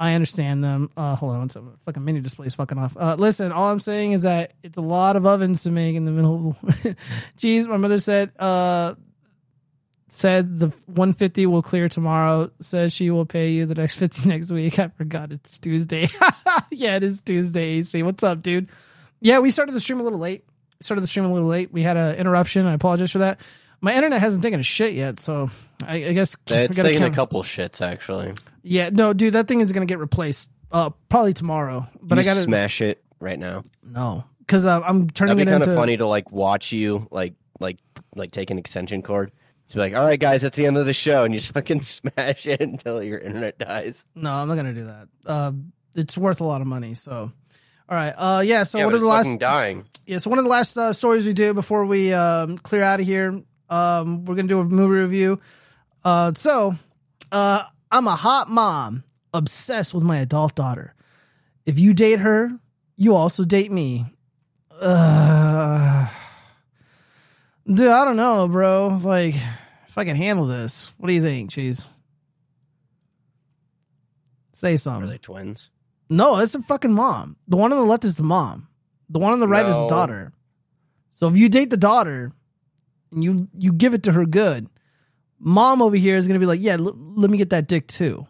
I understand them. Uh, hold on, some fucking mini displays fucking off. Uh, listen, all I'm saying is that it's a lot of ovens to make in the middle of the Jeez, my mother said uh said the one fifty will clear tomorrow. Says she will pay you the next fifty next week. I forgot it's Tuesday. Yeah, it is Tuesday. A C, what's up, dude? Yeah, we started the stream a little late. We started the stream a little late. We had an interruption. I apologize for that. My internet hasn't taken a shit yet, so I, I guess it's taking a couple shits actually. Yeah, no, dude, that thing is gonna get replaced uh, probably tomorrow. But you I gotta smash it right now. No, because uh, I'm turning That'd be it into. Kind of funny to like watch you like like like take an extension cord to be like, all right, guys, that's the end of the show, and you just fucking smash it until your internet dies. No, I'm not gonna do that. Uh, it's worth a lot of money, so. All right. Uh, yeah. So yeah, one of the last dying. Yeah. So one of the last uh, stories we do before we um, clear out of here. Um, we're gonna do a movie review. Uh, so, uh, I'm a hot mom, obsessed with my adult daughter. If you date her, you also date me. Uh, dude, I don't know, bro. Like, if I can handle this, what do you think? Jeez, say something. Are they twins? No, it's a fucking mom. The one on the left is the mom. The one on the right no. is the daughter. So if you date the daughter. And you you give it to her good. Mom over here is going to be like, yeah, l- let me get that dick too.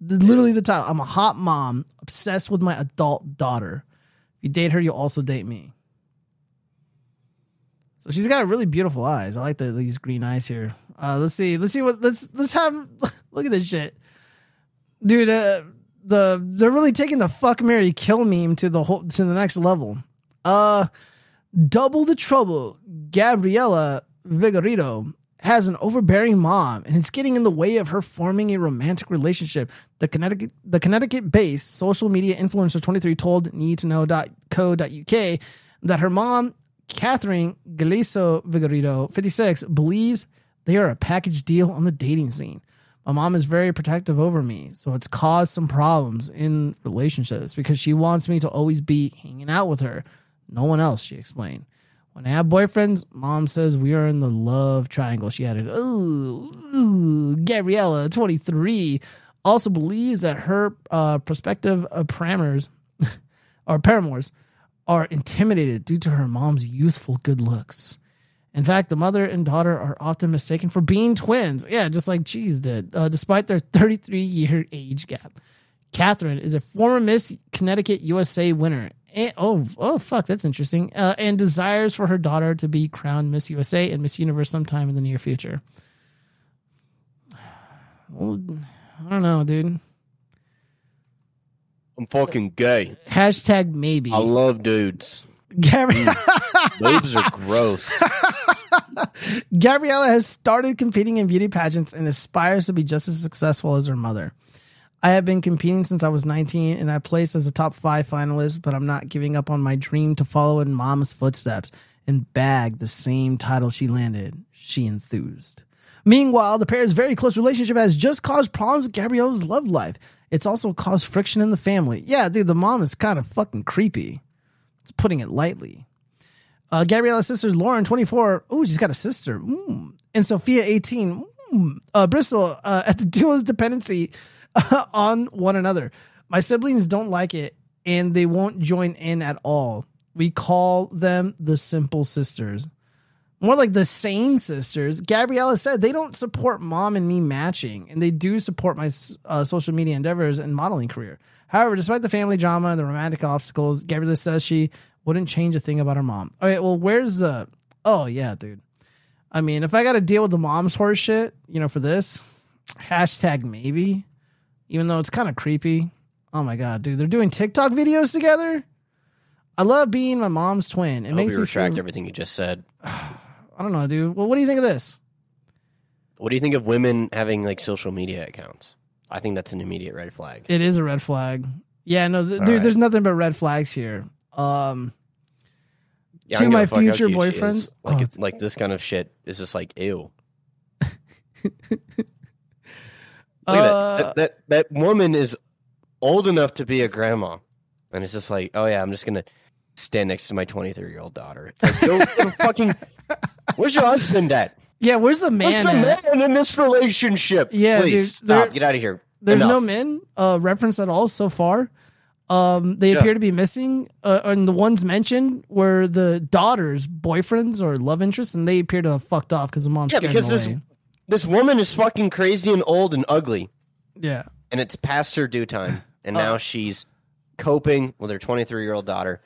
The, literally the title. I'm a hot mom, obsessed with my adult daughter. If you date her, you'll also date me. So she's got really beautiful eyes. I like the, these green eyes here. Uh, let's see. Let's see what, let's, let's have, look at this shit. Dude, uh, the, they're really taking the fuck, marry, kill meme to the whole, to the next level. Uh, Double the trouble. Gabriela Vigorito has an overbearing mom, and it's getting in the way of her forming a romantic relationship. The Connecticut, the Connecticut-based social media influencer twenty-three told need to know dot co dot U K that her mom, Catherine Galiso Vigorito, fifty-six, believes they are a package deal on the dating scene. My mom is very protective over me, so it's caused some problems in relationships because she wants me to always be hanging out with her. No one else, she explained. When I have boyfriends, mom says we are in the love triangle. She added, ooh, ooh. Gabriella, twenty-three, also believes that her uh, prospective uh, paramours, or paramours are intimidated due to her mom's youthful good looks. In fact, the mother and daughter are often mistaken for being twins. Yeah, just like Cheese did, uh, despite their thirty-three-year age gap. Catherine is a former Miss Connecticut U S A winner. And, oh, oh, fuck, that's interesting. Uh, and desires for her daughter to be crowned Miss U S A and Miss Universe sometime in the near future. Well, I don't know, dude. I'm fucking gay. Hashtag maybe. I love dudes. Gabriella. Babes are gross. Gabriella has started competing in beauty pageants and aspires to be just as successful as her mother. I have been competing since I was nineteen, and I placed as a top five finalist, but I'm not giving up on my dream to follow in mom's footsteps and bag the same title she landed, she enthused. Meanwhile, the pair's very close relationship has just caused problems with Gabriella's love life. It's also caused friction in the family. Yeah, dude, the mom is kind of fucking creepy. It's putting it lightly. Uh, Gabriella's sister, Lauren, twenty-four. Ooh, she's got a sister. Mm. And Sophia, eighteen. Mm. Uh, Bristol, uh, at the duo's dependency... on one another. My siblings don't like it and they won't join in at all. We call them the simple sisters. More like the sane sisters. Gabriella said they don't support mom and me matching, and they do support my uh, social media endeavors and modeling career. However, despite the family drama and the romantic obstacles, Gabriella says she wouldn't change a thing about her mom. All right, well, where's the... Oh, yeah, dude. I mean, if I got to deal with the mom's horse shit, you know, for this, hashtag maybe... Even though it's kind of creepy. Oh my God, dude. They're doing TikTok videos together? I love being my mom's twin. It I hope makes you retract feel... everything you just said. I don't know, dude. Well, what do you think of this? What do you think of women having like social media accounts? I think that's an immediate red flag. It is a red flag. Yeah, no, th- dude, right. There's nothing but red flags here. Um, yeah, to my future boyfriends. Like, oh, it's, like this kind of shit is just like, ew. Look at that. That, that. That woman is old enough to be a grandma. And it's just like, oh, yeah, I'm just going to stand next to my twenty-three-year-old daughter. It's like, go, go fucking... Where's your husband at? Yeah, where's the man Where's the at? man in this relationship? Yeah, please, dude, stop. Get out of here. There's Enough. no men uh, referenced at all so far. Um, they yeah. appear to be missing, uh, and the ones mentioned were the daughters' boyfriends or love interests, and they appear to have fucked off because the mom's yeah, scared because this away. This woman is fucking crazy and old and ugly. Yeah, and it's past her due time, and now uh, she's coping with her twenty-three-year-old daughter.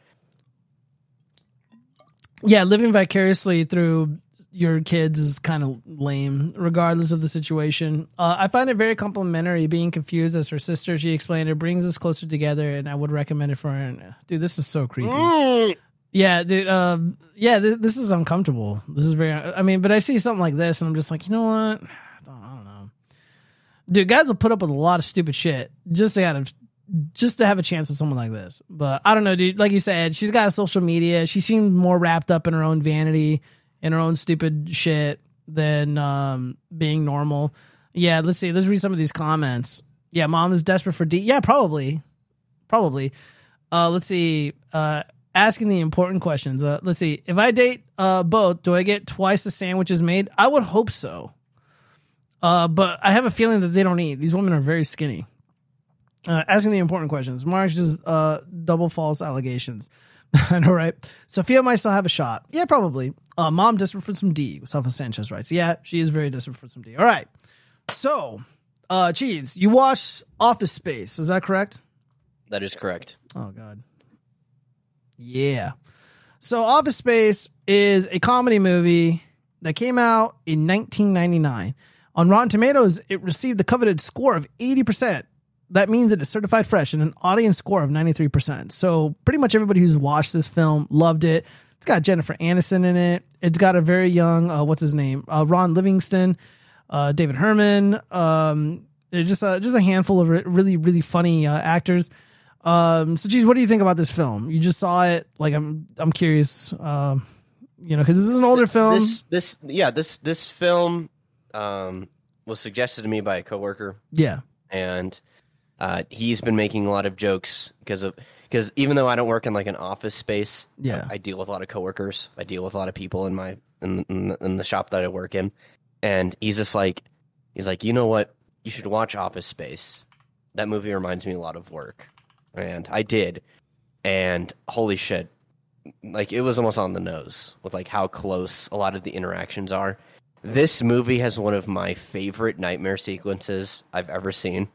Yeah, living vicariously through your kids is kind of lame, regardless of the situation. Uh, I find it very complimentary. Being confused as her sister, she explained, it brings us closer together, and I would recommend it for her. Dude, this is so creepy. Mm. Yeah, dude. Um, yeah, th- this is uncomfortable. This is very. I mean, but I see something like this, and I'm just like, you know what? I don't, I don't know. Dude, guys will put up with a lot of stupid shit just to have, just to have a chance with someone like this. But I don't know, dude. Like you said, she's got social media. She seemed more wrapped up in her own vanity, in her own stupid shit than um, being normal. Yeah, let's see. Let's read some of these comments. Yeah, mom is desperate for D. Yeah, probably. Probably. Uh, let's see. Uh, asking the important questions. Uh, let's see. If I date uh, both, do I get twice the sandwiches made? I would hope so. Uh, but I have a feeling that they don't eat. These women are very skinny. Uh, asking the important questions. March is uh, double false allegations. I know, right? Sophia might still have a shot. Yeah, probably. Uh, Mom desperate for some D. Selma Sanchez writes. Yeah, she is very desperate for some D. All right. So, uh, geez, you watched Office Space. Is that correct? That is correct. Oh, God. Yeah. So, Office Space is a comedy movie that came out in nineteen ninety-nine. On Rotten Tomatoes, it received the coveted score of eighty percent. That means it is certified fresh and an audience score of ninety-three percent. So pretty much everybody who's watched this film loved it. It's got Jennifer Aniston in it. It's got a very young, uh, what's his name? Uh, Ron Livingston, uh, David Herman. Um, just, uh, just a handful of re- really, really funny uh, actors. Um, so, geez, what do you think about this film? You just saw it. Like, I'm I'm curious, uh, you know, because this is an older this, film. This, this, yeah, this, this film um, was suggested to me by a coworker. Yeah. And... Uh, he's been making a lot of jokes because of because even though I don't work in like an office space, yeah, I, I deal with a lot of coworkers. I deal with a lot of people in my in, in, the, in the shop that I work in, and he's just like he's like, you know what, you should watch Office Space. That movie reminds me a lot of work, and I did, and holy shit, like it was almost on the nose with like how close a lot of the interactions are. This movie has one of my favorite nightmare sequences I've ever seen.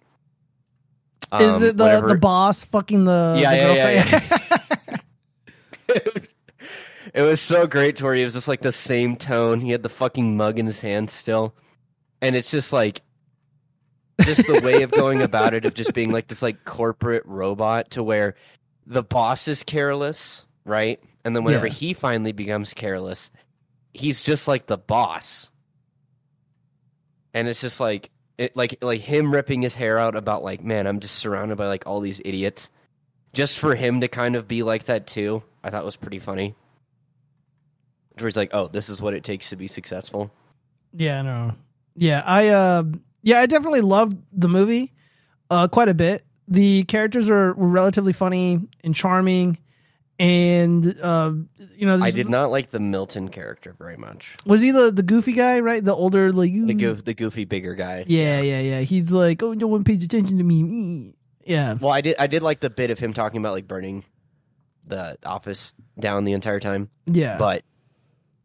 Um, Is it the, whatever. the boss fucking the, yeah, the yeah, girlfriend? Yeah, yeah. It was so great to where he was just like the same tone. He had the fucking mug in his hand still. And it's just like, just the way of going about it, of just being like this like corporate robot to where the boss is careless, right? And then whenever yeah. he finally becomes careless, he's just like the boss. And it's just like, It, like like him ripping his hair out about like, man, I'm just surrounded by like all these idiots. Just for him to kind of be like that too, I thought was pretty funny. Where he's like, oh, this is what it takes to be successful. Yeah, I know. Yeah, I uh, yeah, I definitely loved the movie uh, quite a bit. The characters are, were relatively funny and charming, and uh, you know, I did not like the Milton character very much. Was he the, the goofy guy, right? The older, like the, goof, the goofy, bigger guy. Yeah, yeah, yeah. He's like, oh, no one pays attention to me. Yeah. Well, I did, I did like the bit of him talking about like burning the office down the entire time. Yeah. But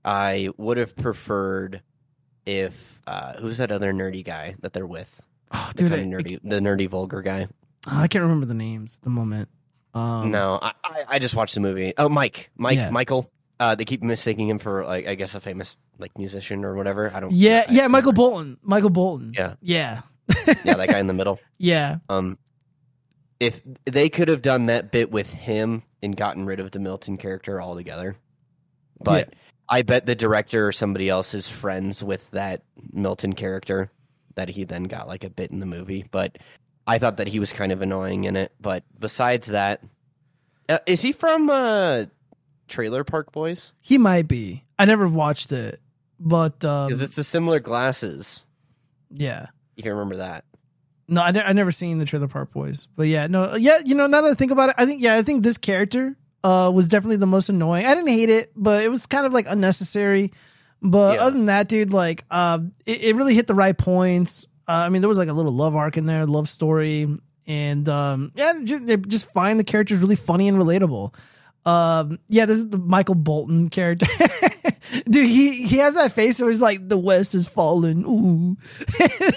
I would have preferred if uh, who's that other nerdy guy that they're with? Oh, the dude, I, nerdy, I, the nerdy vulgar guy. I can't remember the names at the moment. Um, no, I, I, I just watched the movie. Oh, Mike, Mike, yeah. Michael. Uh, they keep mistaking him for like I guess a famous like musician or whatever. I don't. Yeah, I, yeah, I Michael Bolton, Michael Bolton. Yeah, yeah, yeah. That guy in the middle. Yeah. Um, if they could have done that bit with him and gotten rid of the Milton character altogether, but yeah. I bet the director or somebody else is friends with that Milton character that he then got like a bit in the movie, but. I thought that he was kind of annoying in it, but besides that, uh, is he from uh, Trailer Park Boys? He might be. I never watched it, but because um, it's the similar glasses. Yeah, you can remember that. No, I, ne- I never seen the Trailer Park Boys, but yeah, no, yeah, you know, now that I think about it, I think yeah, I think this character uh, was definitely the most annoying. I didn't hate it, but it was kind of like unnecessary. But yeah. Other than that, dude, like, uh, it, it really hit the right points. Uh, I mean, there was like a little love arc in there, love story. And um, yeah, just, they just find the characters really funny and relatable. Um, yeah, this is the Michael Bolton character. Dude, he, he has that face where he's like, the West is fallen. Ooh.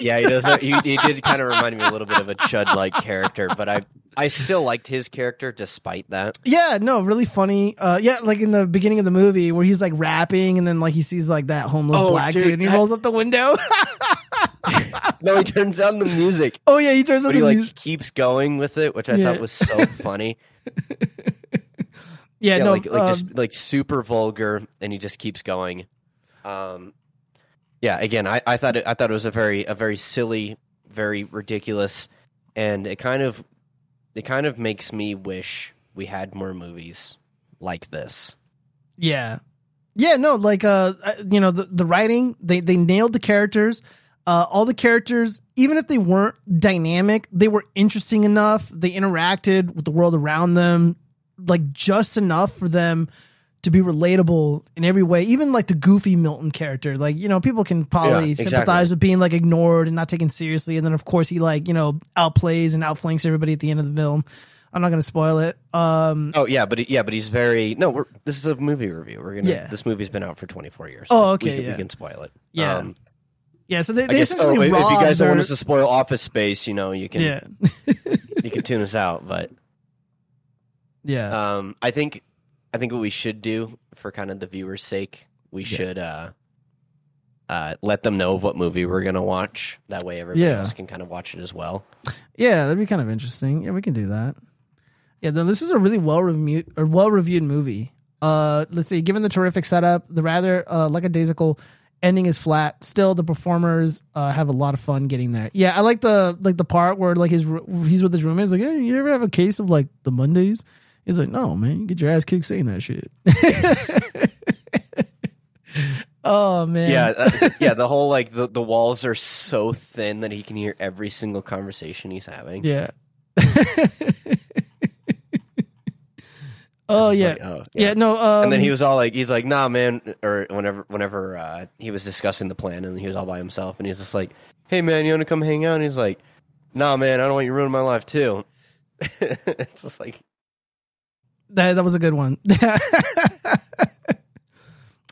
Yeah, he does. He, he did kind of remind me a little bit of a Chud-like character, but I I still liked his character despite that. Yeah, no, really funny. Uh, yeah, like in the beginning of the movie where he's like rapping and then like he sees like that homeless oh, black dude, dude and he that... rolls up the window. No, he turns down the music. Oh yeah, he turns down the music. He like mu- keeps going with it, which I yeah. thought was so funny. Yeah, yeah, no, like, like um, just like super vulgar, and he just keeps going. Um, yeah, again, I, I thought it, I thought it was a very a very silly, very ridiculous, and it kind of it kind of makes me wish we had more movies like this. Yeah, yeah, no, like uh, you know, the the writing they they nailed the characters. Uh, all the characters, even if they weren't dynamic, they were interesting enough. They interacted with the world around them. Like just enough for them to be relatable in every way. Even like the goofy Milton character, like, you know, people can probably yeah, sympathize exactly. with being like ignored and not taken seriously. And then of course he like, you know, outplays and outflanks everybody at the end of the film. I'm not going to spoil it. Um, oh yeah, but yeah, but he's very no. We're, this is a movie review. We're gonna. Yeah. This movie's been out for twenty-four years. Oh okay, we, yeah. we can spoil it. Yeah, um, yeah. So they, they guess, essentially. Oh, if you guys don't want us to spoil Office Space, you know, you can. Yeah. You can tune us out, but. Yeah, um, I think, I think what we should do for kind of the viewers' sake, we yeah. should uh, uh, let them know what movie we're gonna watch. That way, everybody yeah. else can kind of watch it as well. Yeah, that'd be kind of interesting. Yeah, we can do that. Yeah, no, this is a really well reviewed, or well reviewed movie. Uh, let's see. Given the terrific setup, the rather uh, lackadaisical ending is flat. Still, the performers uh, have a lot of fun getting there. Yeah, I like the like the part where like his he's with his roommates. Like, hey, you ever have a case of like the Mondays? He's like, no, man, you get your ass kicked saying that shit. Oh, man. Yeah, uh, yeah. The whole, like, the, the walls are so thin that he can hear every single conversation he's having. Yeah. oh, yeah. Like, oh, yeah. Yeah, no. Um, and then he was all like, he's like, nah, man. Or whenever whenever uh, he was discussing the plan and he was all by himself. And he's just like, hey, man, you want to come hang out? And he's like, nah, man, I don't want you to ruin my life, too. It's just like. That that was a good one. uh,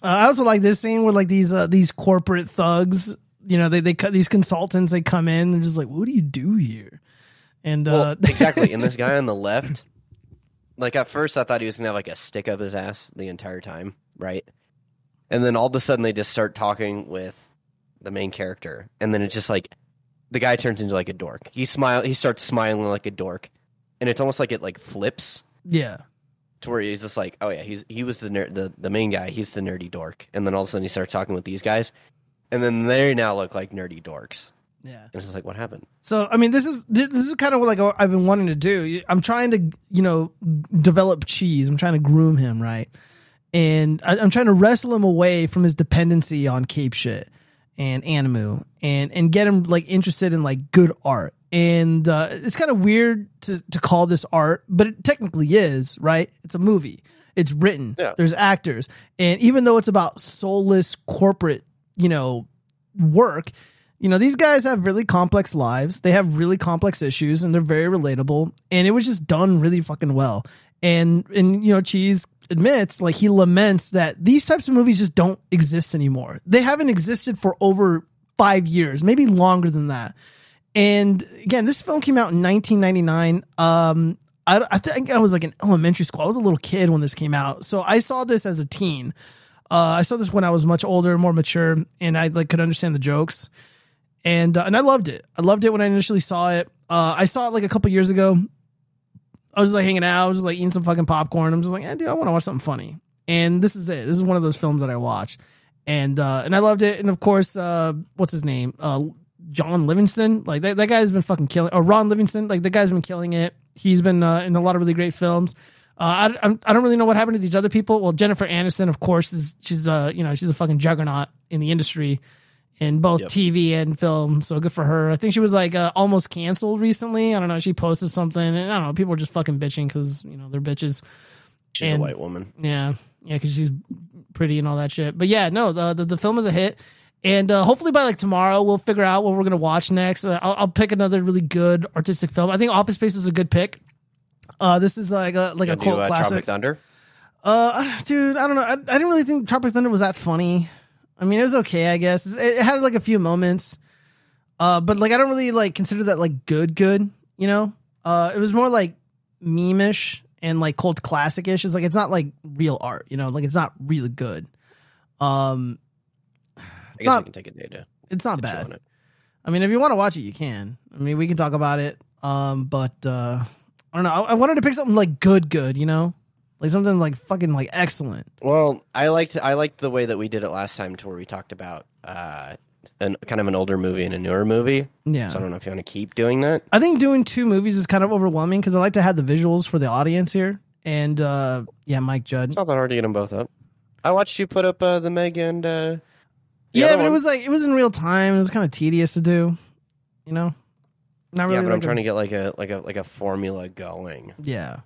I also like this scene where like these uh, these corporate thugs, you know, they they cut these consultants. They come in and they're just like, "What do you do here?" And well, uh, exactly. And this guy on the left, like at first I thought he was gonna have like a stick up his ass the entire time, right? And then all of a sudden they just start talking with the main character, and then it's just like the guy turns into like a dork. He smile. He starts smiling like a dork, and it's almost like it like flips. Yeah. Where he's just like, oh yeah, he's he was the ner- the the main guy, he's the nerdy dork, and then all of a sudden he starts talking with these guys, and then they now look like nerdy dorks. Yeah, and it's like, what happened? So I mean, this is this is kind of what like I've been wanting to do. I'm trying to you know develop Cheese. I'm trying to groom him right, and I, I'm trying to wrestle him away from his dependency on cape shit and animu, and and get him like interested in like good art. And uh, it's kind of weird to, to call this art, but it technically is, right? It's a movie. It's written. Yeah. There's actors. And even though it's about soulless corporate, you know, work, you know, these guys have really complex lives. They have really complex issues, and they're very relatable. And it was just done really fucking well. And, and you know, Cheese admits, like, he laments that these types of movies just don't exist anymore. They haven't existed for over five years, maybe longer than that. And again, this film came out in nineteen ninety-nine. Um, I, I think I was like in elementary school. I was a little kid when this came out, so I saw this as a teen. Uh, I saw this when I was much older, more mature, and I like could understand the jokes. And uh, and I loved it. I loved it when I initially saw it. Uh, I saw it like a couple years ago. I was just like hanging out. I was just like eating some fucking popcorn. I'm just like, eh, dude, I want to watch something funny. And this is it. This is one of those films that I watched. And uh, and I loved it. And of course, uh, what's his name? Uh, John Livingston, like that, that guy's been fucking killing. Or Ron Livingston, like the guy's been killing it. He's been uh, in a lot of really great films. Uh, I, I I don't really know what happened to these other people. Well, Jennifer Aniston, of course, is she's uh you know she's a fucking juggernaut in the industry, in both yep. T V and film. So good for her. I think she was like uh, almost canceled recently. I don't know. She posted something, and I don't know. People were just fucking bitching because you know they're bitches. She's and, a white woman. Yeah, yeah, because she's pretty and all that shit. But yeah, no, the the, the film is a hit. And uh, hopefully by like tomorrow, we'll figure out what we're going to watch next. Uh, I'll, I'll pick another really good artistic film. I think Office Space is a good pick. Uh, this is like a, like You'll a cult do, uh, classic. Tropic Thunder? Uh, dude, I don't know. I, I didn't really think Tropic Thunder was that funny. I mean, it was okay, I guess. It, it had like a few moments. Uh, but like, I don't really like consider that like good, good, you know? Uh, it was more like meme-ish and like cult classic-ish. It's like, it's not like real art, you know? Like, it's not really good. Um, It's not, can take it data. It's not bad. It. I mean, if you want to watch it, you can. I mean, we can talk about it. Um, but uh, I don't know. I, I wanted to pick something like good, good, you know, like something like fucking like excellent. Well, I liked I liked the way that we did it last time, to where we talked about uh, an kind of an older movie and a newer movie. Yeah. So I don't know if you want to keep doing that. I think doing two movies is kind of overwhelming because I like to have the visuals for the audience here. And uh, yeah, Mike Judd. It's not that hard to get them both up. I watched you put up uh, the Meg and. Uh, The yeah, but one. It was like it was in real time. It was kind of tedious to do, you know. Not really. Yeah, but like I'm trying a, to get like a like a like a formula going. Yeah.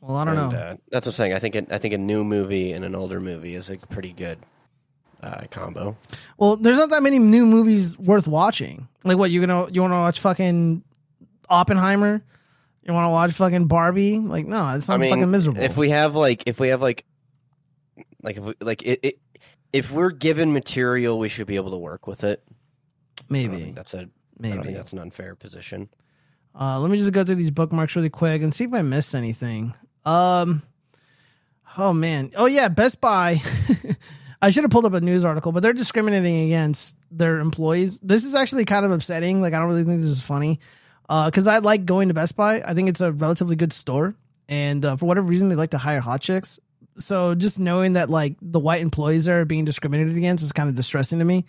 Well, I don't and, know. Uh, that's what I'm saying. I think it, I think a new movie and an older movie is a pretty good uh, combo. Well, there's not that many new movies worth watching. Like, what you gonna you want to watch? Fucking Oppenheimer? You want to watch fucking Barbie? Like, no, it sounds I mean, fucking miserable. If we have like, if we have like, like if we, like it. it If we're given material, we should be able to work with it. Maybe. I don't think that's a, Maybe. I don't think that's an unfair position. Uh, let me just go through these bookmarks really quick and see if I missed anything. Um, oh, man. Oh, yeah, Best Buy. I should have pulled up a news article, but they're discriminating against their employees. This is actually kind of upsetting. Like, I don't really think this is funny because uh, I like going to Best Buy. I think it's a relatively good store. And uh, for whatever reason, they like to hire hot chicks. So just knowing that like the white employees are being discriminated against is kind of distressing to me.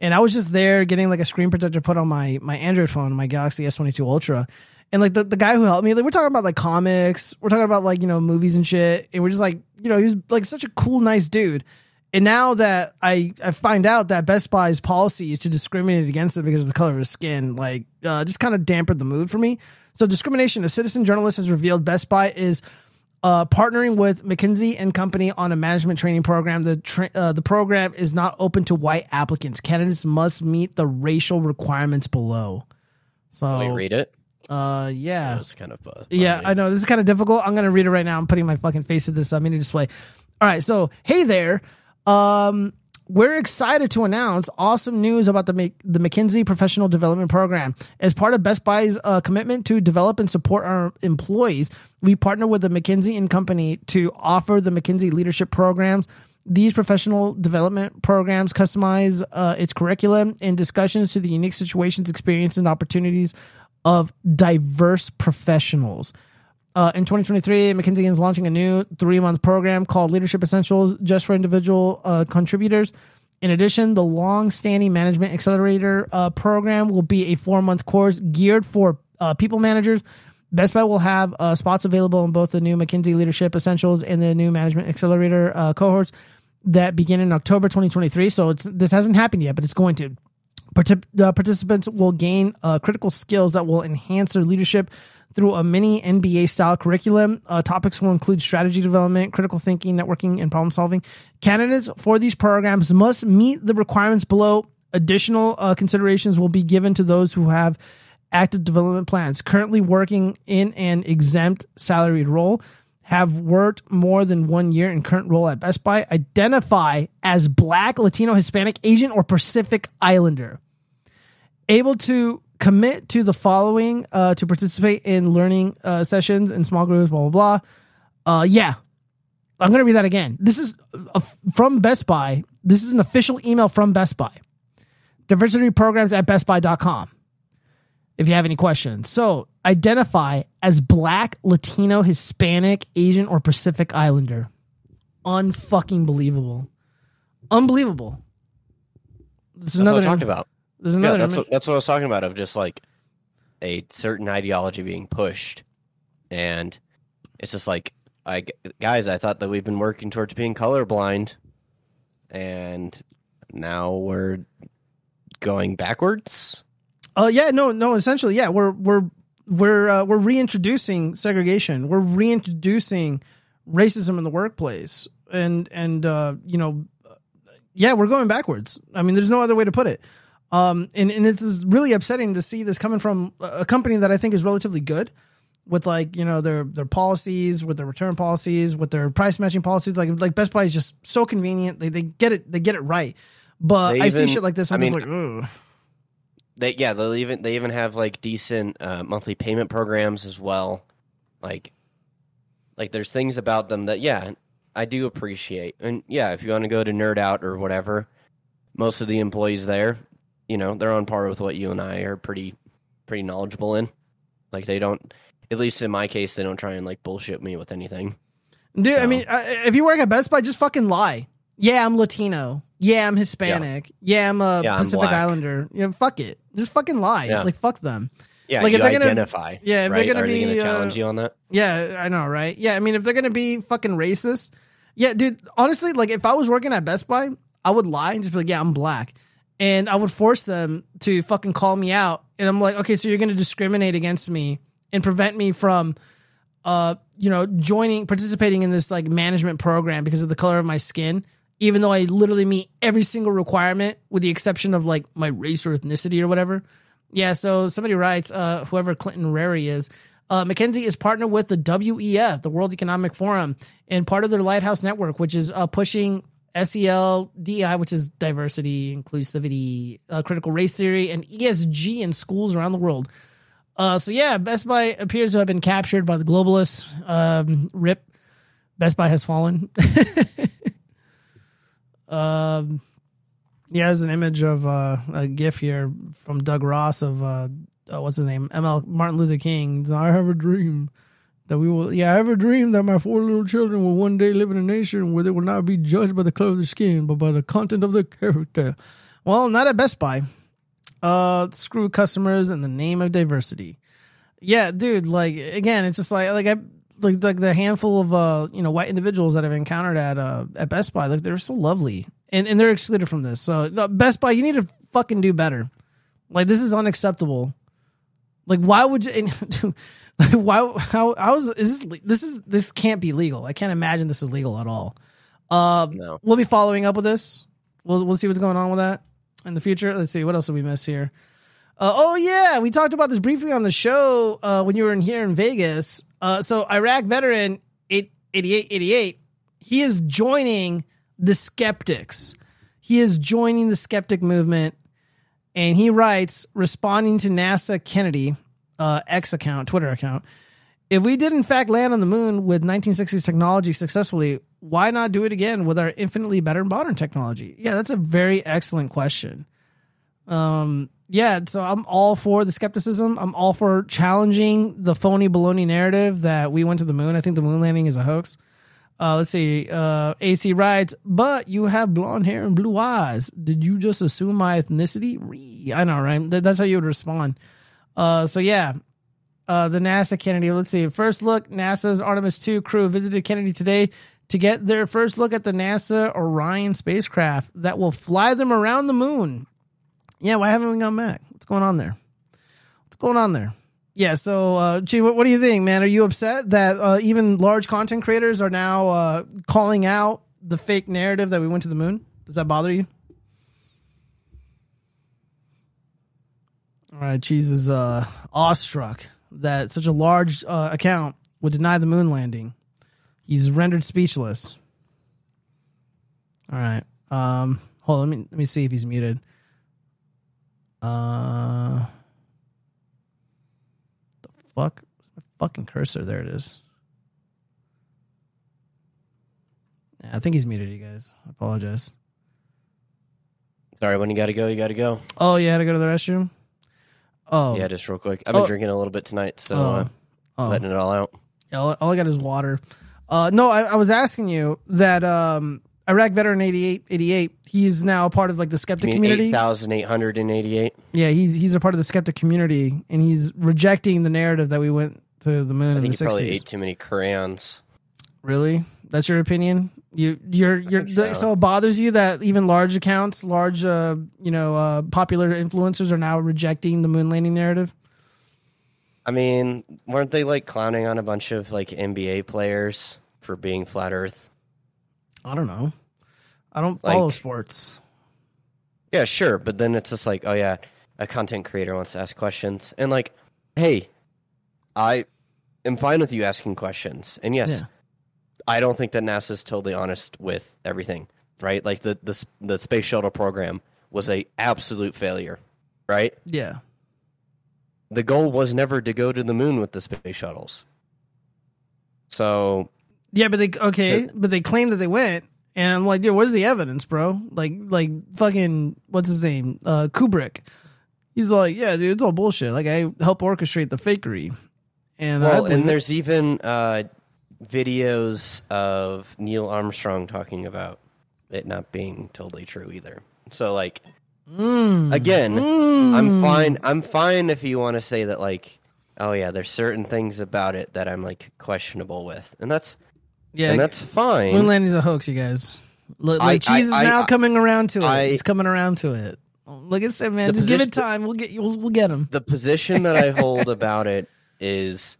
And I was just there getting like a screen protector put on my, my Android phone, my Galaxy S twenty-two Ultra. And like the, the guy who helped me, like we're talking about like comics, we're talking about like, you know, movies and shit. And we're just like, you know, he was like such a cool, nice dude. And now that I, I find out that Best Buy's policy is to discriminate against him because of the color of his skin, like uh, just kind of dampened the mood for me. So discrimination, a citizen journalist has revealed Best Buy is Uh, partnering with McKinsey and Company on a management training program. The tra- uh, the program is not open to white applicants. Candidates must meet the racial requirements below. So let me read it. Uh, yeah, that was kind of uh, yeah. I know this is kind of difficult. I'm gonna read it right now. I'm putting my fucking face to this uh, mini display. All right. So hey there. Um, we're excited to announce awesome news about the Ma- the McKinsey Professional Development Program. As part of Best Buy's uh, commitment to develop and support our employees, we partner with the McKinsey and Company to offer the McKinsey Leadership Programs. These professional development programs customize uh, its curriculum and discussions to the unique situations, experiences, and opportunities of diverse professionals. Uh, in twenty twenty-three, McKinsey is launching a new three-month program called Leadership Essentials, just for individual uh, contributors. In addition, the long-standing Management Accelerator uh, program will be a four-month course geared for uh, people managers. Best Buy will have uh, spots available in both the new McKinsey Leadership Essentials and the new Management Accelerator uh, cohorts that begin in October twenty twenty-three. So it's, this hasn't happened yet, but it's going to. Particip- uh, participants will gain uh, critical skills that will enhance their leadership through a mini M B A-style curriculum. Uh, topics will include strategy development, critical thinking, networking, and problem-solving. Candidates for these programs must meet the requirements below. Additional uh, considerations will be given to those who have active development plans, currently working in an exempt salaried role, have worked more than one year in current role at Best Buy, identify as Black, Latino, Hispanic, Asian, or Pacific Islander, able to commit to the following uh, to participate in learning uh, sessions and small groups, blah, blah, blah. Uh, yeah. I'm going to read that again. This is a, from Best Buy. This is an official email from Best Buy. Diversity programs at best buy dot com. If you have any questions. So identify as Black, Latino, Hispanic, Asian, or Pacific Islander. Unfucking believable. Unbelievable. This is another what I talked about. There's another. Yeah, that's, what, that's what I was talking about, of just like a certain ideology being pushed. And it's just like, I, guys, I thought that we've been working towards being colorblind. And now we're going backwards. Oh, uh, yeah, no, no. Essentially, yeah, we're we're we're uh, we're reintroducing segregation. We're reintroducing racism in the workplace. And, and uh, you know, yeah, we're going backwards. I mean, there's no other way to put it. Um, and, and it's really upsetting to see this coming from a company that I think is relatively good with, like, you know, their, their policies, with their return policies, with their price matching policies. Like, like Best Buy is just so convenient. They, they get it. They get it right. But even, I see shit like this. And I mean, it's like, ugh. They, yeah, they even, they even have like decent uh, monthly payment programs as well. Like, like there's things about them that, yeah, I do appreciate. And yeah, if you want to go to Nerd Out or whatever, most of the employees there, you know, they're on par with what you and I are pretty, pretty knowledgeable in. Like, they don't, at least in my case, they don't try and like bullshit me with anything. Dude, so. I mean, if you work at Best Buy, just fucking lie. Yeah, I'm Latino. Yeah, I'm Hispanic. Yeah, yeah I'm a yeah, Pacific I'm Islander. You know, fuck it. Just fucking lie. Yeah. Like, fuck them. Yeah, like, you if they're identify. Gonna, yeah, if right? they're gonna are be they gonna challenge uh, you on that. Yeah, I know, right? Yeah, I mean, if they're gonna be fucking racist, yeah, dude. Honestly, like, if I was working at Best Buy, I would lie and just be like, yeah, I'm black. And I would force them to fucking call me out. And I'm like, okay, so you're going to discriminate against me and prevent me from, uh, you know, joining, participating in this like management program because of the color of my skin, even though I literally meet every single requirement with the exception of like my race or ethnicity or whatever. Yeah. So somebody writes, uh, whoever Clinton Rary is, uh, McKinsey is partnered with the W E F, the World Economic Forum, and part of their Lighthouse Network, which is uh, pushing S E L, D E I, which is diversity, inclusivity, uh, critical race theory, and E S G in schools around the world. Uh, so yeah, Best Buy appears to have been captured by the globalists. Um, rip, Best Buy has fallen. um, yeah, there's an image of uh, a GIF here from Doug Ross of uh, oh, what's his name? M L Martin Luther King. I have a dream. That we will, yeah, I have a dream that my four little children will one day live in a nation where they will not be judged by the color of their skin, but by the content of their character. Well, not at Best Buy. Uh, screw customers in the name of diversity. Yeah, dude. Like, again, it's just like like I like, like the handful of uh you know white individuals that I've encountered at uh at Best Buy. Like, they're so lovely, and and they're excluded from this. So no, Best Buy, you need to fucking do better. Like, this is unacceptable. Like, why would you? And, Like, why? How? How is, is this? This is this can't be legal. I can't imagine this is legal at all. Uh, no. We'll be following up with this. We'll we'll see what's going on with that in the future. Let's see what else did we miss here. Uh, oh yeah, we talked about this briefly on the show uh, when you were in here in Vegas. Uh, so Iraq Veteran eighty-eight eighty-eight, he is joining the skeptics. He is joining the skeptic movement, and he writes, responding to NASA Kennedy. Uh, X account, Twitter account. If we did in fact land on the moon with nineteen sixties technology successfully, why not do it again with our infinitely better modern technology? Yeah, that's a very excellent question. Um, yeah, so I'm all for the skepticism. I'm all for challenging the phony baloney narrative that we went to the moon. I think the moon landing is a hoax. Uh, let's see. Uh, A C writes, but you have blonde hair and blue eyes. Did you just assume my ethnicity? I know, right? That's how you would respond. Uh, so yeah, uh, the NASA Kennedy, let's see. First look, NASA's Artemis two crew visited Kennedy today to get their first look at the NASA Orion spacecraft that will fly them around the moon. Yeah. Why haven't we gone back? What's going on there? What's going on there? Yeah. So, uh, Chief, what, what do you think, man? Are you upset that, uh, even large content creators are now, uh, calling out the fake narrative that we went to the moon? Does that bother you? All right, Cheese is uh, awestruck that such a large uh, account would deny the moon landing. He's rendered speechless. All right, um, hold on, let me let me see if he's muted. Uh, the fuck, my fucking cursor. There it is. Yeah, I think he's muted, you guys. I apologize. Sorry, when you gotta go, you gotta go. Oh, you had to go to the restroom? Oh yeah, just real quick. I've been oh. drinking a little bit tonight, so oh. Uh, oh. letting it all out. Yeah, all, all I got is water. Uh, no, I, I was asking you that um, Iraq Veteran eighty-eight eighty-eight. He's now a part of like the skeptic community. eight thousand eight hundred eighty-eight. Yeah, he's he's a part of the skeptic community, and he's rejecting the narrative that we went to the moon I think in the sixties. Probably ate too many crayons. Really? That's your opinion? You you're you're so. so it bothers you that even large accounts, large uh, you know, uh, popular influencers are now rejecting the moon landing narrative. I mean, weren't they like clowning on a bunch of like N B A players for being flat Earth? I don't know. I don't follow like, sports. Yeah, sure. But then it's just like, oh, yeah, a content creator wants to ask questions. And like, hey, I am fine with you asking questions. And yes, yeah. I don't think that NASA's totally honest with everything, right? Like the, the the space shuttle program was a absolute failure, right? Yeah. The goal was never to go to the moon with the space shuttles. So. Yeah, but they, okay, the, but they claimed that they went. And I'm like, dude, where's the evidence, bro? Like, like fucking, what's his name? Uh, Kubrick. He's like, yeah, dude, it's all bullshit. Like, I help orchestrate the fakery. And well, and there's even uh, videos of Neil Armstrong talking about it not being totally true either. So, like, mm. again, mm. I'm fine. I'm fine if you want to say that, like, oh yeah, there's certain things about it that I'm like questionable with, and that's. Yeah, and that's fine. Moon landing's a hoax, you guys. Look, like, I, cheese I, is I, now I, coming around to it. I, He's coming around to it. Look at that, man. Just position, give it time. We'll get we'll, we'll get him. The position that I hold about it is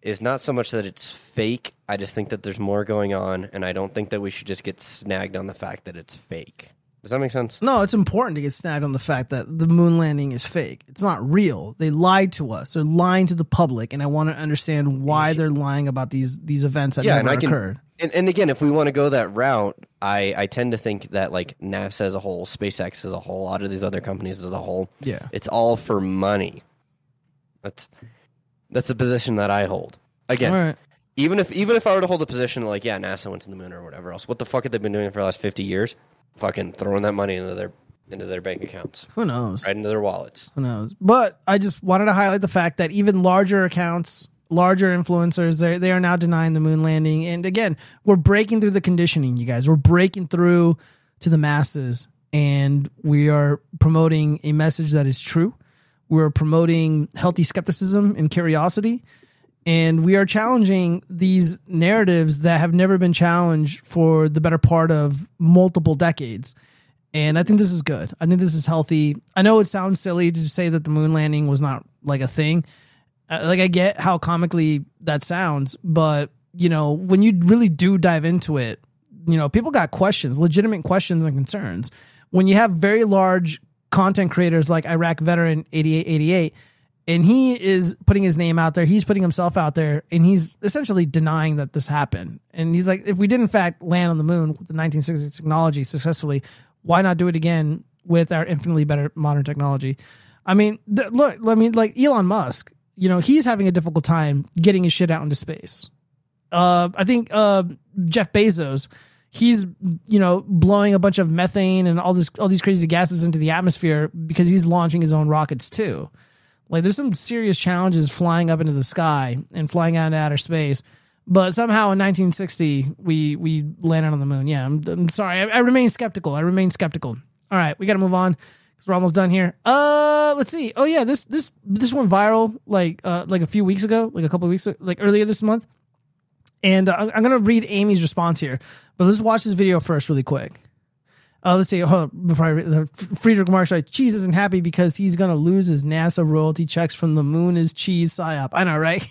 is not so much that it's fake. I just think that there's more going on, and I don't think that we should just get snagged on the fact that it's fake. Does that make sense? No, it's important to get snagged on the fact that the moon landing is fake. It's not real. They lied to us. They're lying to the public, and I want to understand why they're lying about these these events that yeah, never and I occurred. Can, and, and again, if we want to go that route, I, I tend to think that like NASA as a whole, SpaceX as a whole, a lot of these other companies as a whole, yeah, it's all for money. That's that's the position that I hold. Again, all right. even if even if I were to hold a position like yeah, NASA went to the moon or whatever else, what the fuck have they been doing for the last fifty years? Fucking throwing that money into their into their bank accounts. Who knows? Right into their wallets. Who knows? But I just wanted to highlight the fact that even larger accounts, larger influencers, they they are now denying the moon landing. And again, we're breaking through the conditioning, you guys. We're breaking through to the masses, and we are promoting a message that is true. We're promoting healthy skepticism and curiosity. And we are challenging these narratives that have never been challenged for the better part of multiple decades. And I think this is good. I think this is healthy. I know it sounds silly to say that the moon landing was not like a thing. Like I get how comically that sounds, but you know, when you really do dive into it, you know, people got questions, legitimate questions and concerns. When you have very large content creators like Iraq Veteran eighty-eight eighty-eight, and he is putting his name out there. He's putting himself out there, and he's essentially denying that this happened. And he's like, if we did, in fact, land on the moon with the nineteen sixties technology successfully, why not do it again with our infinitely better modern technology? I mean, th- look, I mean, like Elon Musk, you know, he's having a difficult time getting his shit out into space. Uh, I think uh, Jeff Bezos, he's, you know, blowing a bunch of methane and all this, all these crazy gases into the atmosphere because he's launching his own rockets, too. Like, there's some serious challenges flying up into the sky and flying out into outer space. But somehow in nineteen sixty, we, we landed on the moon. Yeah, I'm, I'm sorry. I, I remain skeptical. I remain skeptical. All right, we got to move on because we're almost done here. Uh, let's see. Oh, yeah, this this this went viral like uh, like a few weeks ago, like a couple of weeks ago, like earlier this month. And uh, I'm, I'm going to read Amy's response here. But let's watch this video first really quick. Uh, let's see. Oh, Friedrich Marx, right? Cheese isn't happy because he's going to lose his NASA royalty checks from the moon is cheese psyop. I know, right?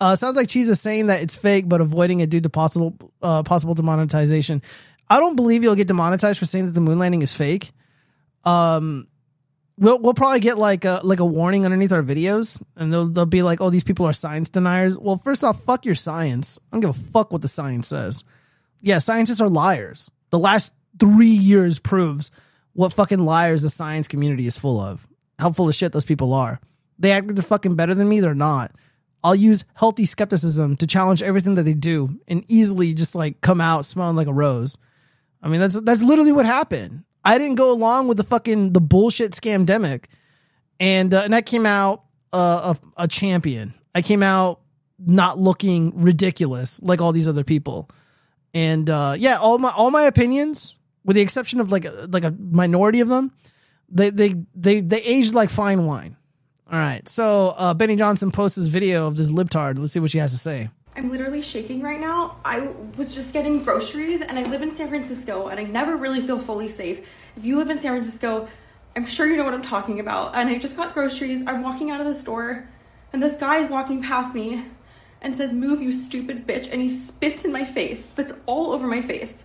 uh, sounds like Cheese is saying that it's fake, but avoiding it due to possible uh, possible demonetization. I don't believe you'll get demonetized for saying that the moon landing is fake. Um, we'll we'll probably get like a like a warning underneath our videos, and they'll they'll be like, "Oh, these people are science deniers." Well, first off, fuck your science. I don't give a fuck what the science says. Yeah, scientists are liars. The last Three years proves what fucking liars the science community is full of. How full of shit those people are. They act like they're fucking better than me. They're not. I'll use healthy skepticism to challenge everything that they do and easily just like come out smelling like a rose. I mean, that's that's literally what happened. I didn't go along with the fucking the bullshit scamdemic, and uh, and I came out uh, a, a champion. I came out not looking ridiculous like all these other people, and uh, yeah, all my all my opinions. With the exception of like a, like a minority of them, they they they they aged like fine wine. All right, so uh, Benny Johnson posts this video of this libtard. Let's see what she has to say. I'm literally shaking right now. I was just getting groceries, and I live in San Francisco, and I never really feel fully safe. If you live in San Francisco, I'm sure you know what I'm talking about. And I just got groceries. I'm walking out of the store, and this guy is walking past me and says, "Move, you stupid bitch," and he spits in my face. That's all over my face.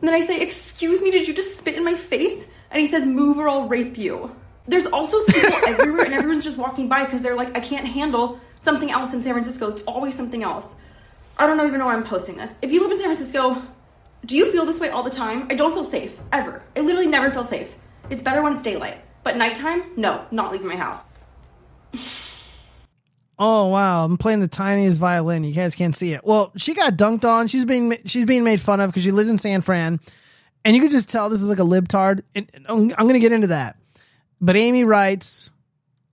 And then I say, excuse me, did you just spit in my face? And he says, move or I'll rape you. There's also people everywhere and everyone's just walking by because they're like, I can't handle something else in San Francisco. It's always something else. I don't even know why I'm posting this. If you live in San Francisco, do you feel this way all the time? I don't feel safe, ever. I literally never feel safe. It's better when it's daylight. But nighttime, no, not leaving my house. Oh, wow. I'm playing the tiniest violin. You guys can't see it. Well, she got dunked on. She's being, she's being made fun of because she lives in San Fran. And you can just tell this is like a libtard. And I'm going to get into that. But Amy writes,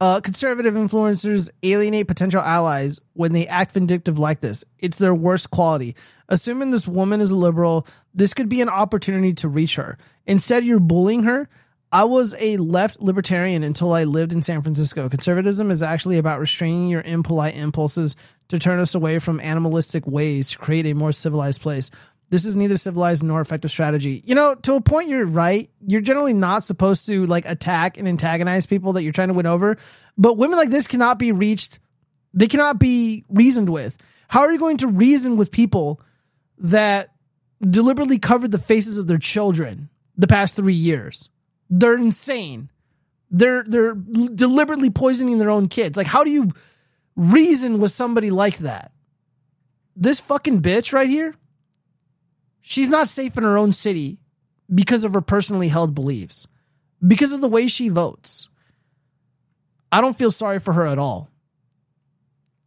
uh, conservative influencers alienate potential allies when they act vindictive like this. It's their worst quality. Assuming this woman is a liberal, this could be an opportunity to reach her. Instead, you're bullying her. I was a left libertarian until I lived in San Francisco. Conservatism is actually about restraining your impolite impulses to turn us away from animalistic ways to create a more civilized place. This is neither civilized nor effective strategy. You know, to a point you're right. You're generally not supposed to like attack and antagonize people that you're trying to win over. But women like this cannot be reached. They cannot be reasoned with. How are you going to reason with people that deliberately covered the faces of their children the past three years? They're insane. They're they're deliberately poisoning their own kids. Like, how do you reason with somebody like that? This fucking bitch right here, she's not safe in her own city because of her personally held beliefs, because of the way she votes. I don't feel sorry for her at all.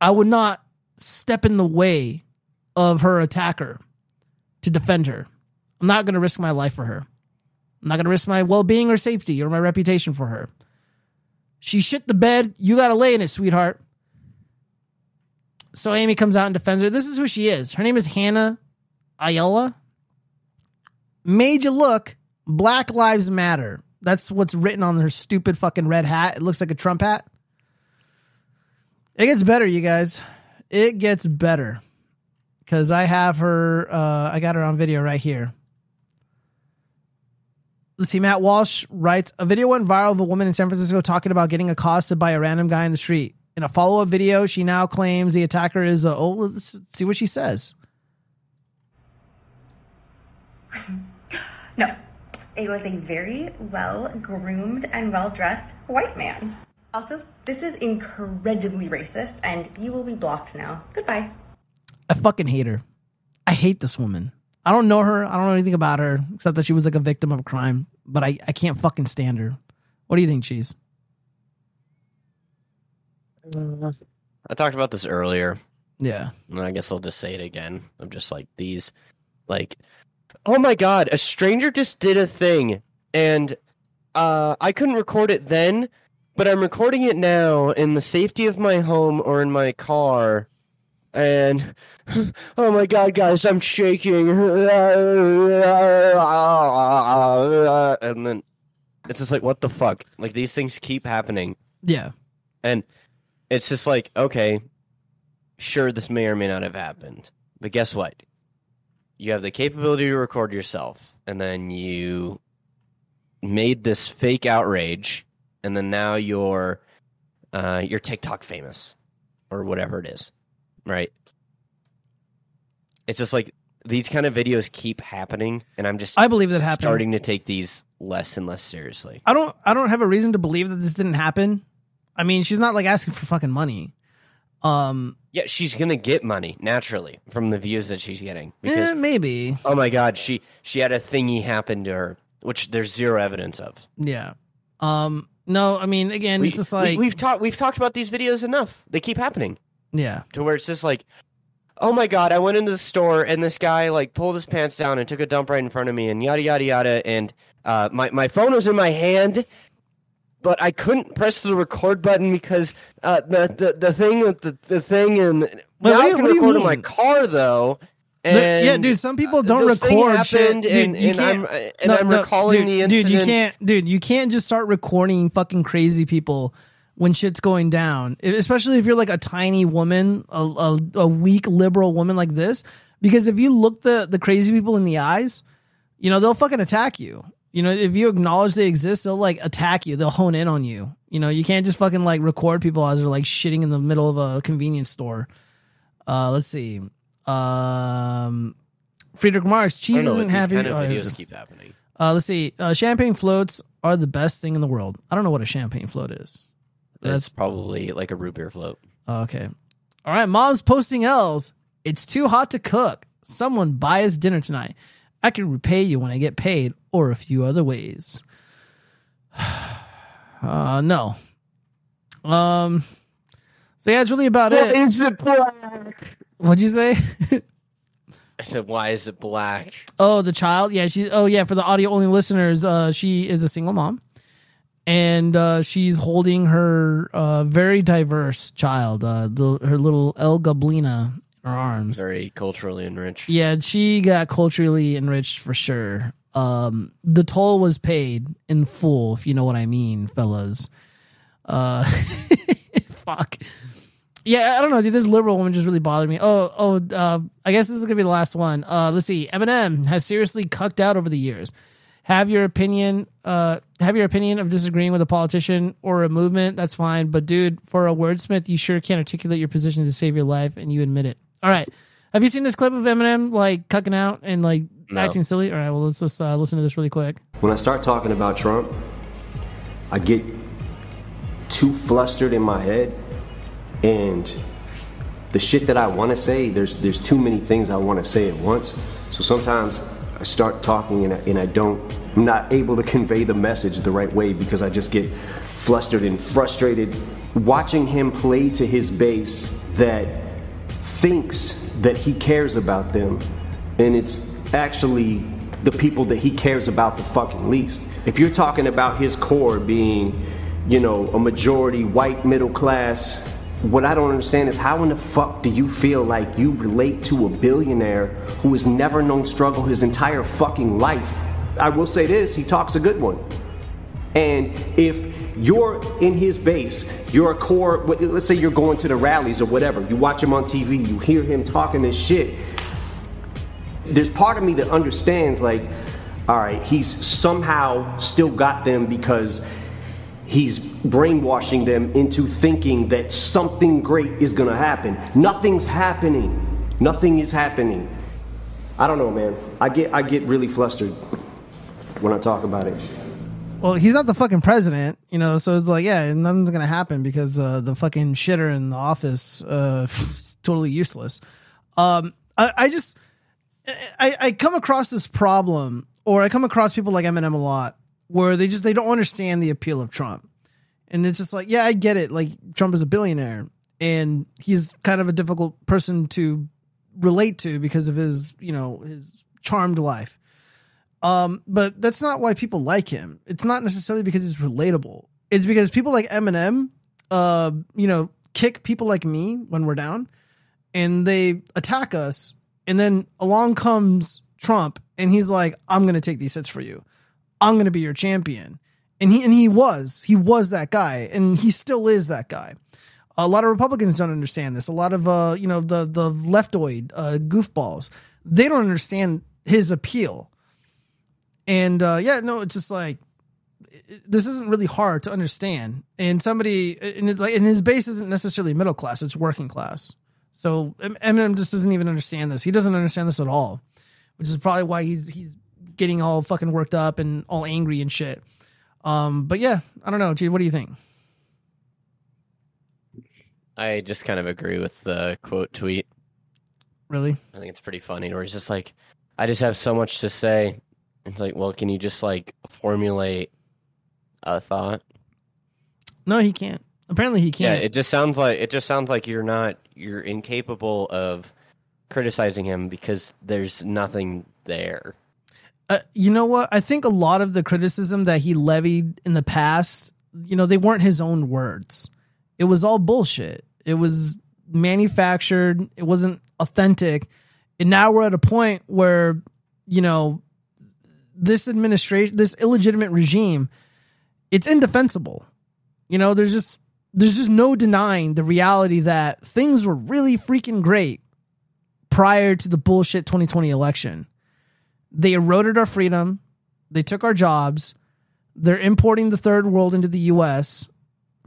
I would not step in the way of her attacker to defend her. I'm not going to risk my life for her. I'm not going to risk my well-being or safety or my reputation for her. She shit the bed. You got to lay in it, sweetheart. So Amy comes out and defends her. This is who she is. Her name is Hannah Ayala. Made you look. Black Lives Matter. That's what's written on her stupid fucking red hat. It looks like a Trump hat. It gets better, you guys. It gets better. Because I have her, uh, I got her on video right here. Let's see, Matt Walsh writes, a video went viral of a woman in San Francisco talking about getting accosted by a random guy in the street. In a follow-up video, she now claims the attacker is a... Oh, let's see what she says. No. It was a very well-groomed and well-dressed white man. Also, this is incredibly racist, and you will be blocked now. Goodbye. I fucking hate her. I hate this woman. I don't know her. I don't know anything about her, except that she was like a victim of a crime. But I, I can't fucking stand her. What do you think, Cheese? I talked about this earlier. Yeah. And I guess I'll just say it again. I'm just like these, like, oh my God, a stranger just did a thing. And uh, I couldn't record it then, but I'm recording it now in the safety of my home or in my car. And oh my God, guys, I'm shaking. And then it's just like, what the fuck? Like, these things keep happening. Yeah. And it's just like, okay, sure, this may or may not have happened. But guess what? You have the capability to record yourself. And then you made this fake outrage. And then now you're, uh, you're TikTok famous or whatever it is. Right. It's just like these kind of videos keep happening, and I'm just I believe that happened. starting to take these less and less seriously. I don't I don't have a reason to believe that this didn't happen. I mean, she's not like asking for fucking money. Um Yeah, she's gonna get money, naturally, from the views that she's getting. Because, eh, maybe. Oh my God, she she had a thingy happen to her, which there's zero evidence of. Yeah. Um no, I mean again, we, it's just like we, we've talked we've talked about these videos enough. They keep happening. Yeah. To where it's just like, oh my God, I went into the store and this guy like pulled his pants down and took a dump right in front of me and yada, yada, yada. And uh, my, my phone was in my hand, but I couldn't press the record button because uh, the, the, the thing with the, the thing and well, now what I can what record in my car though. And yeah, dude, some people don't record shit. And, dude, and I'm, and no, I'm no, recalling dude, the incident. Dude, you can't, dude, you can't just start recording fucking crazy people when shit's going down, especially if you're like a tiny woman, a, a, a weak liberal woman like this, because if you look the, the crazy people in the eyes, you know, they'll fucking attack you. You know, if you acknowledge they exist, they'll like attack you. They'll hone in on you. You know, you can't just fucking like record people as they're like shitting in the middle of a convenience store. Uh, let's see. Um, Friedrich Marx, cheese isn't happy. Kind of oh, videos keep happening. Uh, let's see. Uh, champagne floats are the best thing in the world. I don't know what a champagne float is. That's, That's probably like a root beer float. Okay. All right. Mom's posting L's. It's too hot to cook. Someone buy us dinner tonight. I can repay you when I get paid, or a few other ways. Uh, no. Um. So yeah, it's really about well, it. Is it black? What'd you say? I said, why is it black? Oh, the child. Yeah, she's. Oh, yeah. For the audio only listeners, uh, she is a single mom, and uh, she's holding her uh, very diverse child, uh, the, her little El Gablina, in her arms. Very culturally enriched. Yeah, she got culturally enriched for sure. Um, the toll was paid in full, if you know what I mean, fellas. Uh, fuck. Yeah, I don't know, dude. This liberal woman just really bothered me. Oh, oh. Uh, I guess this is gonna be the last one. Uh, let's see. Eminem has seriously cucked out over the years. Have your opinion. Uh, have your opinion of disagreeing with a politician or a movement. That's fine. But dude, for a wordsmith, you sure can't articulate your position to save your life, and you admit it. All right. Have you seen this clip of Eminem like cucking out and like no. acting silly? All right. Well, let's just uh, listen to this really quick. When I start talking about Trump, I get too flustered in my head. And the shit that I want to say, there's there's too many things I want to say at once. So sometimes I start talking and I, and I don't, I'm not able to convey the message the right way because I just get flustered and frustrated. Watching him play to his base that thinks that he cares about them, and it's actually the people that he cares about the fucking least. If you're talking about his core being, you know, a majority white middle class, what I don't understand is how in the fuck do you feel like you relate to a billionaire who has never known struggle his entire fucking life? I will say this, he talks a good one. And if you're in his base, you're a core, let's say you're going to the rallies or whatever, you watch him on T V, you hear him talking this shit. There's part of me that understands like, all right, he's somehow still got them because he's brainwashing them into thinking that something great is gonna happen. Nothing's happening. Nothing is happening. I don't know, man. I get I get really flustered when I talk about it. Well, he's not the fucking president, you know, so it's like, yeah, nothing's gonna happen because uh, the fucking shitter in the office uh, is totally useless. Um, I, I just, I, I come across this problem, or I come across people like Eminem a lot, where they just, they don't understand the appeal of Trump. And it's just like, yeah, I get it. Like, Trump is a billionaire and he's kind of a difficult person to relate to because of his, you know, his charmed life. Um, but that's not why people like him. It's not necessarily because he's relatable. It's because people like Eminem, uh, you know, kick people like me when we're down and they attack us. And then along comes Trump and he's like, I'm going to take these hits for you. I'm going to be your champion. And he and he was. He was that guy. And he still is that guy. A lot of Republicans don't understand this. A lot of, uh, you know, the, the leftoid uh, goofballs, they don't understand his appeal. And, uh, yeah, no, it's just like, it, this isn't really hard to understand. And somebody, and it's like, and his base isn't necessarily middle class. It's working class. So Eminem just doesn't even understand this. He doesn't understand this at all, which is probably why he's he's getting all fucking worked up and all angry and shit. Um, but yeah, I don't know. Dude, what do you think? I just kind of agree with the quote tweet. Really? I think it's pretty funny where he's just like, I just have so much to say. It's like, well, can you just like formulate a thought? No, he can't. Apparently he can't. Yeah, it just sounds like, it just sounds like you're not, you're incapable of criticizing him because there's nothing there. Uh, you know what? I think a lot of the criticism that he levied in the past, you know, they weren't his own words. It was all bullshit. It was manufactured. It wasn't authentic. And now we're at a point where, you know, this administration, this illegitimate regime, it's indefensible. You know, there's just there's just no denying the reality that things were really freaking great prior to the bullshit twenty twenty election. They eroded our freedom. They took our jobs. They're importing the third world into the U S,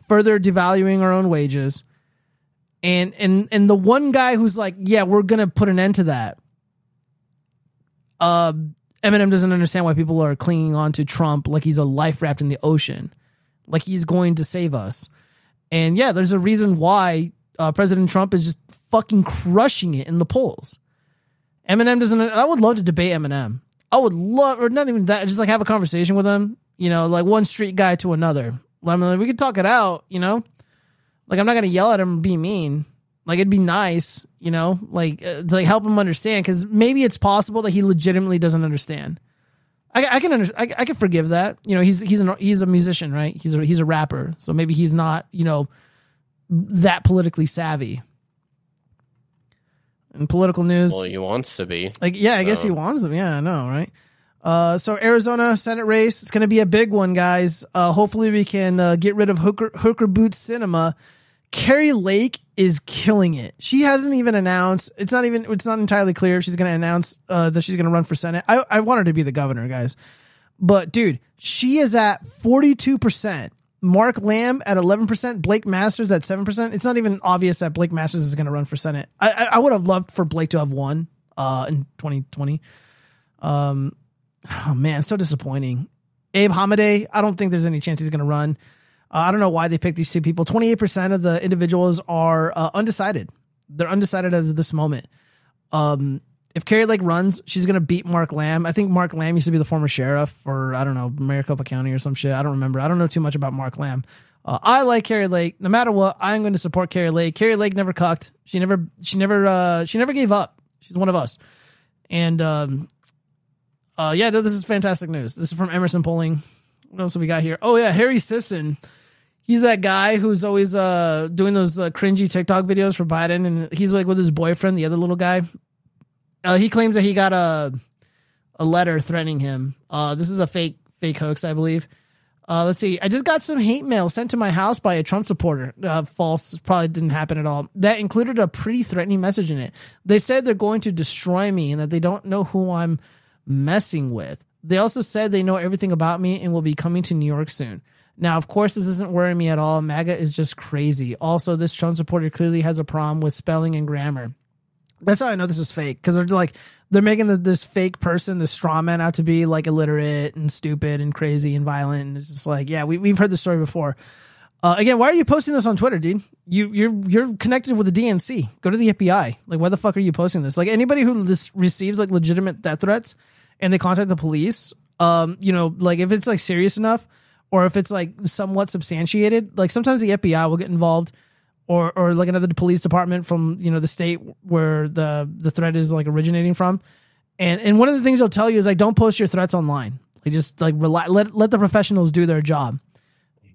further devaluing our own wages. And and and the one guy who's like, yeah, we're going to put an end to that, uh, Eminem doesn't understand why people are clinging on to Trump like he's a life wrapped in the ocean, like he's going to save us. And yeah, there's a reason why uh, President Trump is just fucking crushing it in the polls. Eminem doesn't. I would love to debate Eminem. I would love, or not even that, just like have a conversation with him. You know, like one street guy to another. I mean, like, we could talk it out. You know, like I'm not gonna yell at him and be mean. Like it'd be nice, you know, like uh, to like help him understand, because maybe it's possible that he legitimately doesn't understand. I, I can under, I, I can forgive that. You know, he's he's an, he's a musician, right? He's a, he's a rapper, so maybe he's not, you know, that politically savvy. In political news, well, he wants to be. Like, yeah, I so. guess he wants to. Yeah, I know, right? Uh, so Arizona Senate race, it's going to be a big one, guys. Uh, hopefully we can uh, get rid of hooker hooker boots cinema. Carrie Lake is killing it. She hasn't even announced. It's not even. It's not entirely clear if she's going to announce uh, that she's going to run for Senate. I, I want her to be the governor, guys. But dude, she is at forty-two percent. Mark Lamb at eleven percent. Blake Masters at seven percent. It's not even obvious that Blake Masters is going to run for Senate. I, I, I would have loved for Blake to have won uh, in twenty twenty. Um, oh man, so disappointing. Abe Hamadeh, I don't think there's any chance he's going to run. Uh, I don't know why they picked these two people. twenty-eight percent of the individuals are uh, undecided. They're undecided as of this moment. Um, if Carrie Lake runs, she's going to beat Mark Lamb. I think Mark Lamb used to be the former sheriff for, I don't know, Maricopa County or some shit. I don't remember. I don't know too much about Mark Lamb. Uh, I like Carrie Lake. No matter what, I'm going to support Carrie Lake. Carrie Lake never cucked. She never, she never, uh, she never gave up. She's one of us. And um, uh, yeah, this is fantastic news. This is from Emerson Polling. What else have we got here? Oh yeah, Harry Sisson. He's that guy who's always uh, doing those uh, cringy TikTok videos for Biden, and he's like with his boyfriend, the other little guy. Uh, he claims that he got a a letter threatening him. Uh, this is a fake fake hoax, I believe. Uh, let's see. I just got some hate mail sent to my house by a Trump supporter. Uh, false. Probably didn't happen at all. That included a pretty threatening message in it. They said they're going to destroy me and that they don't know who I'm messing with. They also said they know everything about me and will be coming to New York soon. Now, of course, this isn't worrying me at all. MAGA is just crazy. Also, this Trump supporter clearly has a problem with spelling and grammar. That's how I know this is fake, because they're like they're making the, this fake person, this straw man, out to be like illiterate and stupid and crazy and violent. And it's just like, yeah, we, we've heard this story before. Uh, again, why are you posting this on Twitter, dude? You, you're you're connected with the D N C. Go to the F B I. Like, why the fuck are you posting this? Like, anybody who this receives like legitimate death threats and they contact the police, um, you know, like if it's like serious enough or if it's like somewhat substantiated, like sometimes the F B I will get involved or or like another police department from, you know, the state where the, the threat is like originating from. And and one of the things they'll tell you is like, don't post your threats online. Like just like rely, let, let the professionals do their job.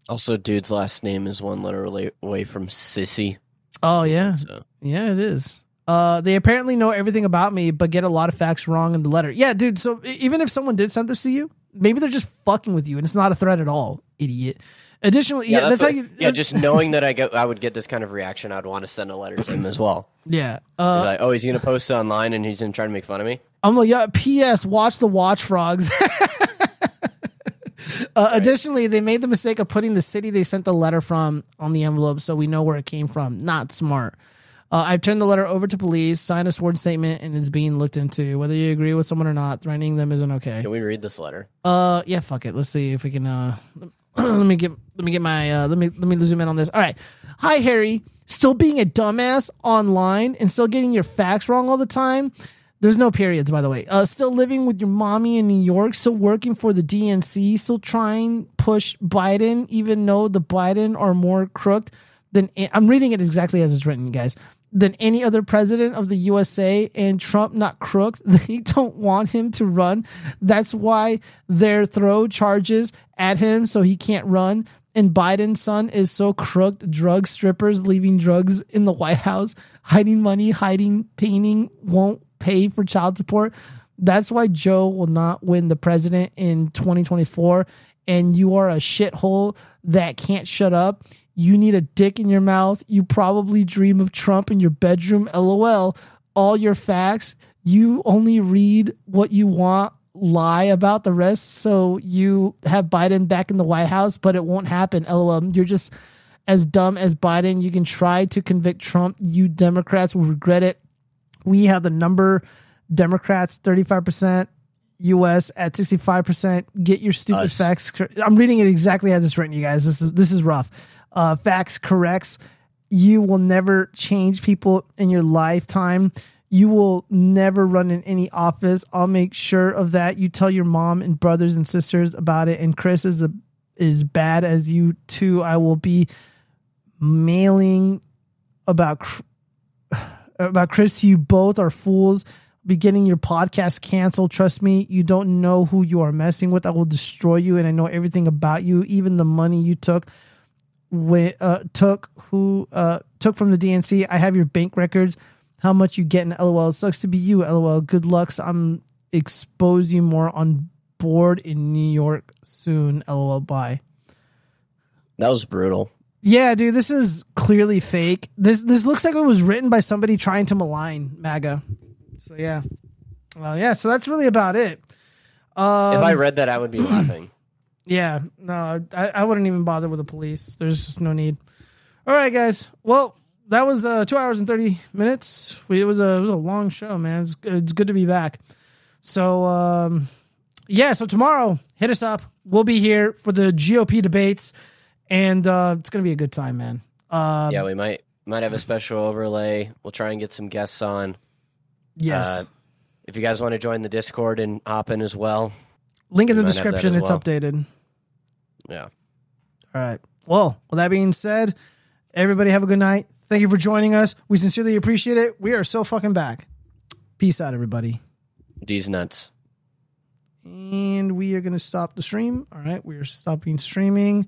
Also, dude's last name is one letter away from sissy. Oh, yeah. So. Yeah, it is. Uh, they apparently know everything about me, but get a lot of facts wrong in the letter. Yeah, dude. So even if someone did send this to you, maybe they're just fucking with you, and it's not a threat at all, idiot. Additionally, yeah, yeah that's, that's how. What, you, yeah, just knowing that I get, I would get this kind of reaction, I'd want to send a letter to him as well. Yeah. Uh, like, oh, he's gonna post it online, and he's gonna try to make fun of me. I'm like, yeah. P S Watch the Watch Frogs. Uh, additionally, they made the mistake of putting the city they sent the letter from on the envelope, so we know where it came from. Not smart. Uh, I've turned the letter over to police, signed a sworn statement, and it's being looked into. Whether you agree with someone or not, threatening them isn't okay. Can we read this letter? Uh, yeah, fuck it. Let's see if we can. Uh, let me get. Let me get my. Uh, let me. Let me zoom in on this. All right. Hi, Harry. Still being a dumbass online and still getting your facts wrong all the time. There's no periods, by the way. Uh, still living with your mommy in New York. Still working for the D N C. Still trying push Biden, even though the Biden are more crooked than. I'm reading it exactly as it's written, guys. Than any other president of the U S A, and Trump not crook. They don't want him to run. That's why they're throw charges at him so he can't run. And Biden's son is so crooked. Drug strippers leaving drugs in the White House, hiding money, hiding painting, won't pay for child support. That's why Joe will not win the president in twenty twenty-four. And you are a shithole that can't shut up. You need a dick in your mouth. You probably dream of Trump in your bedroom. L O L. All your facts. You only read what you want. Lie about the rest. So you have Biden back in the White House, but it won't happen. L O L. You're just as dumb as Biden. You can try to convict Trump. You Democrats will regret it. We have the number Democrats, thirty-five percent. U S at sixty-five percent. Get your stupid nice. facts. Cor- I'm reading it exactly as it's written, you guys. This is this is rough. Uh, facts corrects. You will never change people in your lifetime. You will never run in any office. I'll make sure of that. You tell your mom and brothers and sisters about it. And Chris is a, is bad as you too. I will be mailing about about Chris. You both are fools. Be getting your podcast canceled. Trust me, you don't know who you are messing with. I will destroy you, and I know everything about you, even the money you took. When, uh, took who uh, took from the D N C. I have your bank records. How much you get in L O L. It sucks to be you. L O L. Good luck. So I'm expose you more on board in New York soon. L O L. Bye. That was brutal. Yeah, dude. This is clearly fake. This this looks like it was written by somebody trying to malign MAGA. So yeah, well yeah. So that's really about it. Um, if I read that, I would be laughing. Yeah, no, I, I wouldn't even bother with the police. There's just no need. All right, guys. Well, that was uh, two hours and thirty minutes. We, it was a it was a long show, man. It's it's good to be back. So um, yeah. So tomorrow, hit us up. We'll be here for the G O P debates, and uh, it's gonna be a good time, man. Um, yeah, we might might have a special overlay. We'll try and get some guests on. Yes. Uh, if you guys want to join the Discord and hop in as well, link in the description. It's updated. Yeah. All right. Well, with that being said, everybody have a good night. Thank you for joining us. We sincerely appreciate it. We are so fucking back. Peace out, everybody. These nuts. And we are going to stop the stream. All right. We are stopping streaming.